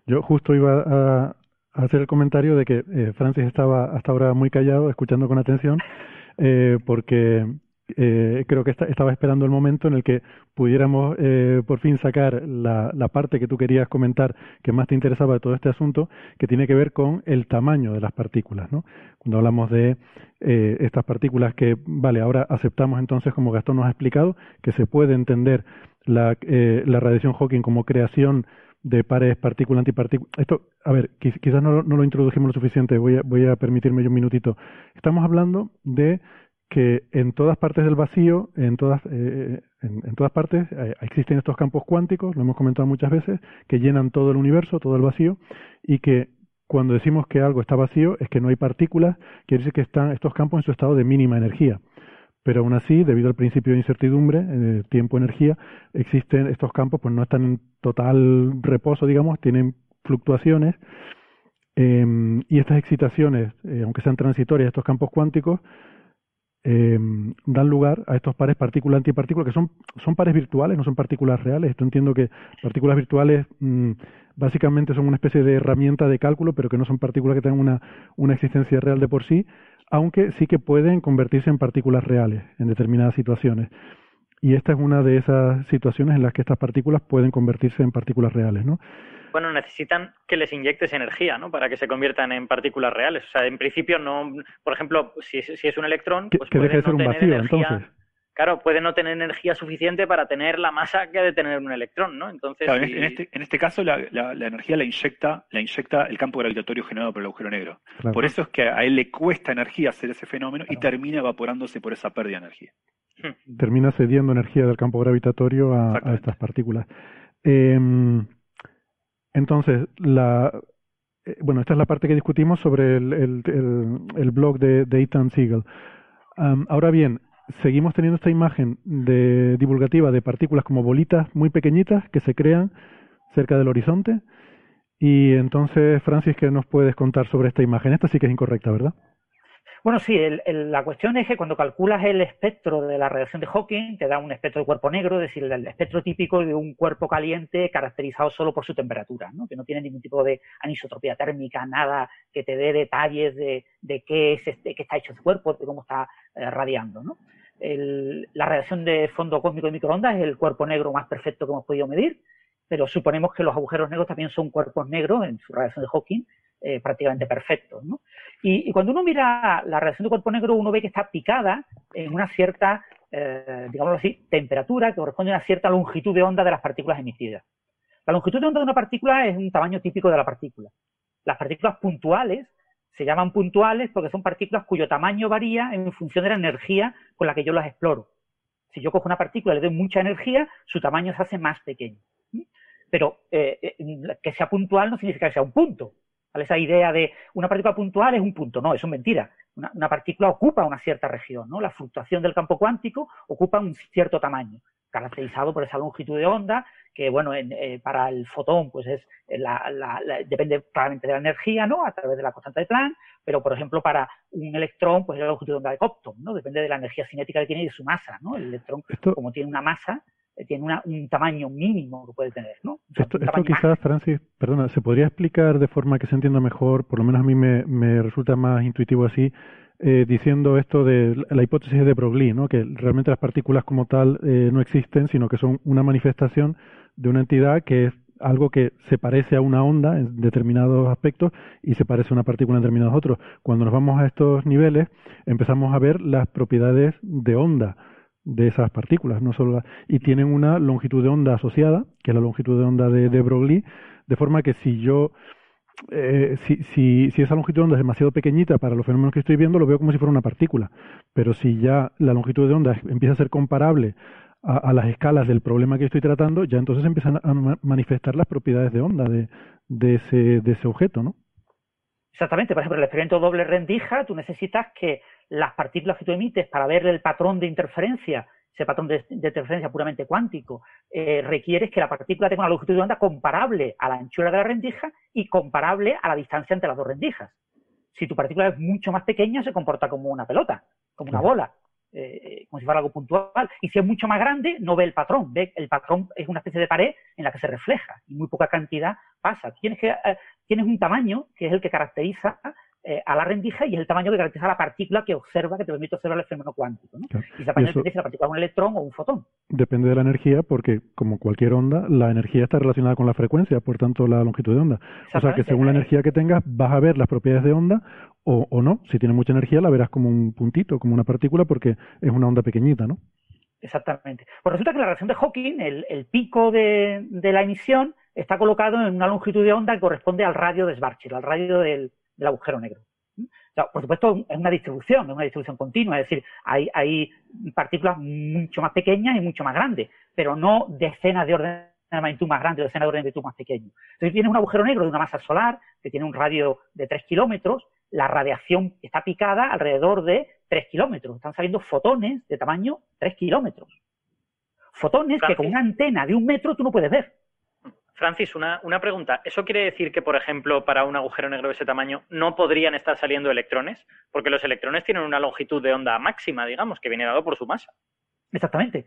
Yo justo iba a hacer el comentario de que Francis estaba hasta ahora muy callado, escuchando con atención, porque creo que estaba esperando el momento en el que pudiéramos por fin sacar la parte que tú querías comentar, que más te interesaba de todo este asunto, que tiene que ver con el tamaño de las partículas, ¿no? Cuando hablamos de estas partículas que, vale, ahora aceptamos entonces, como Gastón nos ha explicado, que se puede entender la radiación Hawking como creación de pares partícula-antipartícula. Esto, a ver, quizás no lo introdujimos lo suficiente, voy a permitirme yo un minutito. Estamos hablando de que en todas partes del vacío, en todas partes existen estos campos cuánticos, lo hemos comentado muchas veces, que llenan todo el universo, todo el vacío, y que cuando decimos que algo está vacío es que no hay partículas, quiere decir que están estos campos en su estado de mínima energía. Pero aún así, debido al principio de incertidumbre, tiempo-energía, existen estos campos, pues no están en total reposo, digamos, tienen fluctuaciones, y estas excitaciones, aunque sean transitorias, estos campos cuánticos, dan lugar a estos pares partícula-antipartícula, que son pares virtuales, no son partículas reales. Esto entiendo que partículas virtuales básicamente son una especie de herramienta de cálculo, pero que no son partículas que tengan una existencia real de por sí, aunque sí que pueden convertirse en partículas reales en determinadas situaciones. Y esta es una de esas situaciones en las que estas partículas pueden convertirse en partículas reales, ¿no? Bueno, necesitan que les inyectes energía, ¿no? Para que se conviertan en partículas reales. O sea, en principio no... Por ejemplo, si es un electrón, pues que puede no tener vacío, energía... Entonces. Claro, puede no tener energía suficiente para tener la masa que ha de tener un electrón, ¿no? Entonces, claro, en este caso la energía la inyecta el campo gravitatorio generado por el agujero negro. Claro. Por eso es que a él le cuesta energía hacer ese fenómeno, claro, y termina evaporándose por esa pérdida de energía. Termina cediendo energía del campo gravitatorio a estas partículas. Entonces, bueno, esta es la parte que discutimos sobre el blog de Ethan Siegel. Ahora bien, seguimos teniendo esta imagen divulgativa de partículas como bolitas muy pequeñitas que se crean cerca del horizonte. Y entonces, Francis, ¿qué nos puedes contar sobre esta imagen? Esta sí que es incorrecta, ¿verdad? Bueno, sí, la cuestión es que cuando calculas el espectro de la radiación de Hawking, te da un espectro de cuerpo negro, es decir, el espectro típico de un cuerpo caliente caracterizado solo por su temperatura, ¿no? Que no tiene ningún tipo de anisotropía térmica, nada que te dé detalles de qué es qué está hecho ese cuerpo, de cómo está radiando, ¿no? La radiación de fondo cósmico de microondas es el cuerpo negro más perfecto que hemos podido medir, pero suponemos que los agujeros negros también son cuerpos negros en su radiación de Hawking, prácticamente perfectos, ¿no? Y cuando uno mira la radiación de cuerpo negro, uno ve que está picada en una cierta, digámoslo así, temperatura que corresponde a una cierta longitud de onda de las partículas emitidas. La longitud de onda de una partícula es un tamaño típico de la partícula. Las partículas puntuales se llaman puntuales porque son partículas cuyo tamaño varía en función de la energía con la que yo las exploro. Si yo cojo una partícula y le doy mucha energía, su tamaño se hace más pequeño. Pero que sea puntual no significa que sea un punto. Esa idea de una partícula puntual es un punto, no, eso es mentira. Una partícula ocupa una cierta región, ¿no? La fluctuación del campo cuántico ocupa un cierto tamaño, caracterizado por esa longitud de onda, que bueno, para el fotón pues es depende claramente de la energía, ¿no? A través de la constante de Planck, pero por ejemplo para un electrón pues es la longitud de onda de Compton, ¿no? Depende de la energía cinética que tiene y de su masa, ¿no? El electrón, como tiene una masa, tiene un tamaño mínimo que puede tener, ¿no? O sea, esto quizás, Francis, perdona, ¿se podría explicar de forma que se entienda mejor? Por lo menos a mí me resulta más intuitivo así, diciendo esto de la hipótesis de Broglie, ¿no? Que realmente las partículas como tal no existen, sino que son una manifestación de una entidad que es algo que se parece a una onda en determinados aspectos y se parece a una partícula en determinados otros. Cuando nos vamos a estos niveles, empezamos a ver las propiedades de onda de esas partículas, no solo y tienen una longitud de onda asociada, que es la longitud de onda de Broglie, de forma que si yo si esa longitud de onda es demasiado pequeñita para los fenómenos que estoy viendo, lo veo como si fuera una partícula, pero si ya la longitud de onda empieza a ser comparable a las escalas del problema que estoy tratando, ya entonces empiezan a manifestar las propiedades de onda de ese objeto, ¿no? Exactamente, por ejemplo, el experimento doble rendija, tú necesitas que las partículas que tú emites para ver el patrón de interferencia, ese patrón de interferencia puramente cuántico, requieres que la partícula tenga una longitud de onda comparable a la anchura de la rendija y comparable a la distancia entre las dos rendijas. Si tu partícula es mucho más pequeña, se comporta como una pelota, como una bola, como si fuera algo puntual. Y si es mucho más grande, no ve el patrón. El patrón es una especie de pared en la que se refleja y muy poca cantidad pasa. Tienes un tamaño que es el que caracteriza a la rendija y es el tamaño que caracteriza la partícula que observa, que te permite observar el fenómeno cuántico, ¿no? Claro. Y esa partícula es un electrón o un fotón. Depende de la energía porque, como cualquier onda, la energía está relacionada con la frecuencia, por tanto, la longitud de onda. O sea que según la energía que tengas, vas a ver las propiedades de onda o no. Si tienes mucha energía, la verás como un puntito, como una partícula, porque es una onda pequeñita, ¿no? Exactamente. Pues resulta que la radiación de Hawking, el pico de la emisión, está colocado en una longitud de onda que corresponde al radio de Schwarzschild, al radio del agujero negro. O sea, por supuesto, es una distribución continua, es decir, hay partículas mucho más pequeñas y mucho más grandes, pero no decenas de órdenes de magnitud más grandes o decenas de órdenes de magnitud más pequeños. Entonces, tienes un agujero negro de una masa solar que tiene un radio de 3 kilómetros, la radiación está picada alrededor de 3 kilómetros, están saliendo fotones de tamaño 3 kilómetros. Fotones que con una antena de 1 metro tú no puedes ver. Francis, una pregunta. ¿Eso quiere decir que, por ejemplo, para un agujero negro de ese tamaño no podrían estar saliendo electrones? Porque los electrones tienen una longitud de onda máxima, digamos, que viene dado por su masa. Exactamente.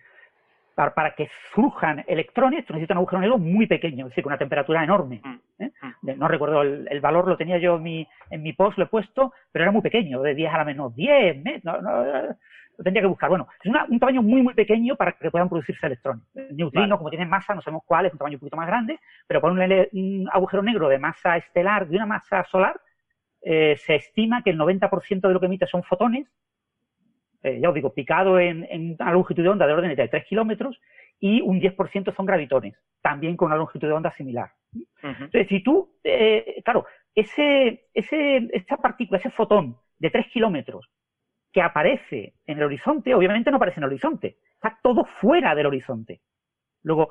Para que surjan electrones, tú necesitas un agujero negro muy pequeño, es decir, con una temperatura enorme, ¿eh? No recuerdo el valor, lo tenía yo en mi post, lo he puesto, pero era muy pequeño, de 10 a la menos 10, lo tendría que buscar. Bueno, es un tamaño muy, muy pequeño para que puedan producirse electrones. Neutrinos, como tienen masa, no sabemos cuál, es un tamaño un poquito más grande, pero para un agujero negro de masa estelar, de una masa solar, se estima que el 90% de lo que emite son fotones, ya os digo, picado en una longitud de onda de orden de 3 kilómetros y un 10% son gravitones, también con una longitud de onda similar. Entonces, si tú, claro, esta partícula, ese fotón de 3 kilómetros que aparece en el horizonte, obviamente no aparece en el horizonte, está todo fuera del horizonte. Luego,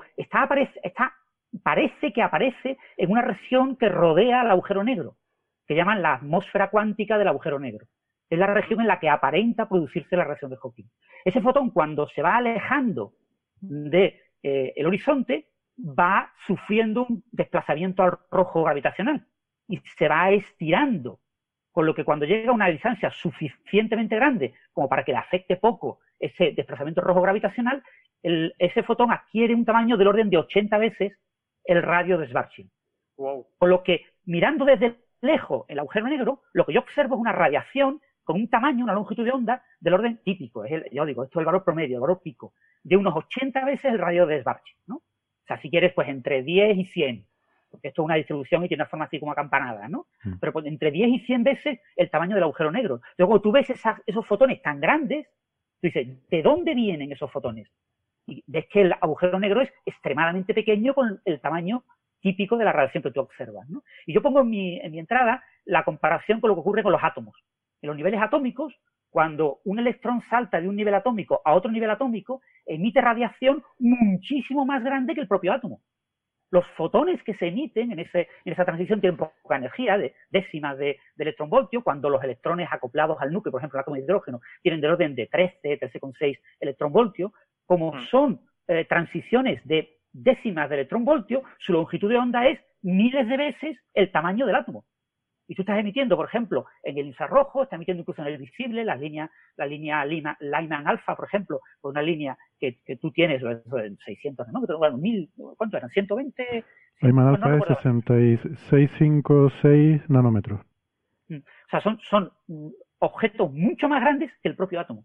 parece que aparece en una región que rodea al agujero negro, que llaman la atmósfera cuántica del agujero negro. Es la región en la que aparenta producirse la radiación de Hawking. Ese fotón, cuando se va alejando del horizonte, va sufriendo un desplazamiento al rojo gravitacional y se va estirando, con lo que cuando llega a una distancia suficientemente grande como para que le afecte poco ese desplazamiento rojo gravitacional, ese fotón adquiere un tamaño del orden de 80 veces el radio de Schwarzschild. Wow. Con lo que, mirando desde lejos el agujero negro, lo que yo observo es una radiación con un tamaño, una longitud de onda del orden típico. Yo digo, esto es el valor promedio, el valor pico, de unos 80 veces el radio de Schwarzschild, ¿no? O sea, si quieres, pues entre 10 y 100. Porque esto es una distribución y tiene una forma así como acampanada, ¿no? Pero pues, entre 10 y 100 veces el tamaño del agujero negro. Luego tú ves esos fotones tan grandes, tú dices, ¿de dónde vienen esos fotones? Y ves que el agujero negro es extremadamente pequeño con el tamaño típico de la radiación que tú observas, ¿no? Y yo pongo en mi entrada la comparación con lo que ocurre con los átomos. En los niveles atómicos, cuando un electrón salta de un nivel atómico a otro nivel atómico, emite radiación muchísimo más grande que el propio átomo. Los fotones que se emiten en esa transición tienen poca energía, de décimas de electronvoltio, cuando los electrones acoplados al núcleo, por ejemplo, el átomo de hidrógeno, tienen del orden de 13, 13,6 electronvoltios. Como son transiciones de décimas de electronvoltio, su longitud de onda es miles de veces el tamaño del átomo. Y tú estás emitiendo, por ejemplo, en el infrarrojo, estás emitiendo incluso en el visible, la línea Lyman alfa, por ejemplo, con una línea que tú tienes, 600, ¿no? Bueno, 1000, ¿cuánto eran? 120. Lyman alfa es 6656 nanómetros. O sea, son objetos mucho más grandes que el propio átomo.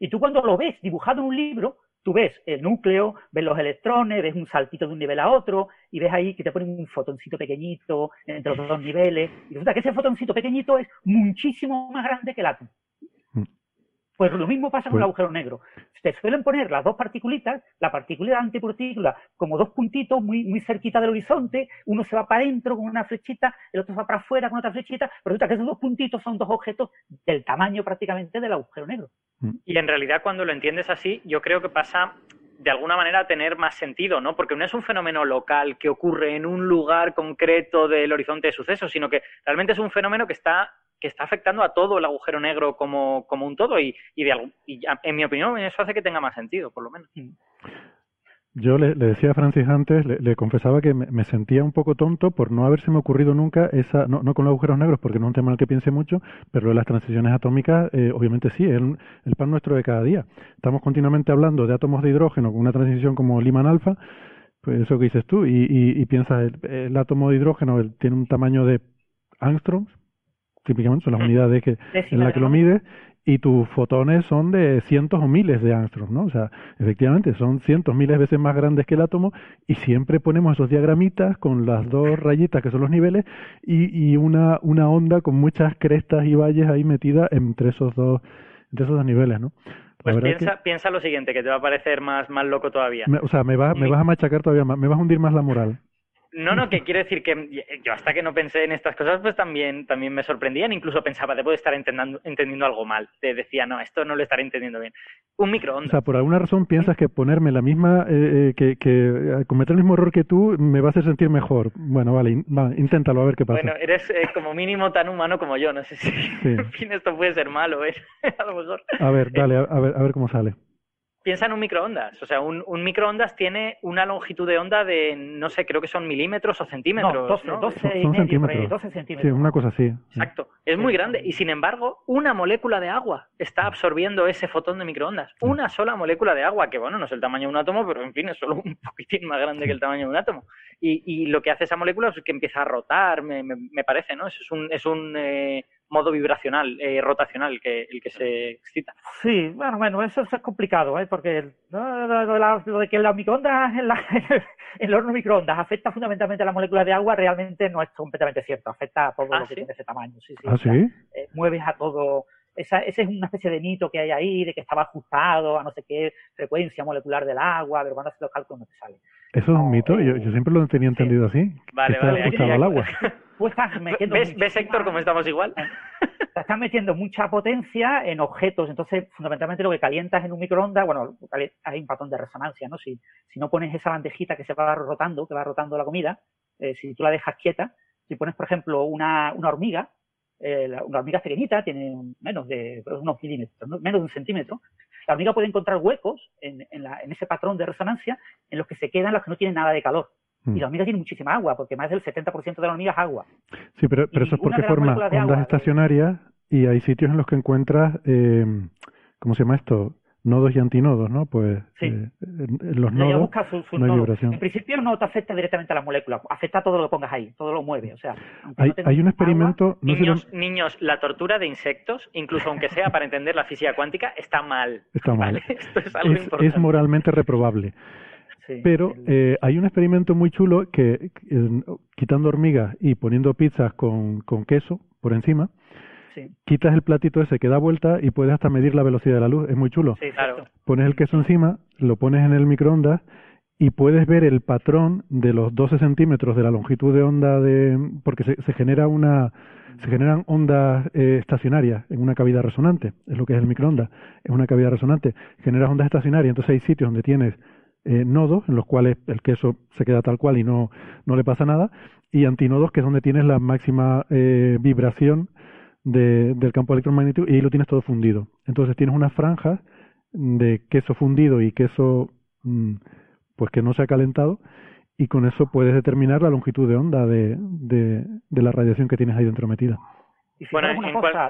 Y tú cuando lo ves dibujado en un libro, tú ves el núcleo, ves los electrones, ves un saltito de un nivel a otro y ves ahí que te ponen un fotoncito pequeñito entre los dos niveles. Y resulta que ese fotoncito pequeñito es muchísimo más grande que el átomo. Pues lo mismo pasa con el agujero negro. Te suelen poner las dos partículitas, la partícula y la antipartícula, como dos puntitos muy, muy cerquita del horizonte. Uno se va para adentro con una flechita, el otro se va para afuera con otra flechita. Pero resulta que esos dos puntitos son dos objetos del tamaño prácticamente del agujero negro. Y en realidad cuando lo entiendes así, yo creo que pasa de alguna manera a tener más sentido, ¿no? Porque no es un fenómeno local que ocurre en un lugar concreto del horizonte de sucesos, sino que realmente es un fenómeno que está afectando a todo el agujero negro como un todo y en mi opinión eso hace que tenga más sentido, por lo menos. Yo le decía a Francis antes, le confesaba que me sentía un poco tonto por no haberse me ocurrido nunca esa, no con los agujeros negros, porque no es un tema en el que piense mucho, pero lo de las transiciones atómicas, obviamente sí, es el pan nuestro de cada día. Estamos continuamente hablando de átomos de hidrógeno con una transición como Lyman alfa, pues eso que dices tú, y piensas, el átomo de hidrógeno tiene un tamaño de angstroms, típicamente son las unidades en las que lo mides, y tus fotones son de cientos o miles de angstroms, ¿no? O sea, efectivamente, son cientos, miles de veces más grandes que el átomo y siempre ponemos esos diagramitas con las dos rayitas que son los niveles y una onda con muchas crestas y valles ahí metida entre esos dos niveles, ¿no? Pues piensa lo siguiente, que te va a parecer más loco todavía. Me vas a machacar todavía más, me vas a hundir más la moral. No, que quiere decir que yo hasta que no pensé en estas cosas, pues también me sorprendían. Incluso pensaba, debo de estar entendiendo algo mal. Te decía, no, esto no lo estaré entendiendo bien. Un microondas. O sea, por alguna razón piensas que ponerme la misma, que cometer el mismo error que tú me va a hacer sentir mejor. Bueno, vale, inténtalo a ver qué pasa. Bueno, eres como mínimo tan humano como yo. No sé si en fin esto puede ser malo, ¿eh? A lo mejor. A ver, dale, a ver cómo sale. Piensa en un microondas. O sea, un microondas tiene una longitud de onda de, no sé, creo que son milímetros o centímetros. No, 12, ¿no? 12 centímetros. Sí, una cosa así. Exacto. Es muy grande. Y, sin embargo, una molécula de agua está absorbiendo ese fotón de microondas. Una sola molécula de agua, que, bueno, no es el tamaño de un átomo, pero, en fin, es solo un poquitín más grande que el tamaño de un átomo. Y lo que hace esa molécula es que empieza a rotar, me parece, ¿no? Es un modo vibracional, rotacional, el que se excita. Sí, bueno, eso es complicado, porque lo de que la microondas, el horno microondas afecta fundamentalmente a las moléculas de agua, realmente no es completamente cierto, afecta a todo lo que tiene ese tamaño. Sí, ¿ah, sí? O sea, mueves a todo. Ese es una especie de mito que hay ahí, de que estaba ajustado a no sé qué frecuencia molecular del agua, pero cuando haces los cálculos no te sale. ¿Eso es un mito? Yo siempre lo tenía entendido así. Vale, que vale. Ajustado al agua. Tú estás metiendo ¿Ves Héctor, cómo estamos igual? Te estás metiendo mucha potencia en objetos, entonces fundamentalmente lo que calientas en un microondas, bueno, hay un patrón de resonancia, ¿no? Si no pones esa bandejita que se va rotando, la comida, si tú la dejas quieta, si pones, por ejemplo, una hormiga, una hormiga pequeñita, tiene menos de unos milímetros, menos de un centímetro. La hormiga puede encontrar huecos en ese patrón de resonancia en los que se quedan los que no tienen nada de calor. Y la hormiga tiene muchísima agua, porque más del 70% de la hormiga es agua. Sí, pero eso es porque forma ondas estacionarias y hay sitios en los que encuentras, ¿cómo se llama esto? Nodos y antinodos, ¿no? Pues sí. Los nodos no hay vibración. En principio no te afecta directamente a las moléculas, afecta a todo lo que pongas ahí, todo lo mueve. O sea, hay un experimento... Niños, la tortura de insectos, incluso aunque sea para entender la física cuántica, está mal. Está mal. ¿Vale? Esto es algo importante. Es moralmente reprobable. Sí, pero hay un experimento muy chulo que, quitando hormigas y poniendo pizzas con queso por encima... Sí. Quitas el platito ese que da vuelta y puedes hasta medir la velocidad de la luz. Es muy chulo. Sí, claro. Pones el queso encima, lo pones en el microondas y puedes ver el patrón de los 12 centímetros de la longitud de onda porque se generan ondas estacionarias en una cavidad resonante. Es lo que es el microondas. Es una cavidad resonante. Generas ondas estacionarias. Entonces hay sitios donde tienes nodos en los cuales el queso se queda tal cual y no le pasa nada, y antinodos, que es donde tienes la máxima vibración del campo electromagnético, y ahí lo tienes todo fundido. Entonces tienes unas franjas de queso fundido y queso pues que no se ha calentado, y con eso puedes determinar la longitud de onda de la radiación que tienes ahí dentro metida. Y si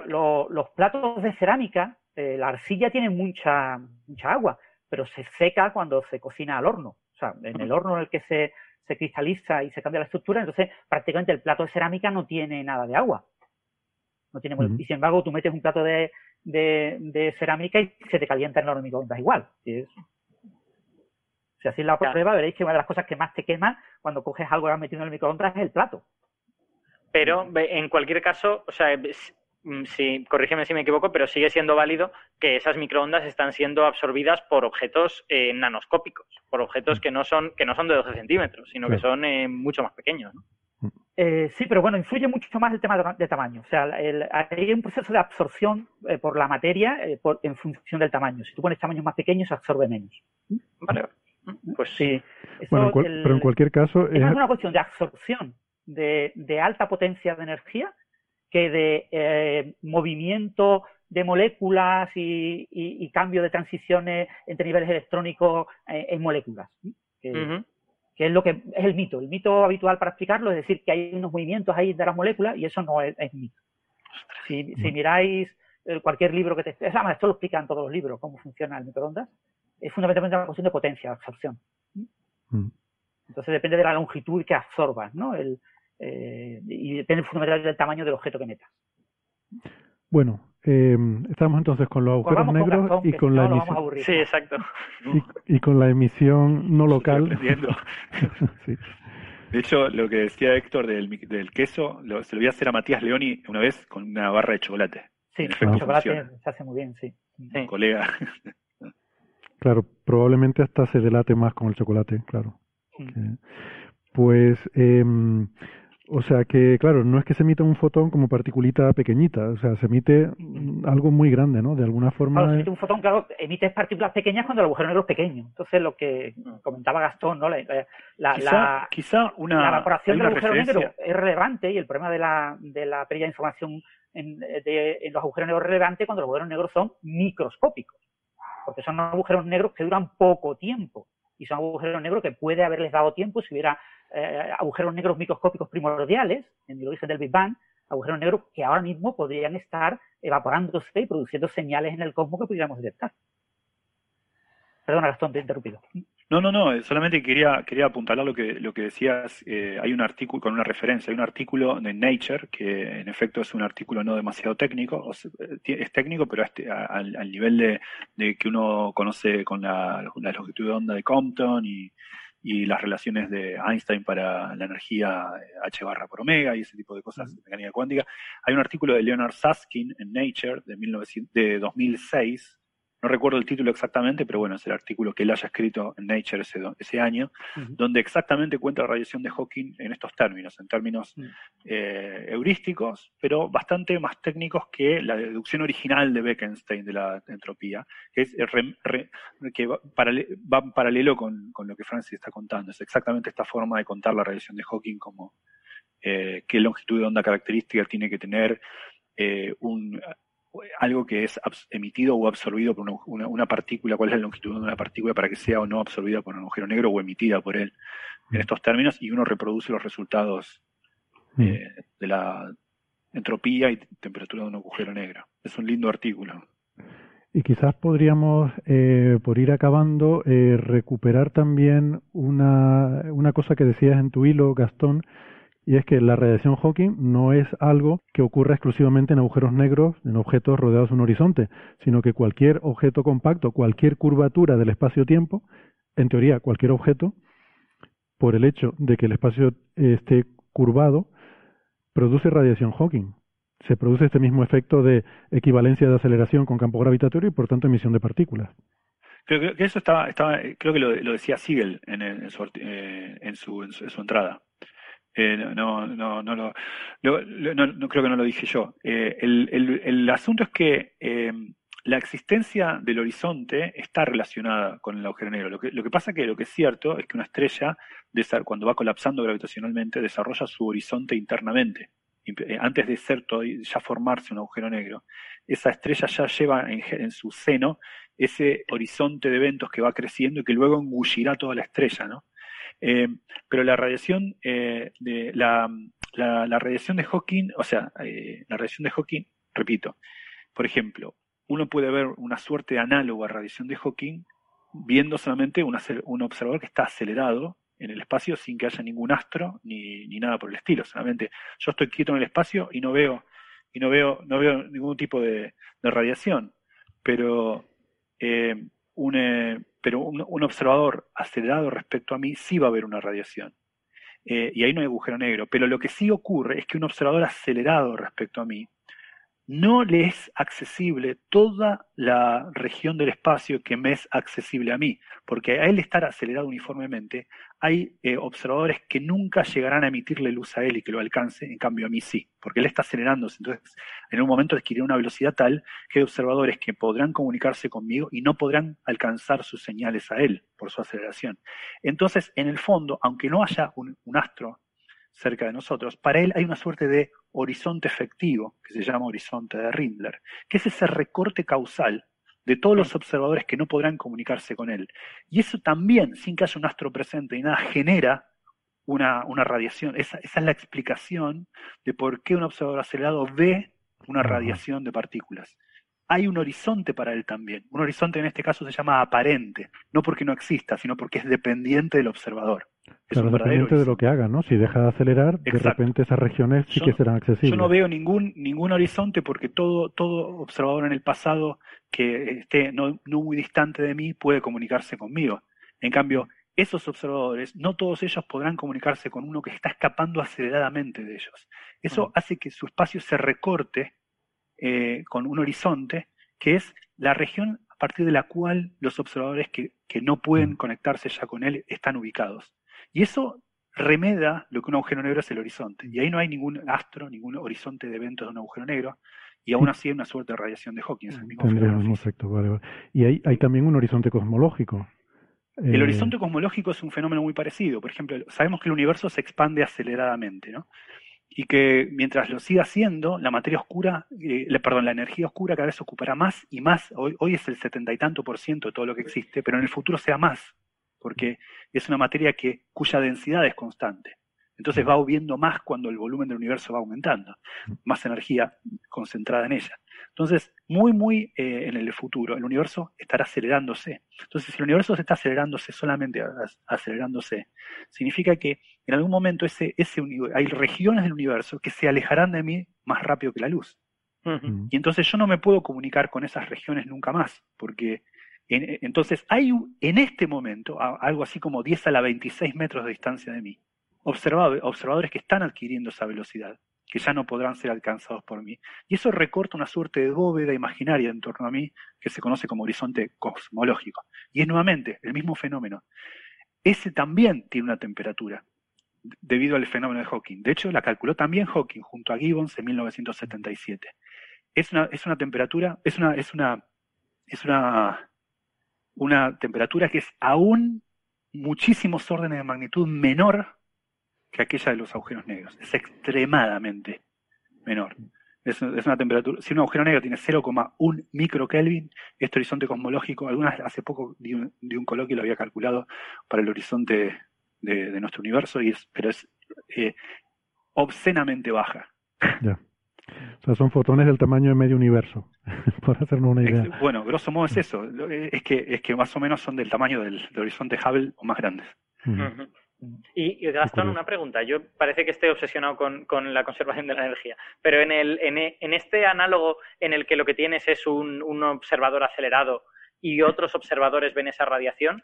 los platos de cerámica, la arcilla tiene mucha agua, pero se seca cuando se cocina al horno. O sea, en el horno en el que se cristaliza y se cambia la estructura, entonces prácticamente el plato de cerámica no tiene nada de agua. No tiene Y sin embargo, tú metes un plato de cerámica y se te calienta en el hormigón, igual. ¿Sí? Si hacéis la prueba, veréis que una de las cosas que más te quema cuando coges algo que has metido en el microondas es el plato. Pero en cualquier caso, o sea, corrígeme si me equivoco, pero sigue siendo válido que esas microondas están siendo absorbidas por objetos nanoscópicos, por objetos que no son de 12 centímetros, sino que son mucho más pequeños, ¿no? Sí, pero bueno, influye mucho más el tema de tamaño. O sea, hay un proceso de absorción por la materia en función del tamaño. Si tú pones tamaños más pequeños, se absorbe menos. Vale. Pues sí. Pero en cualquier caso... Es una cuestión de absorción de alta potencia de energía que de movimiento de moléculas y cambio de transiciones entre niveles electrónicos en moléculas. Que es lo que es el mito. El mito habitual para explicarlo es decir que hay unos movimientos ahí de las moléculas, y eso no es mito. Si miráis cualquier libro que además, esto lo explican todos los libros, cómo funciona el microondas, es fundamentalmente una cuestión de potencia, de absorción. Entonces depende de la longitud que absorbas, ¿no? Y depende fundamentalmente del tamaño del objeto que metas. Bueno, estamos entonces con los agujeros negros y con la emisión. Sí, exacto. Y con la emisión no local. Sí. De hecho, lo que decía Héctor del queso, se lo voy a hacer a Matías Leoni una vez con una barra de chocolate. Sí, el chocolate se hace muy bien, sí. Un colega. Claro, probablemente hasta se delate más con el chocolate, claro. Pues... o sea que, claro, no es que se emita un fotón como particulita pequeñita, o sea, se emite algo muy grande, ¿no? De alguna forma... Claro, se emite un fotón, claro, emites partículas pequeñas cuando el agujero negro es pequeño. Entonces, lo que comentaba Gastón, ¿no? La evaporación del agujero negro es relevante, y el problema de la pérdida de información en los agujeros negros es relevante cuando los agujeros negros son microscópicos, porque son agujeros negros que duran poco tiempo. Y son agujeros negros que puede haberles dado tiempo si hubiera agujeros negros microscópicos primordiales, en el origen del Big Bang, agujeros negros que ahora mismo podrían estar evaporándose y produciendo señales en el cosmos que pudiéramos detectar. Perdona, Gastón, te he interrumpido. No, solamente quería apuntalar lo que decías. Hay un artículo, con una referencia, hay un artículo de Nature, que en efecto es un artículo no demasiado técnico, o sea, es técnico, pero al nivel de que uno conoce con la longitud de onda de Compton y las relaciones de Einstein para la energía h/omega y ese tipo de cosas de mecánica cuántica. Hay un artículo de Leonard Susskind en Nature de 2006, no recuerdo el título exactamente, pero bueno, es el artículo que él haya escrito en Nature ese año, donde exactamente cuenta la radiación de Hawking en estos términos, en términos heurísticos, pero bastante más técnicos que la deducción original de Bekenstein de la entropía, que es que va paralelo con lo que Francis está contando. Es exactamente esta forma de contar la radiación de Hawking, como qué longitud de onda característica tiene que tener, algo que es emitido o absorbido por una partícula, cuál es la longitud de una partícula para que sea o no absorbida por un agujero negro o emitida por él, en estos términos, y uno reproduce los resultados de la entropía y temperatura de un agujero negro. Es un lindo artículo. Y quizás podríamos, por ir acabando, recuperar también una cosa que decías en tu hilo, Gastón, y es que la radiación Hawking no es algo que ocurra exclusivamente en agujeros negros, en objetos rodeados de un horizonte, sino que cualquier objeto compacto, cualquier curvatura del espacio-tiempo, en teoría cualquier objeto, por el hecho de que el espacio esté curvado, produce radiación Hawking. Se produce este mismo efecto de equivalencia de aceleración con campo gravitatorio y, por tanto, emisión de partículas. Creo que eso creo que lo decía Siegel en su entrada. No creo que no lo dije yo. El asunto es que la existencia del horizonte está relacionada con el agujero negro. Lo que pasa que lo que es cierto es que una estrella, cuando va colapsando gravitacionalmente, desarrolla su horizonte internamente. Antes de ser ya formarse un agujero negro, esa estrella ya lleva en su seno ese horizonte de eventos que va creciendo y que luego engullirá toda la estrella, ¿no? Pero la radiación la radiación de Hawking, la radiación de Hawking, repito, por ejemplo, uno puede ver una suerte de análogo a radiación de Hawking viendo solamente un observador que está acelerado en el espacio sin que haya ningún astro ni nada por el estilo. Solamente yo estoy quieto en el espacio y no veo ningún tipo de radiación, pero un observador acelerado respecto a mí sí va a ver una radiación. Y ahí no hay agujero negro. Pero lo que sí ocurre es que un observador acelerado respecto a mí no le es accesible toda la región del espacio que me es accesible a mí. Porque a él estar acelerado uniformemente, hay observadores que nunca llegarán a emitirle luz a él y que lo alcance, en cambio a mí sí. Porque él está acelerándose. Entonces, en un momento adquirirá una velocidad tal que hay observadores que podrán comunicarse conmigo y no podrán alcanzar sus señales a él por su aceleración. Entonces, en el fondo, aunque no haya un astro cerca de nosotros, para él hay una suerte de horizonte efectivo, que se llama horizonte de Rindler, que es ese recorte causal de todos los observadores que no podrán comunicarse con él. Y eso también, sin que haya un astro presente ni nada, genera una radiación. Esa es la explicación de por qué un observador acelerado ve una radiación de partículas. Hay un horizonte para él también. Un horizonte en este caso se llama aparente, no porque no exista, sino porque es dependiente del observador. Pero dependiente de lo que haga, ¿no? Si deja de acelerar, exacto, de repente esas regiones sí que serán accesibles. Yo no veo ningún horizonte porque todo observador en el pasado que esté no muy distante de mí puede comunicarse conmigo. En cambio, esos observadores, no todos ellos podrán comunicarse con uno que está escapando aceleradamente de ellos. Eso hace que su espacio se recorte con un horizonte que es la región a partir de la cual los observadores que no pueden conectarse ya con él están ubicados. Y eso remeda lo que un agujero negro es el horizonte. Y ahí no hay ningún astro, ningún horizonte de eventos de un agujero negro. Y aún así hay una suerte de radiación de Hawking. Perfecto, vale. Y ahí hay también un horizonte cosmológico. El horizonte cosmológico es un fenómeno muy parecido. Por ejemplo, sabemos que el universo se expande aceleradamente, ¿no? Y que mientras lo siga haciendo, la materia oscura, la energía oscura cada vez ocupará más y más. Hoy es el 70% y tanto de todo lo que existe, pero en el futuro será más, porque es una materia cuya densidad es constante. Entonces va viendo más cuando el volumen del universo va aumentando, más energía concentrada en ella. Entonces, muy en el futuro, el universo estará acelerándose. Entonces, si el universo se está acelerándose, solamente acelerándose, significa que en algún momento hay regiones del universo que se alejarán de mí más rápido que la luz. Uh-huh. Y entonces yo no me puedo comunicar con esas regiones nunca más, porque... Entonces hay en este momento algo así como 10 a la 26 metros de distancia de mí, observadores que están adquiriendo esa velocidad, que ya no podrán ser alcanzados por mí. Y eso recorta una suerte de bóveda imaginaria en torno a mí que se conoce como horizonte cosmológico. Y es nuevamente el mismo fenómeno. Ese también tiene una temperatura debido al fenómeno de Hawking. De hecho, la calculó también Hawking junto a Gibbons en 1977. Es una temperatura, es una temperatura que es aún muchísimos órdenes de magnitud menor que aquella de los agujeros negros. Es extremadamente menor. es una temperatura. Si un agujero negro tiene 0,1 microkelvin, este horizonte cosmológico, hace poco di un coloquio y lo había calculado para el horizonte de nuestro universo, pero es obscenamente baja. Ya. O sea, son fotones del tamaño de medio universo, por hacernos una idea. Bueno, grosso modo es eso. Es que más o menos son del tamaño del horizonte Hubble o más grandes. Uh-huh. Y Gastón, una pregunta. Yo parece que estoy obsesionado con la conservación de la energía, pero en este análogo en el que lo que tienes es un observador acelerado y otros observadores ven esa radiación,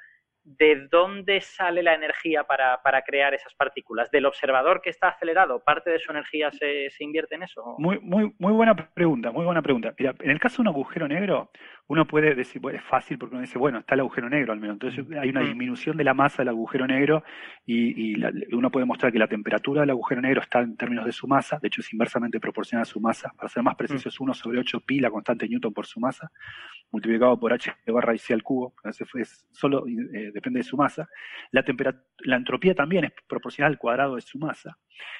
¿de dónde sale la energía para crear esas partículas? ¿Del observador que está acelerado? ¿Parte de su energía se invierte en eso? Muy buena pregunta, muy buena pregunta. Mira, en el caso de un agujero negro, uno puede decir, bueno, es fácil porque uno dice, bueno, está el agujero negro al menos. Entonces hay una disminución de la masa del agujero negro y uno puede mostrar que la temperatura del agujero negro está en términos de su masa, de hecho es inversamente proporcional a su masa. Para ser más preciso, es 1/8 pi, la constante de Newton por su masa, multiplicado por h/c³. Entonces depende de su masa. La entropía también es proporcional al cuadrado de su masa.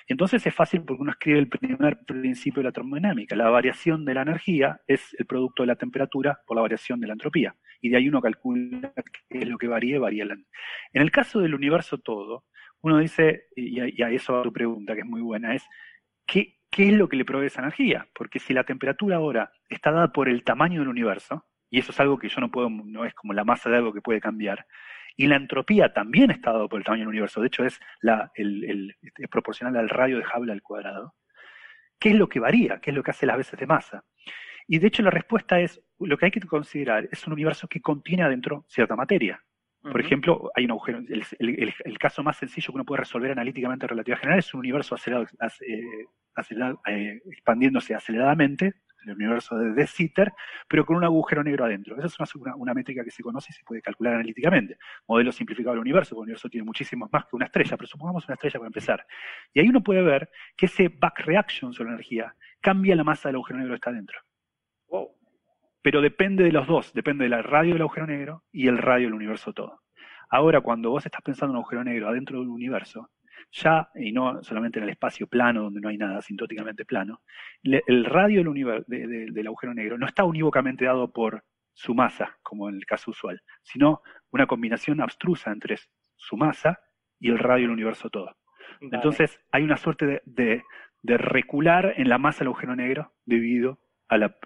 Entonces es fácil porque uno escribe el primer principio de la termodinámica. La variación de la energía es el producto de la temperatura por la variación de la entropía. Y de ahí uno calcula qué es lo que varía. En el caso del universo todo, uno dice, y a eso va tu pregunta, que es muy buena, es ¿qué es lo que le provee esa energía? Porque si la temperatura ahora está dada por el tamaño del universo, y eso es algo que yo no puedo, no es como la masa de algo que puede cambiar, y la entropía también está dado por el tamaño del universo, de hecho es proporcional al radio de Hubble al cuadrado. ¿Qué es lo que varía? ¿Qué es lo que hace las veces de masa? Y de hecho la respuesta es, lo que hay que considerar es un universo que contiene adentro cierta materia. Por ejemplo, hay un agujero, el caso más sencillo que uno puede resolver analíticamente en relatividad general es un universo acelerado, expandiéndose aceleradamente, el universo de Sitter, pero con un agujero negro adentro. Esa es una métrica que se conoce y se puede calcular analíticamente. Modelo simplificado del universo, porque el universo tiene muchísimos más que una estrella, pero supongamos una estrella para empezar. Y ahí uno puede ver que ese back reaction sobre la energía cambia la masa del agujero negro que está adentro. Wow. Pero depende de los dos, depende del radio del agujero negro y el radio del universo todo. Ahora, cuando vos estás pensando en un agujero negro adentro del universo, ya, y no solamente en el espacio plano, donde no hay nada, asintóticamente plano, el radio del agujero negro no está unívocamente dado por su masa, como en el caso usual, sino una combinación abstrusa entre su masa y el radio del universo todo. Vale. Entonces, hay una suerte de recular en la masa del agujero negro debido a la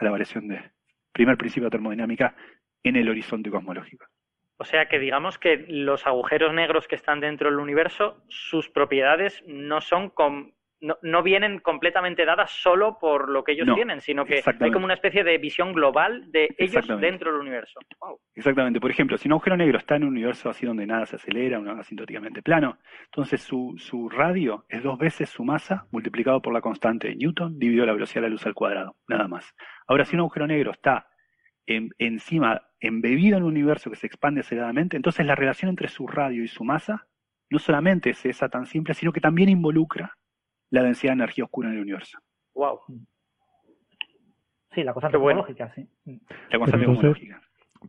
variación del primer principio de termodinámica en el horizonte cosmológico. O sea que digamos que los agujeros negros que están dentro del universo, sus propiedades no vienen completamente dadas solo por lo que ellos tienen, sino que hay como una especie de visión global de ellos dentro del universo. Wow. Exactamente. Por ejemplo, si un agujero negro está en un universo así donde nada se acelera, asintóticamente plano, entonces su radio es 2 veces su masa multiplicado por la constante de Newton dividido la velocidad de la luz al cuadrado, nada más. Ahora, si un agujero negro está encima embebido en un universo que se expande aceleradamente, entonces la relación entre su radio y su masa no solamente es esa tan simple, sino que también involucra la densidad de energía oscura en el universo. Wow. Sí, la constante cosmológica, sí. La constante cosmológica.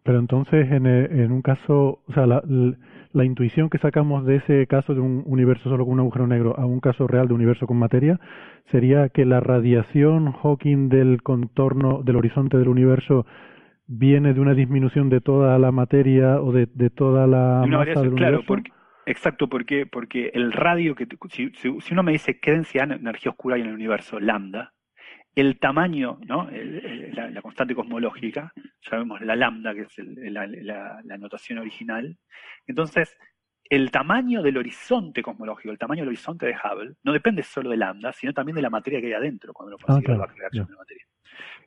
Pero entonces, en un caso, o sea, la intuición que sacamos de ese caso de un universo solo con un agujero negro a un caso real de universo con materia sería que la radiación Hawking del contorno del horizonte del universo viene de una disminución de toda la materia o de toda la masa del universo. Claro, porque el radio que si uno me dice qué densidad de energía oscura hay en el universo, lambda, el tamaño, ¿no? La constante cosmológica, ya vemos la lambda, que es la notación original. Entonces, el tamaño del horizonte cosmológico, el tamaño del horizonte de Hubble, no depende solo de lambda, sino también de la materia que hay adentro, cuando lo considera la reacción de la materia.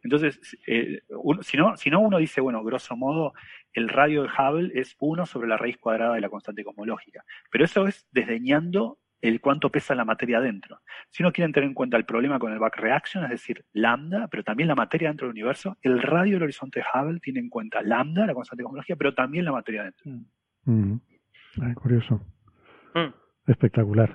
Entonces, si no uno dice, bueno, grosso modo, el radio de Hubble es 1/(r²) de la constante cosmológica. Pero eso es desdeñando el cuánto pesa la materia adentro. Si uno quiere tener en cuenta el problema con el back reaction, es decir, lambda, pero también la materia dentro del universo, el radio del horizonte de Hubble tiene en cuenta lambda, la constante cosmológica, pero también la materia adentro. Ay, curioso. Espectacular.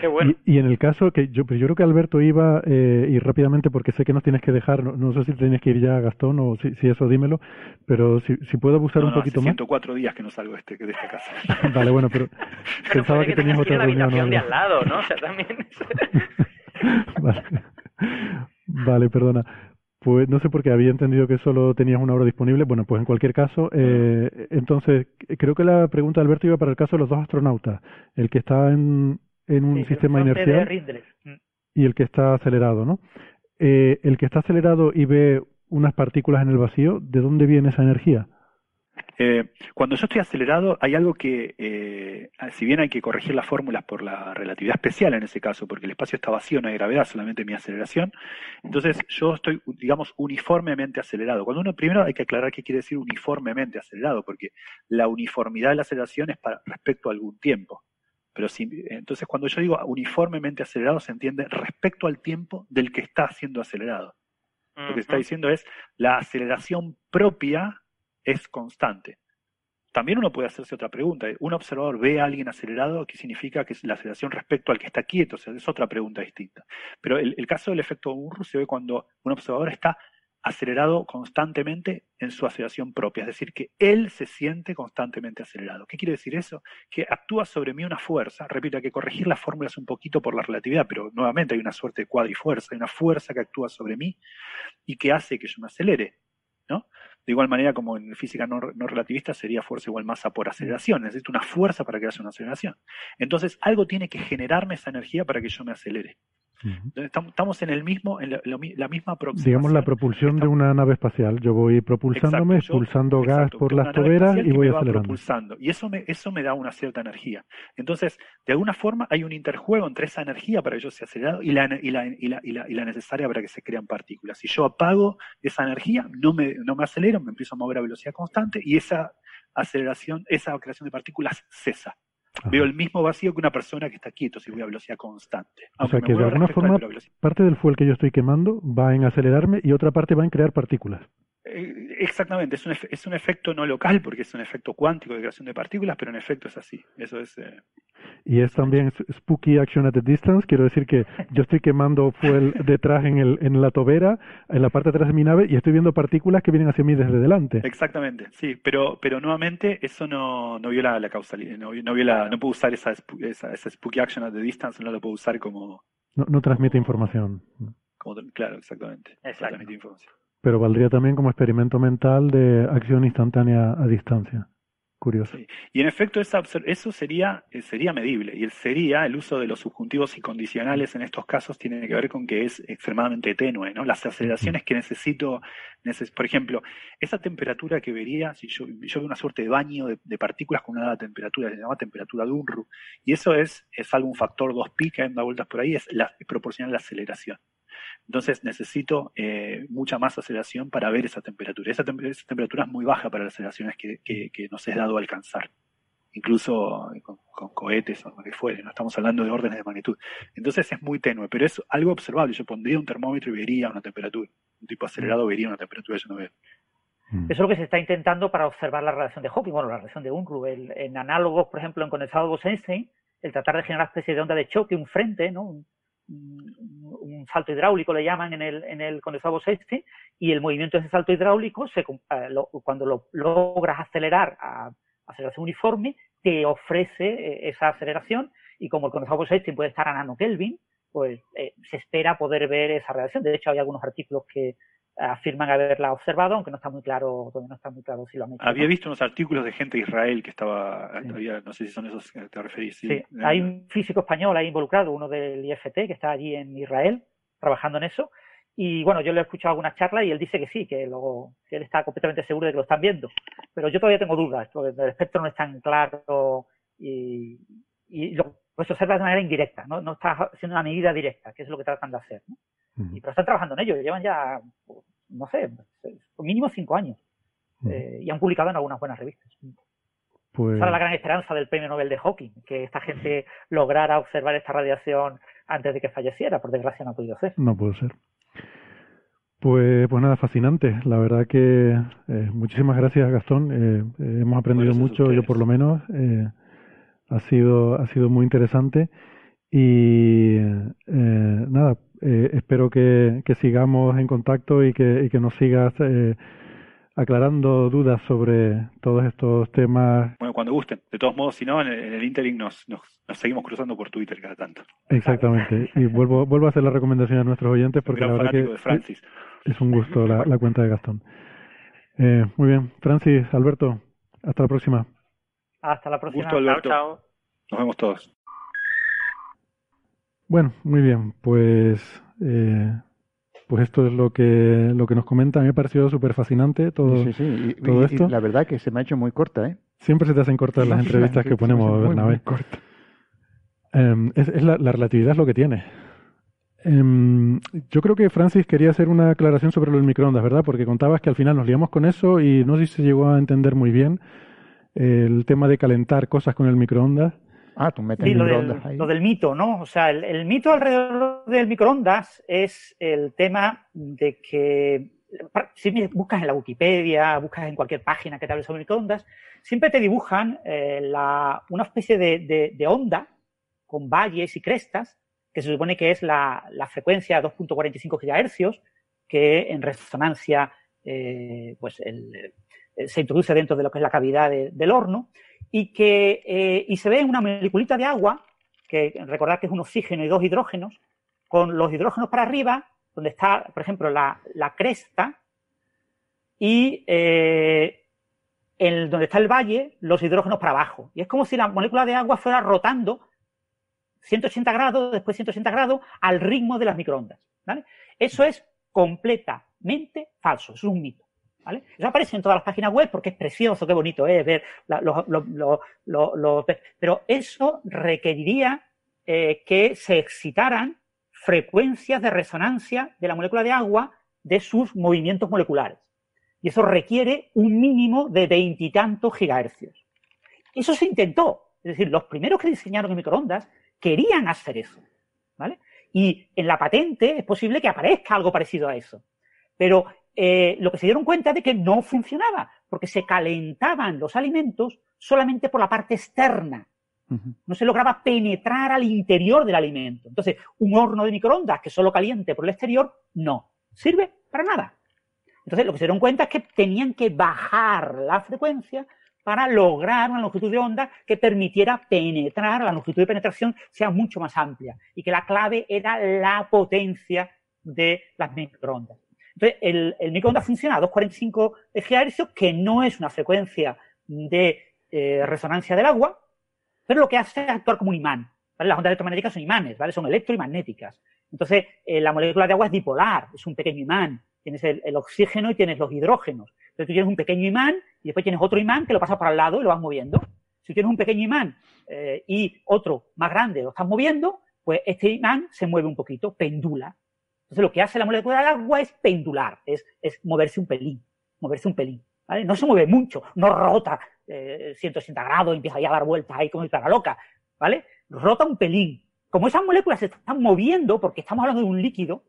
Qué bueno. Y en el caso que yo creo que Alberto iba y rápidamente, porque sé que nos tienes que dejar, no sé si tienes que ir ya, Gastón, o si eso dímelo, pero si puedo abusar un poquito más. 104 días que no salgo de esta casa. Vale, bueno, pero pensaba que tenías otra reunión. La habitación de al lado, ¿no? O sea, también. Vale. Vale, perdona. Pues no sé por qué, había entendido que solo tenías una hora disponible. Bueno, pues en cualquier caso, entonces, creo que la pregunta de Alberto iba para el caso de los dos astronautas. El que está en un sistema inercial y el que está acelerado, ¿no? El que está acelerado y ve unas partículas en el vacío, ¿de dónde viene esa energía? Cuando yo estoy acelerado hay algo que, si bien hay que corregir las fórmulas por la relatividad especial en ese caso, porque el espacio está vacío, no hay gravedad, solamente mi aceleración, entonces yo estoy, digamos, uniformemente acelerado. Cuando uno, primero hay que aclarar qué quiere decir uniformemente acelerado, porque la uniformidad de la aceleración es para, respecto a algún tiempo. Pero si, entonces cuando yo digo uniformemente acelerado se entiende respecto al tiempo del que está siendo acelerado. Lo que está diciendo es la aceleración propia es constante. También uno puede hacerse otra pregunta. Un observador ve a alguien acelerado, ¿qué significa que es la aceleración respecto al que está quieto? O sea, es otra pregunta distinta. Pero el caso del efecto Unruh se ve cuando un observador está acelerado constantemente en su aceleración propia. Es decir, que él se siente constantemente acelerado. ¿Qué quiere decir eso? Que actúa sobre mí una fuerza. Repito, hay que corregir las fórmulas un poquito por la relatividad, pero nuevamente hay una suerte de cuadrifuerza. Hay una fuerza que actúa sobre mí y que hace que yo me acelere, ¿no? De igual manera, como en física no relativista, sería fuerza igual masa por aceleración. Necesito una fuerza para que haya una aceleración. Entonces, algo tiene que generarme esa energía para que yo me acelere. Entonces, estamos en el mismo, la misma aproximación. Digamos la propulsión de una nave espacial. Yo voy propulsándome, expulsando gas por las toberas y voy acelerando. Y eso me da una cierta energía. Entonces, de alguna forma, hay un interjuego entre esa energía para que yo sea acelerado y la necesaria para que se crean partículas. Si yo apago esa energía, no me acelero, me empiezo a mover a velocidad constante y esa aceleración, esa creación de partículas cesa. Ajá. Veo el mismo vacío que una persona que está quieto si voy a velocidad constante. O sea que de alguna forma parte del fuel que yo estoy quemando va en acelerarme y otra parte va en crear partículas. Exactamente, es un efecto no local porque es un efecto cuántico de creación de partículas, pero en efecto es así. Eso es. Y es también spooky action at a distance, quiero decir que yo estoy quemando fuel detrás en la tobera, en la parte de atrás de mi nave, y estoy viendo partículas que vienen hacia mí desde delante. Exactamente, sí, pero nuevamente eso no viola la causalidad, no puedo usar esa spooky action at a distance, no lo puedo usar como... No transmite información. Claro, exactamente. Exacto. No transmite información. Pero valdría también como experimento mental de acción instantánea a distancia. Curioso. Sí. Y en efecto eso sería medible. Y el uso de los subjuntivos y condicionales en estos casos tiene que ver con que es extremadamente tenue, ¿no? Las aceleraciones que necesito, por ejemplo, esa temperatura que vería, si yo veo una suerte de baño de partículas con una dada temperatura, se llama temperatura de Unruh, y eso es algo, un factor 2pi que anda vueltas por ahí, es proporcional a la aceleración. Entonces necesito mucha más aceleración para ver esa temperatura. Esa temperatura es muy baja para las aceleraciones que nos es dado alcanzar. Incluso con cohetes o lo que fuere, no estamos hablando de órdenes de magnitud. Entonces es muy tenue, pero es algo observable. Yo pondría un termómetro y vería una temperatura. Un tipo acelerado vería una temperatura, yo no veo. Eso es lo que se está intentando para observar la relación de Hawking, bueno, la relación de Unruh. En análogos, por ejemplo, en condensado Bose-Einstein, el tratar de generar una especie de onda de choque, un frente, ¿no? Un salto hidráulico le llaman en el condensado Bose-Einstein, y el movimiento de ese salto hidráulico cuando lo logras acelerar a aceleración uniforme te ofrece esa aceleración, y como el condensado Bose-Einstein puede estar a nano Kelvin, pues se espera poder ver esa relación. De hecho hay algunos artículos que afirman haberla observado, aunque no está muy claro si lo han hecho. Había visto unos artículos de gente de Israel que estaba, sí. Todavía, no sé si son esos que te referís. Sí. Sí. Hay un físico español ahí involucrado, uno del IFT, que está allí en Israel trabajando en eso, y bueno, yo le he escuchado algunas charlas y él dice que sí, que él está completamente seguro de que lo están viendo, pero yo todavía tengo dudas, porque el espectro no es tan claro y lo pues observa de manera indirecta, no está haciendo una medida directa, que es lo que tratan de hacer, ¿no? Pero están trabajando en ello, llevan ya, no sé, mínimo 5 años, y han publicado en algunas buenas revistas. Pues... Esa era la gran esperanza del premio Nobel de Hawking, que esta gente lograra observar esta radiación antes de que falleciera. Por desgracia no ha podido ser. No puede ser. Pues nada, fascinante. La verdad que muchísimas gracias, Gastón. Hemos aprendido mucho, yo por lo menos. Ha sido muy interesante. Y nada, espero que sigamos en contacto y que nos sigas aclarando dudas sobre todos estos temas. Bueno, cuando gusten. De todos modos, si no, en el ínterin nos seguimos cruzando por Twitter cada tanto. Exactamente. Y vuelvo a hacer la recomendación a nuestros oyentes porque la verdad que Francis. Es un gusto la cuenta de Gastón. Muy bien. Francis, Alberto, hasta la próxima. Hasta la próxima. Gusto, Alberto. Chao, chao. Nos vemos todos. Bueno, muy bien. Pues esto es lo que nos comenta. A mí me ha parecido súper fascinante todo, sí. Todo esto. Y la verdad que se me ha hecho muy corta, ¿eh? Siempre se te hacen cortas las entrevistas que ponemos, Bernabé. Es la relatividad es lo que tiene. Yo creo que Francis quería hacer una aclaración sobre lo del microondas, ¿verdad? Porque contabas que al final nos liamos con eso y no sé si se llegó a entender muy bien el tema de calentar cosas con el microondas. Ah, tú metes el microondas ahí. Lo del mito, ¿no? O sea, el mito alrededor del microondas es el tema de que si buscas en la Wikipedia, buscas en cualquier página que te hable sobre microondas, siempre te dibujan una especie de onda con valles y crestas, que se supone que es la frecuencia 2.45 GHz, que en resonancia pues se introduce dentro de lo que es la cavidad del horno, y que y se ve una moleculita de agua, que recordad que es un oxígeno y dos hidrógenos, con los hidrógenos para arriba, donde está, por ejemplo, la cresta, y donde está el valle, los hidrógenos para abajo. Y es como si la molécula de agua fuera rotando 180 grados, después 180 grados, al ritmo de las microondas, ¿vale? Eso es completamente falso, es un mito, ¿vale? Eso aparece en todas las páginas web porque es precioso, qué bonito es ver pero eso requeriría que se excitaran frecuencias de resonancia de la molécula de agua de sus movimientos moleculares. Y eso requiere un mínimo de 20 y tantos gigahercios. Eso se intentó. Es decir, los primeros que diseñaron el microondas querían hacer eso, ¿vale? Y en la patente es posible que aparezca algo parecido a eso. Pero lo que se dieron cuenta es de que no funcionaba, porque se calentaban los alimentos solamente por la parte externa. Uh-huh. No se lograba penetrar al interior del alimento. Entonces, un horno de microondas que solo caliente por el exterior no sirve para nada. Entonces, lo que se dieron cuenta es que tenían que bajar la frecuencia para lograr una longitud de onda que permitiera penetrar, la longitud de penetración sea mucho más amplia, y que la clave era la potencia de las microondas. Entonces, el microondas funciona a 245 GHz, que no es una frecuencia de resonancia del agua, pero lo que hace es actuar como un imán, ¿vale? Las ondas electromagnéticas son imanes, ¿vale? Son electromagnéticas. Entonces, la molécula de agua es dipolar, es un pequeño imán. Tienes el oxígeno y tienes los hidrógenos. Entonces tú tienes un pequeño imán y después tienes otro imán que lo pasas para el lado y lo vas moviendo. Si tienes un pequeño imán y otro más grande lo estás moviendo, pues este imán se mueve un poquito, pendula. Entonces lo que hace la molécula del agua es pendular, es moverse un pelín, ¿vale? No se mueve mucho, no rota 180 grados y empieza ya a dar vueltas ahí como si fuera loca, ¿vale? Rota un pelín. Como esas moléculas se están moviendo, porque estamos hablando de un líquido,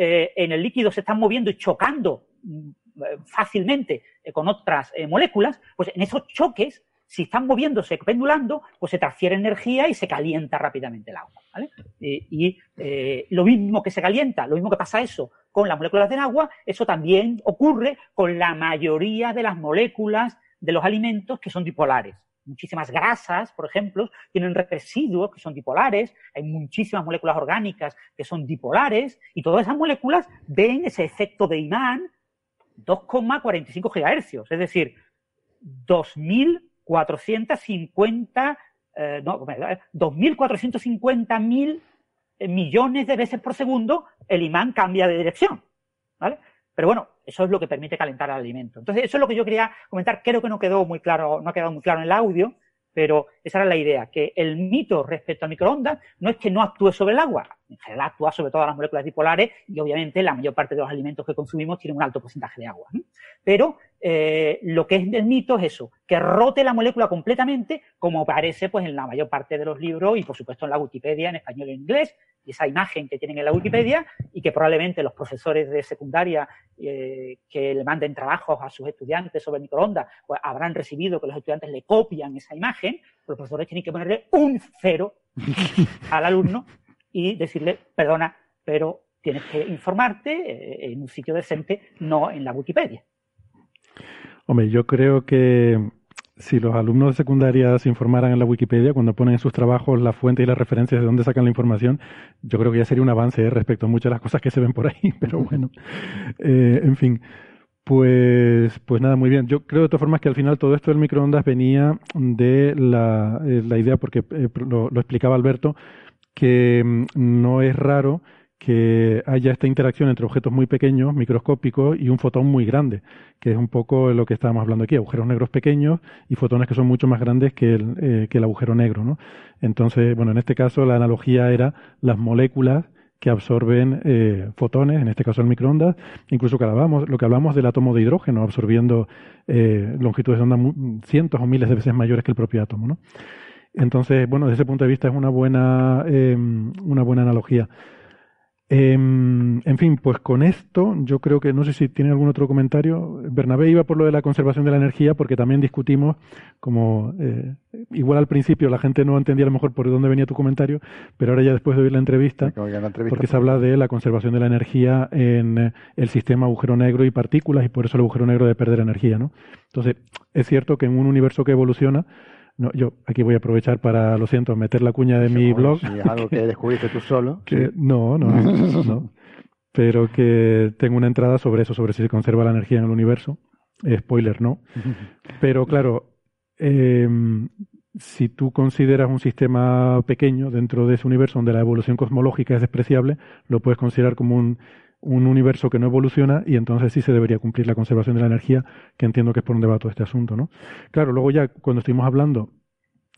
en el líquido se están moviendo y chocando fácilmente con otras moléculas, pues en esos choques, si están moviéndose, pendulando, pues se transfiere energía y se calienta rápidamente el agua, ¿vale? Y lo mismo que se calienta, lo mismo que pasa eso con las moléculas del agua, eso también ocurre con la mayoría de las moléculas de los alimentos que son dipolares. Muchísimas grasas, por ejemplo, tienen residuos que son dipolares, hay muchísimas moléculas orgánicas que son dipolares, y todas esas moléculas ven ese efecto de imán 2,45 GHz, es decir, 2.450.000 millones de veces por segundo el imán cambia de dirección, ¿vale? Pero bueno, eso es lo que permite calentar el alimento. Entonces, eso es lo que yo quería comentar. Creo que no ha quedado muy claro en el audio, pero esa era la idea, que el mito respecto al microondas no es que no actúe sobre el agua. En general actúa sobre todas las moléculas dipolares y, obviamente, la mayor parte de los alimentos que consumimos tienen un alto porcentaje de agua. Pero lo que es el mito es eso, que rote la molécula completamente, como aparece pues en la mayor parte de los libros y, por supuesto, en la Wikipedia en español y en inglés, y esa imagen que tienen en la Wikipedia y que probablemente los profesores de secundaria que le manden trabajos a sus estudiantes sobre microondas, pues habrán recibido que los estudiantes le copian esa imagen, los profesores tienen que ponerle un 0 al alumno y decirle, perdona, pero tienes que informarte en un sitio decente, no en la Wikipedia. Hombre, yo creo que si los alumnos de secundaria se informaran en la Wikipedia, cuando ponen en sus trabajos la fuente y las referencias de dónde sacan la información, yo creo que ya sería un avance respecto a muchas de las cosas que se ven por ahí, pero bueno, en fin. Pues nada, muy bien. Yo creo de todas formas que al final todo esto del microondas venía de la idea, porque lo explicaba Alberto, que no es raro que haya esta interacción entre objetos muy pequeños, microscópicos, y un fotón muy grande, que es un poco lo que estábamos hablando aquí, agujeros negros pequeños y fotones que son mucho más grandes que el agujero negro, ¿no? Entonces, bueno, en este caso la analogía era las moléculas que absorben fotones, en este caso el microondas, incluso lo que hablamos del átomo de hidrógeno, absorbiendo longitudes de onda cientos o miles de veces mayores que el propio átomo, ¿no? Entonces, bueno, desde ese punto de vista es una buena analogía. En fin, pues con esto, yo creo que, no sé si tiene algún otro comentario, Bernabé iba por lo de la conservación de la energía, porque también discutimos, como igual al principio la gente no entendía a lo mejor por dónde venía tu comentario, pero ahora ya después de oír la entrevista porque se habla de la conservación de la energía en el sistema agujero negro y partículas, y por eso el agujero negro debe perder energía, ¿no? Entonces, es cierto que en un universo que evoluciona, no, yo aquí voy a aprovechar para, lo siento, meter la cuña de mi blog. Si es algo que descubriste tú solo. No. Pero que tengo una entrada sobre eso, sobre si se conserva la energía en el universo. Spoiler, no. Pero claro, si tú consideras un sistema pequeño dentro de ese universo donde la evolución cosmológica es despreciable, lo puedes considerar como un universo que no evoluciona, y entonces sí se debería cumplir la conservación de la energía, que entiendo que es por donde va todo este asunto, ¿no? Claro, luego ya cuando estuvimos hablando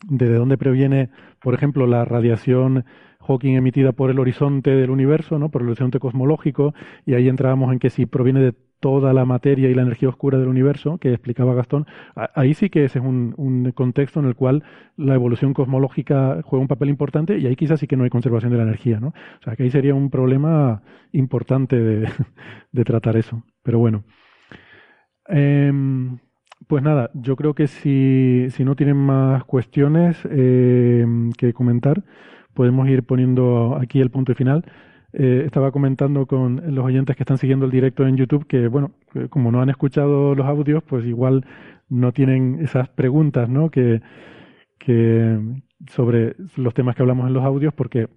de dónde proviene, por ejemplo, la radiación Hawking emitida por el horizonte del universo, ¿no? Por el horizonte cosmológico, y ahí entrábamos en que si proviene de toda la materia y la energía oscura del universo, que explicaba Gastón, ahí sí que ese es un contexto en el cual la evolución cosmológica juega un papel importante, y ahí quizás sí que no hay conservación de la energía, ¿no? O sea, que ahí sería un problema importante de tratar eso. Pero bueno. Pues nada, yo creo que si no tienen más cuestiones que comentar, podemos ir poniendo aquí el punto final. Estaba comentando con los oyentes que están siguiendo el directo en YouTube que, bueno, como no han escuchado los audios, pues igual no tienen esas preguntas, ¿no? que sobre los temas que hablamos en los audios, porque,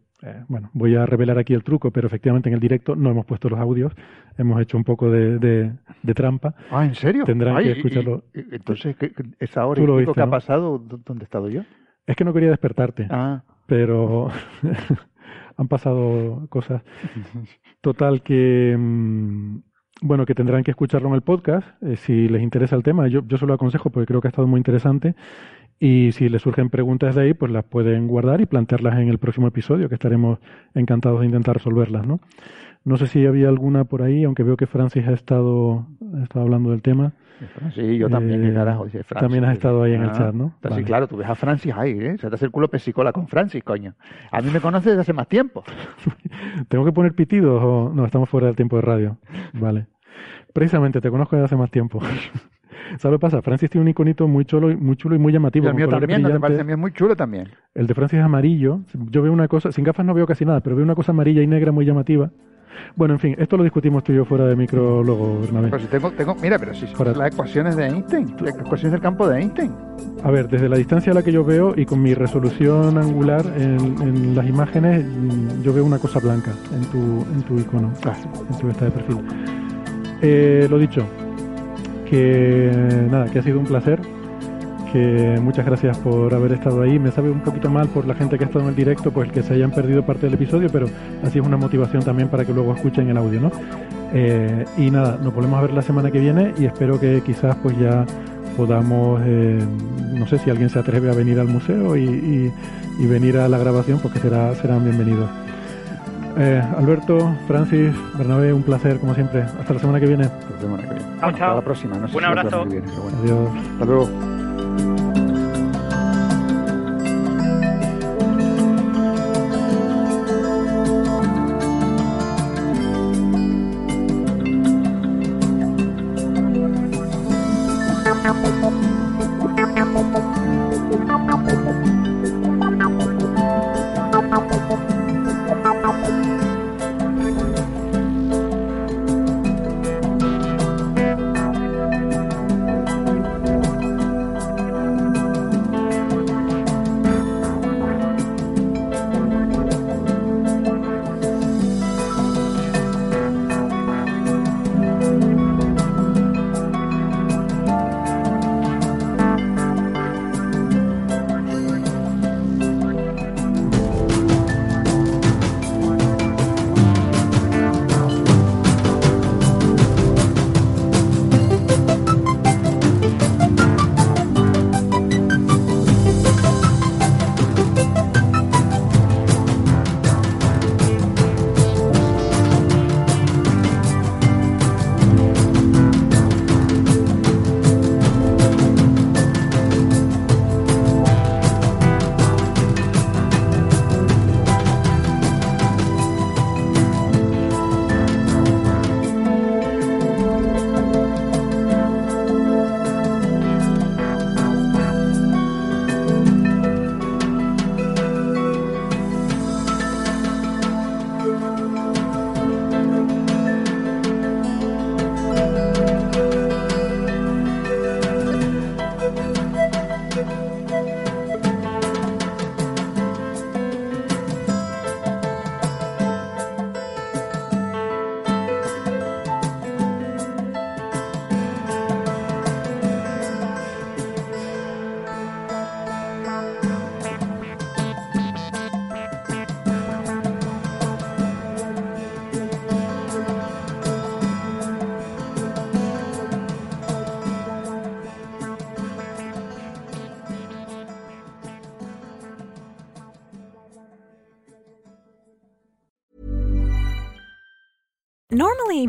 bueno, voy a revelar aquí el truco, pero efectivamente en el directo no hemos puesto los audios, hemos hecho un poco de trampa. Ah, ¿en serio? Tendrán que escucharlo. Entonces, esa hora y pico que ha pasado, ¿dónde he estado yo? Es que no quería despertarte, pero... han pasado cosas. Total que, bueno, que tendrán que escucharlo en el podcast, si les interesa el tema. Yo se lo aconsejo porque creo que ha estado muy interesante. Y si les surgen preguntas de ahí, pues las pueden guardar y plantearlas en el próximo episodio, que estaremos encantados de intentar resolverlas, ¿no? No sé si había alguna por ahí, aunque veo que Francis ha estado hablando del tema. Sí, yo también, qué carajo, dice Francis. También has estado ahí en el chat, ¿no? Vale. Sí, claro, tú ves a Francis ahí, ¿eh? Se te hace el culo pesicola con Francis, coño. A mí me conoces desde hace más tiempo. ¿Tengo que poner pitidos o...? No, estamos fuera del tiempo de radio. Vale. Precisamente, te conozco desde hace más tiempo. ¿Sabes qué pasa? Francis tiene un iconito muy chulo y muy llamativo. El mío también, ¿no te parece? El mío es muy chulo también. El de Francis es amarillo. Yo veo una cosa, sin gafas no veo casi nada, pero veo una cosa amarilla y negra muy llamativa. Bueno, en fin, esto lo discutimos tú y yo fuera de micro luego, Bernabé. Pero si tengo, mira, pero si son las ecuaciones de Einstein, las ecuaciones del campo de Einstein. A ver, desde la distancia a la que yo veo y con mi resolución angular en las imágenes, yo veo una cosa blanca en tu icono, en tu vista de perfil. Lo dicho, que nada, que ha sido un placer, que muchas gracias por haber estado ahí. Me sabe un poquito mal por la gente que ha estado en el directo, pues que se hayan perdido parte del episodio, pero así es una motivación también para que luego escuchen el audio, ¿no? Y nada, nos volvemos a ver la semana que viene y espero que quizás pues ya podamos, no sé si alguien se atreve a venir al museo y venir a la grabación, porque serán bienvenidos. Alberto, Francis, Bernabé, un placer como siempre. Hasta la semana que viene. Hasta la semana que viene. Chao. Hasta la próxima. No sé, un abrazo. Viene, bueno. Adiós. Hasta luego. Normally,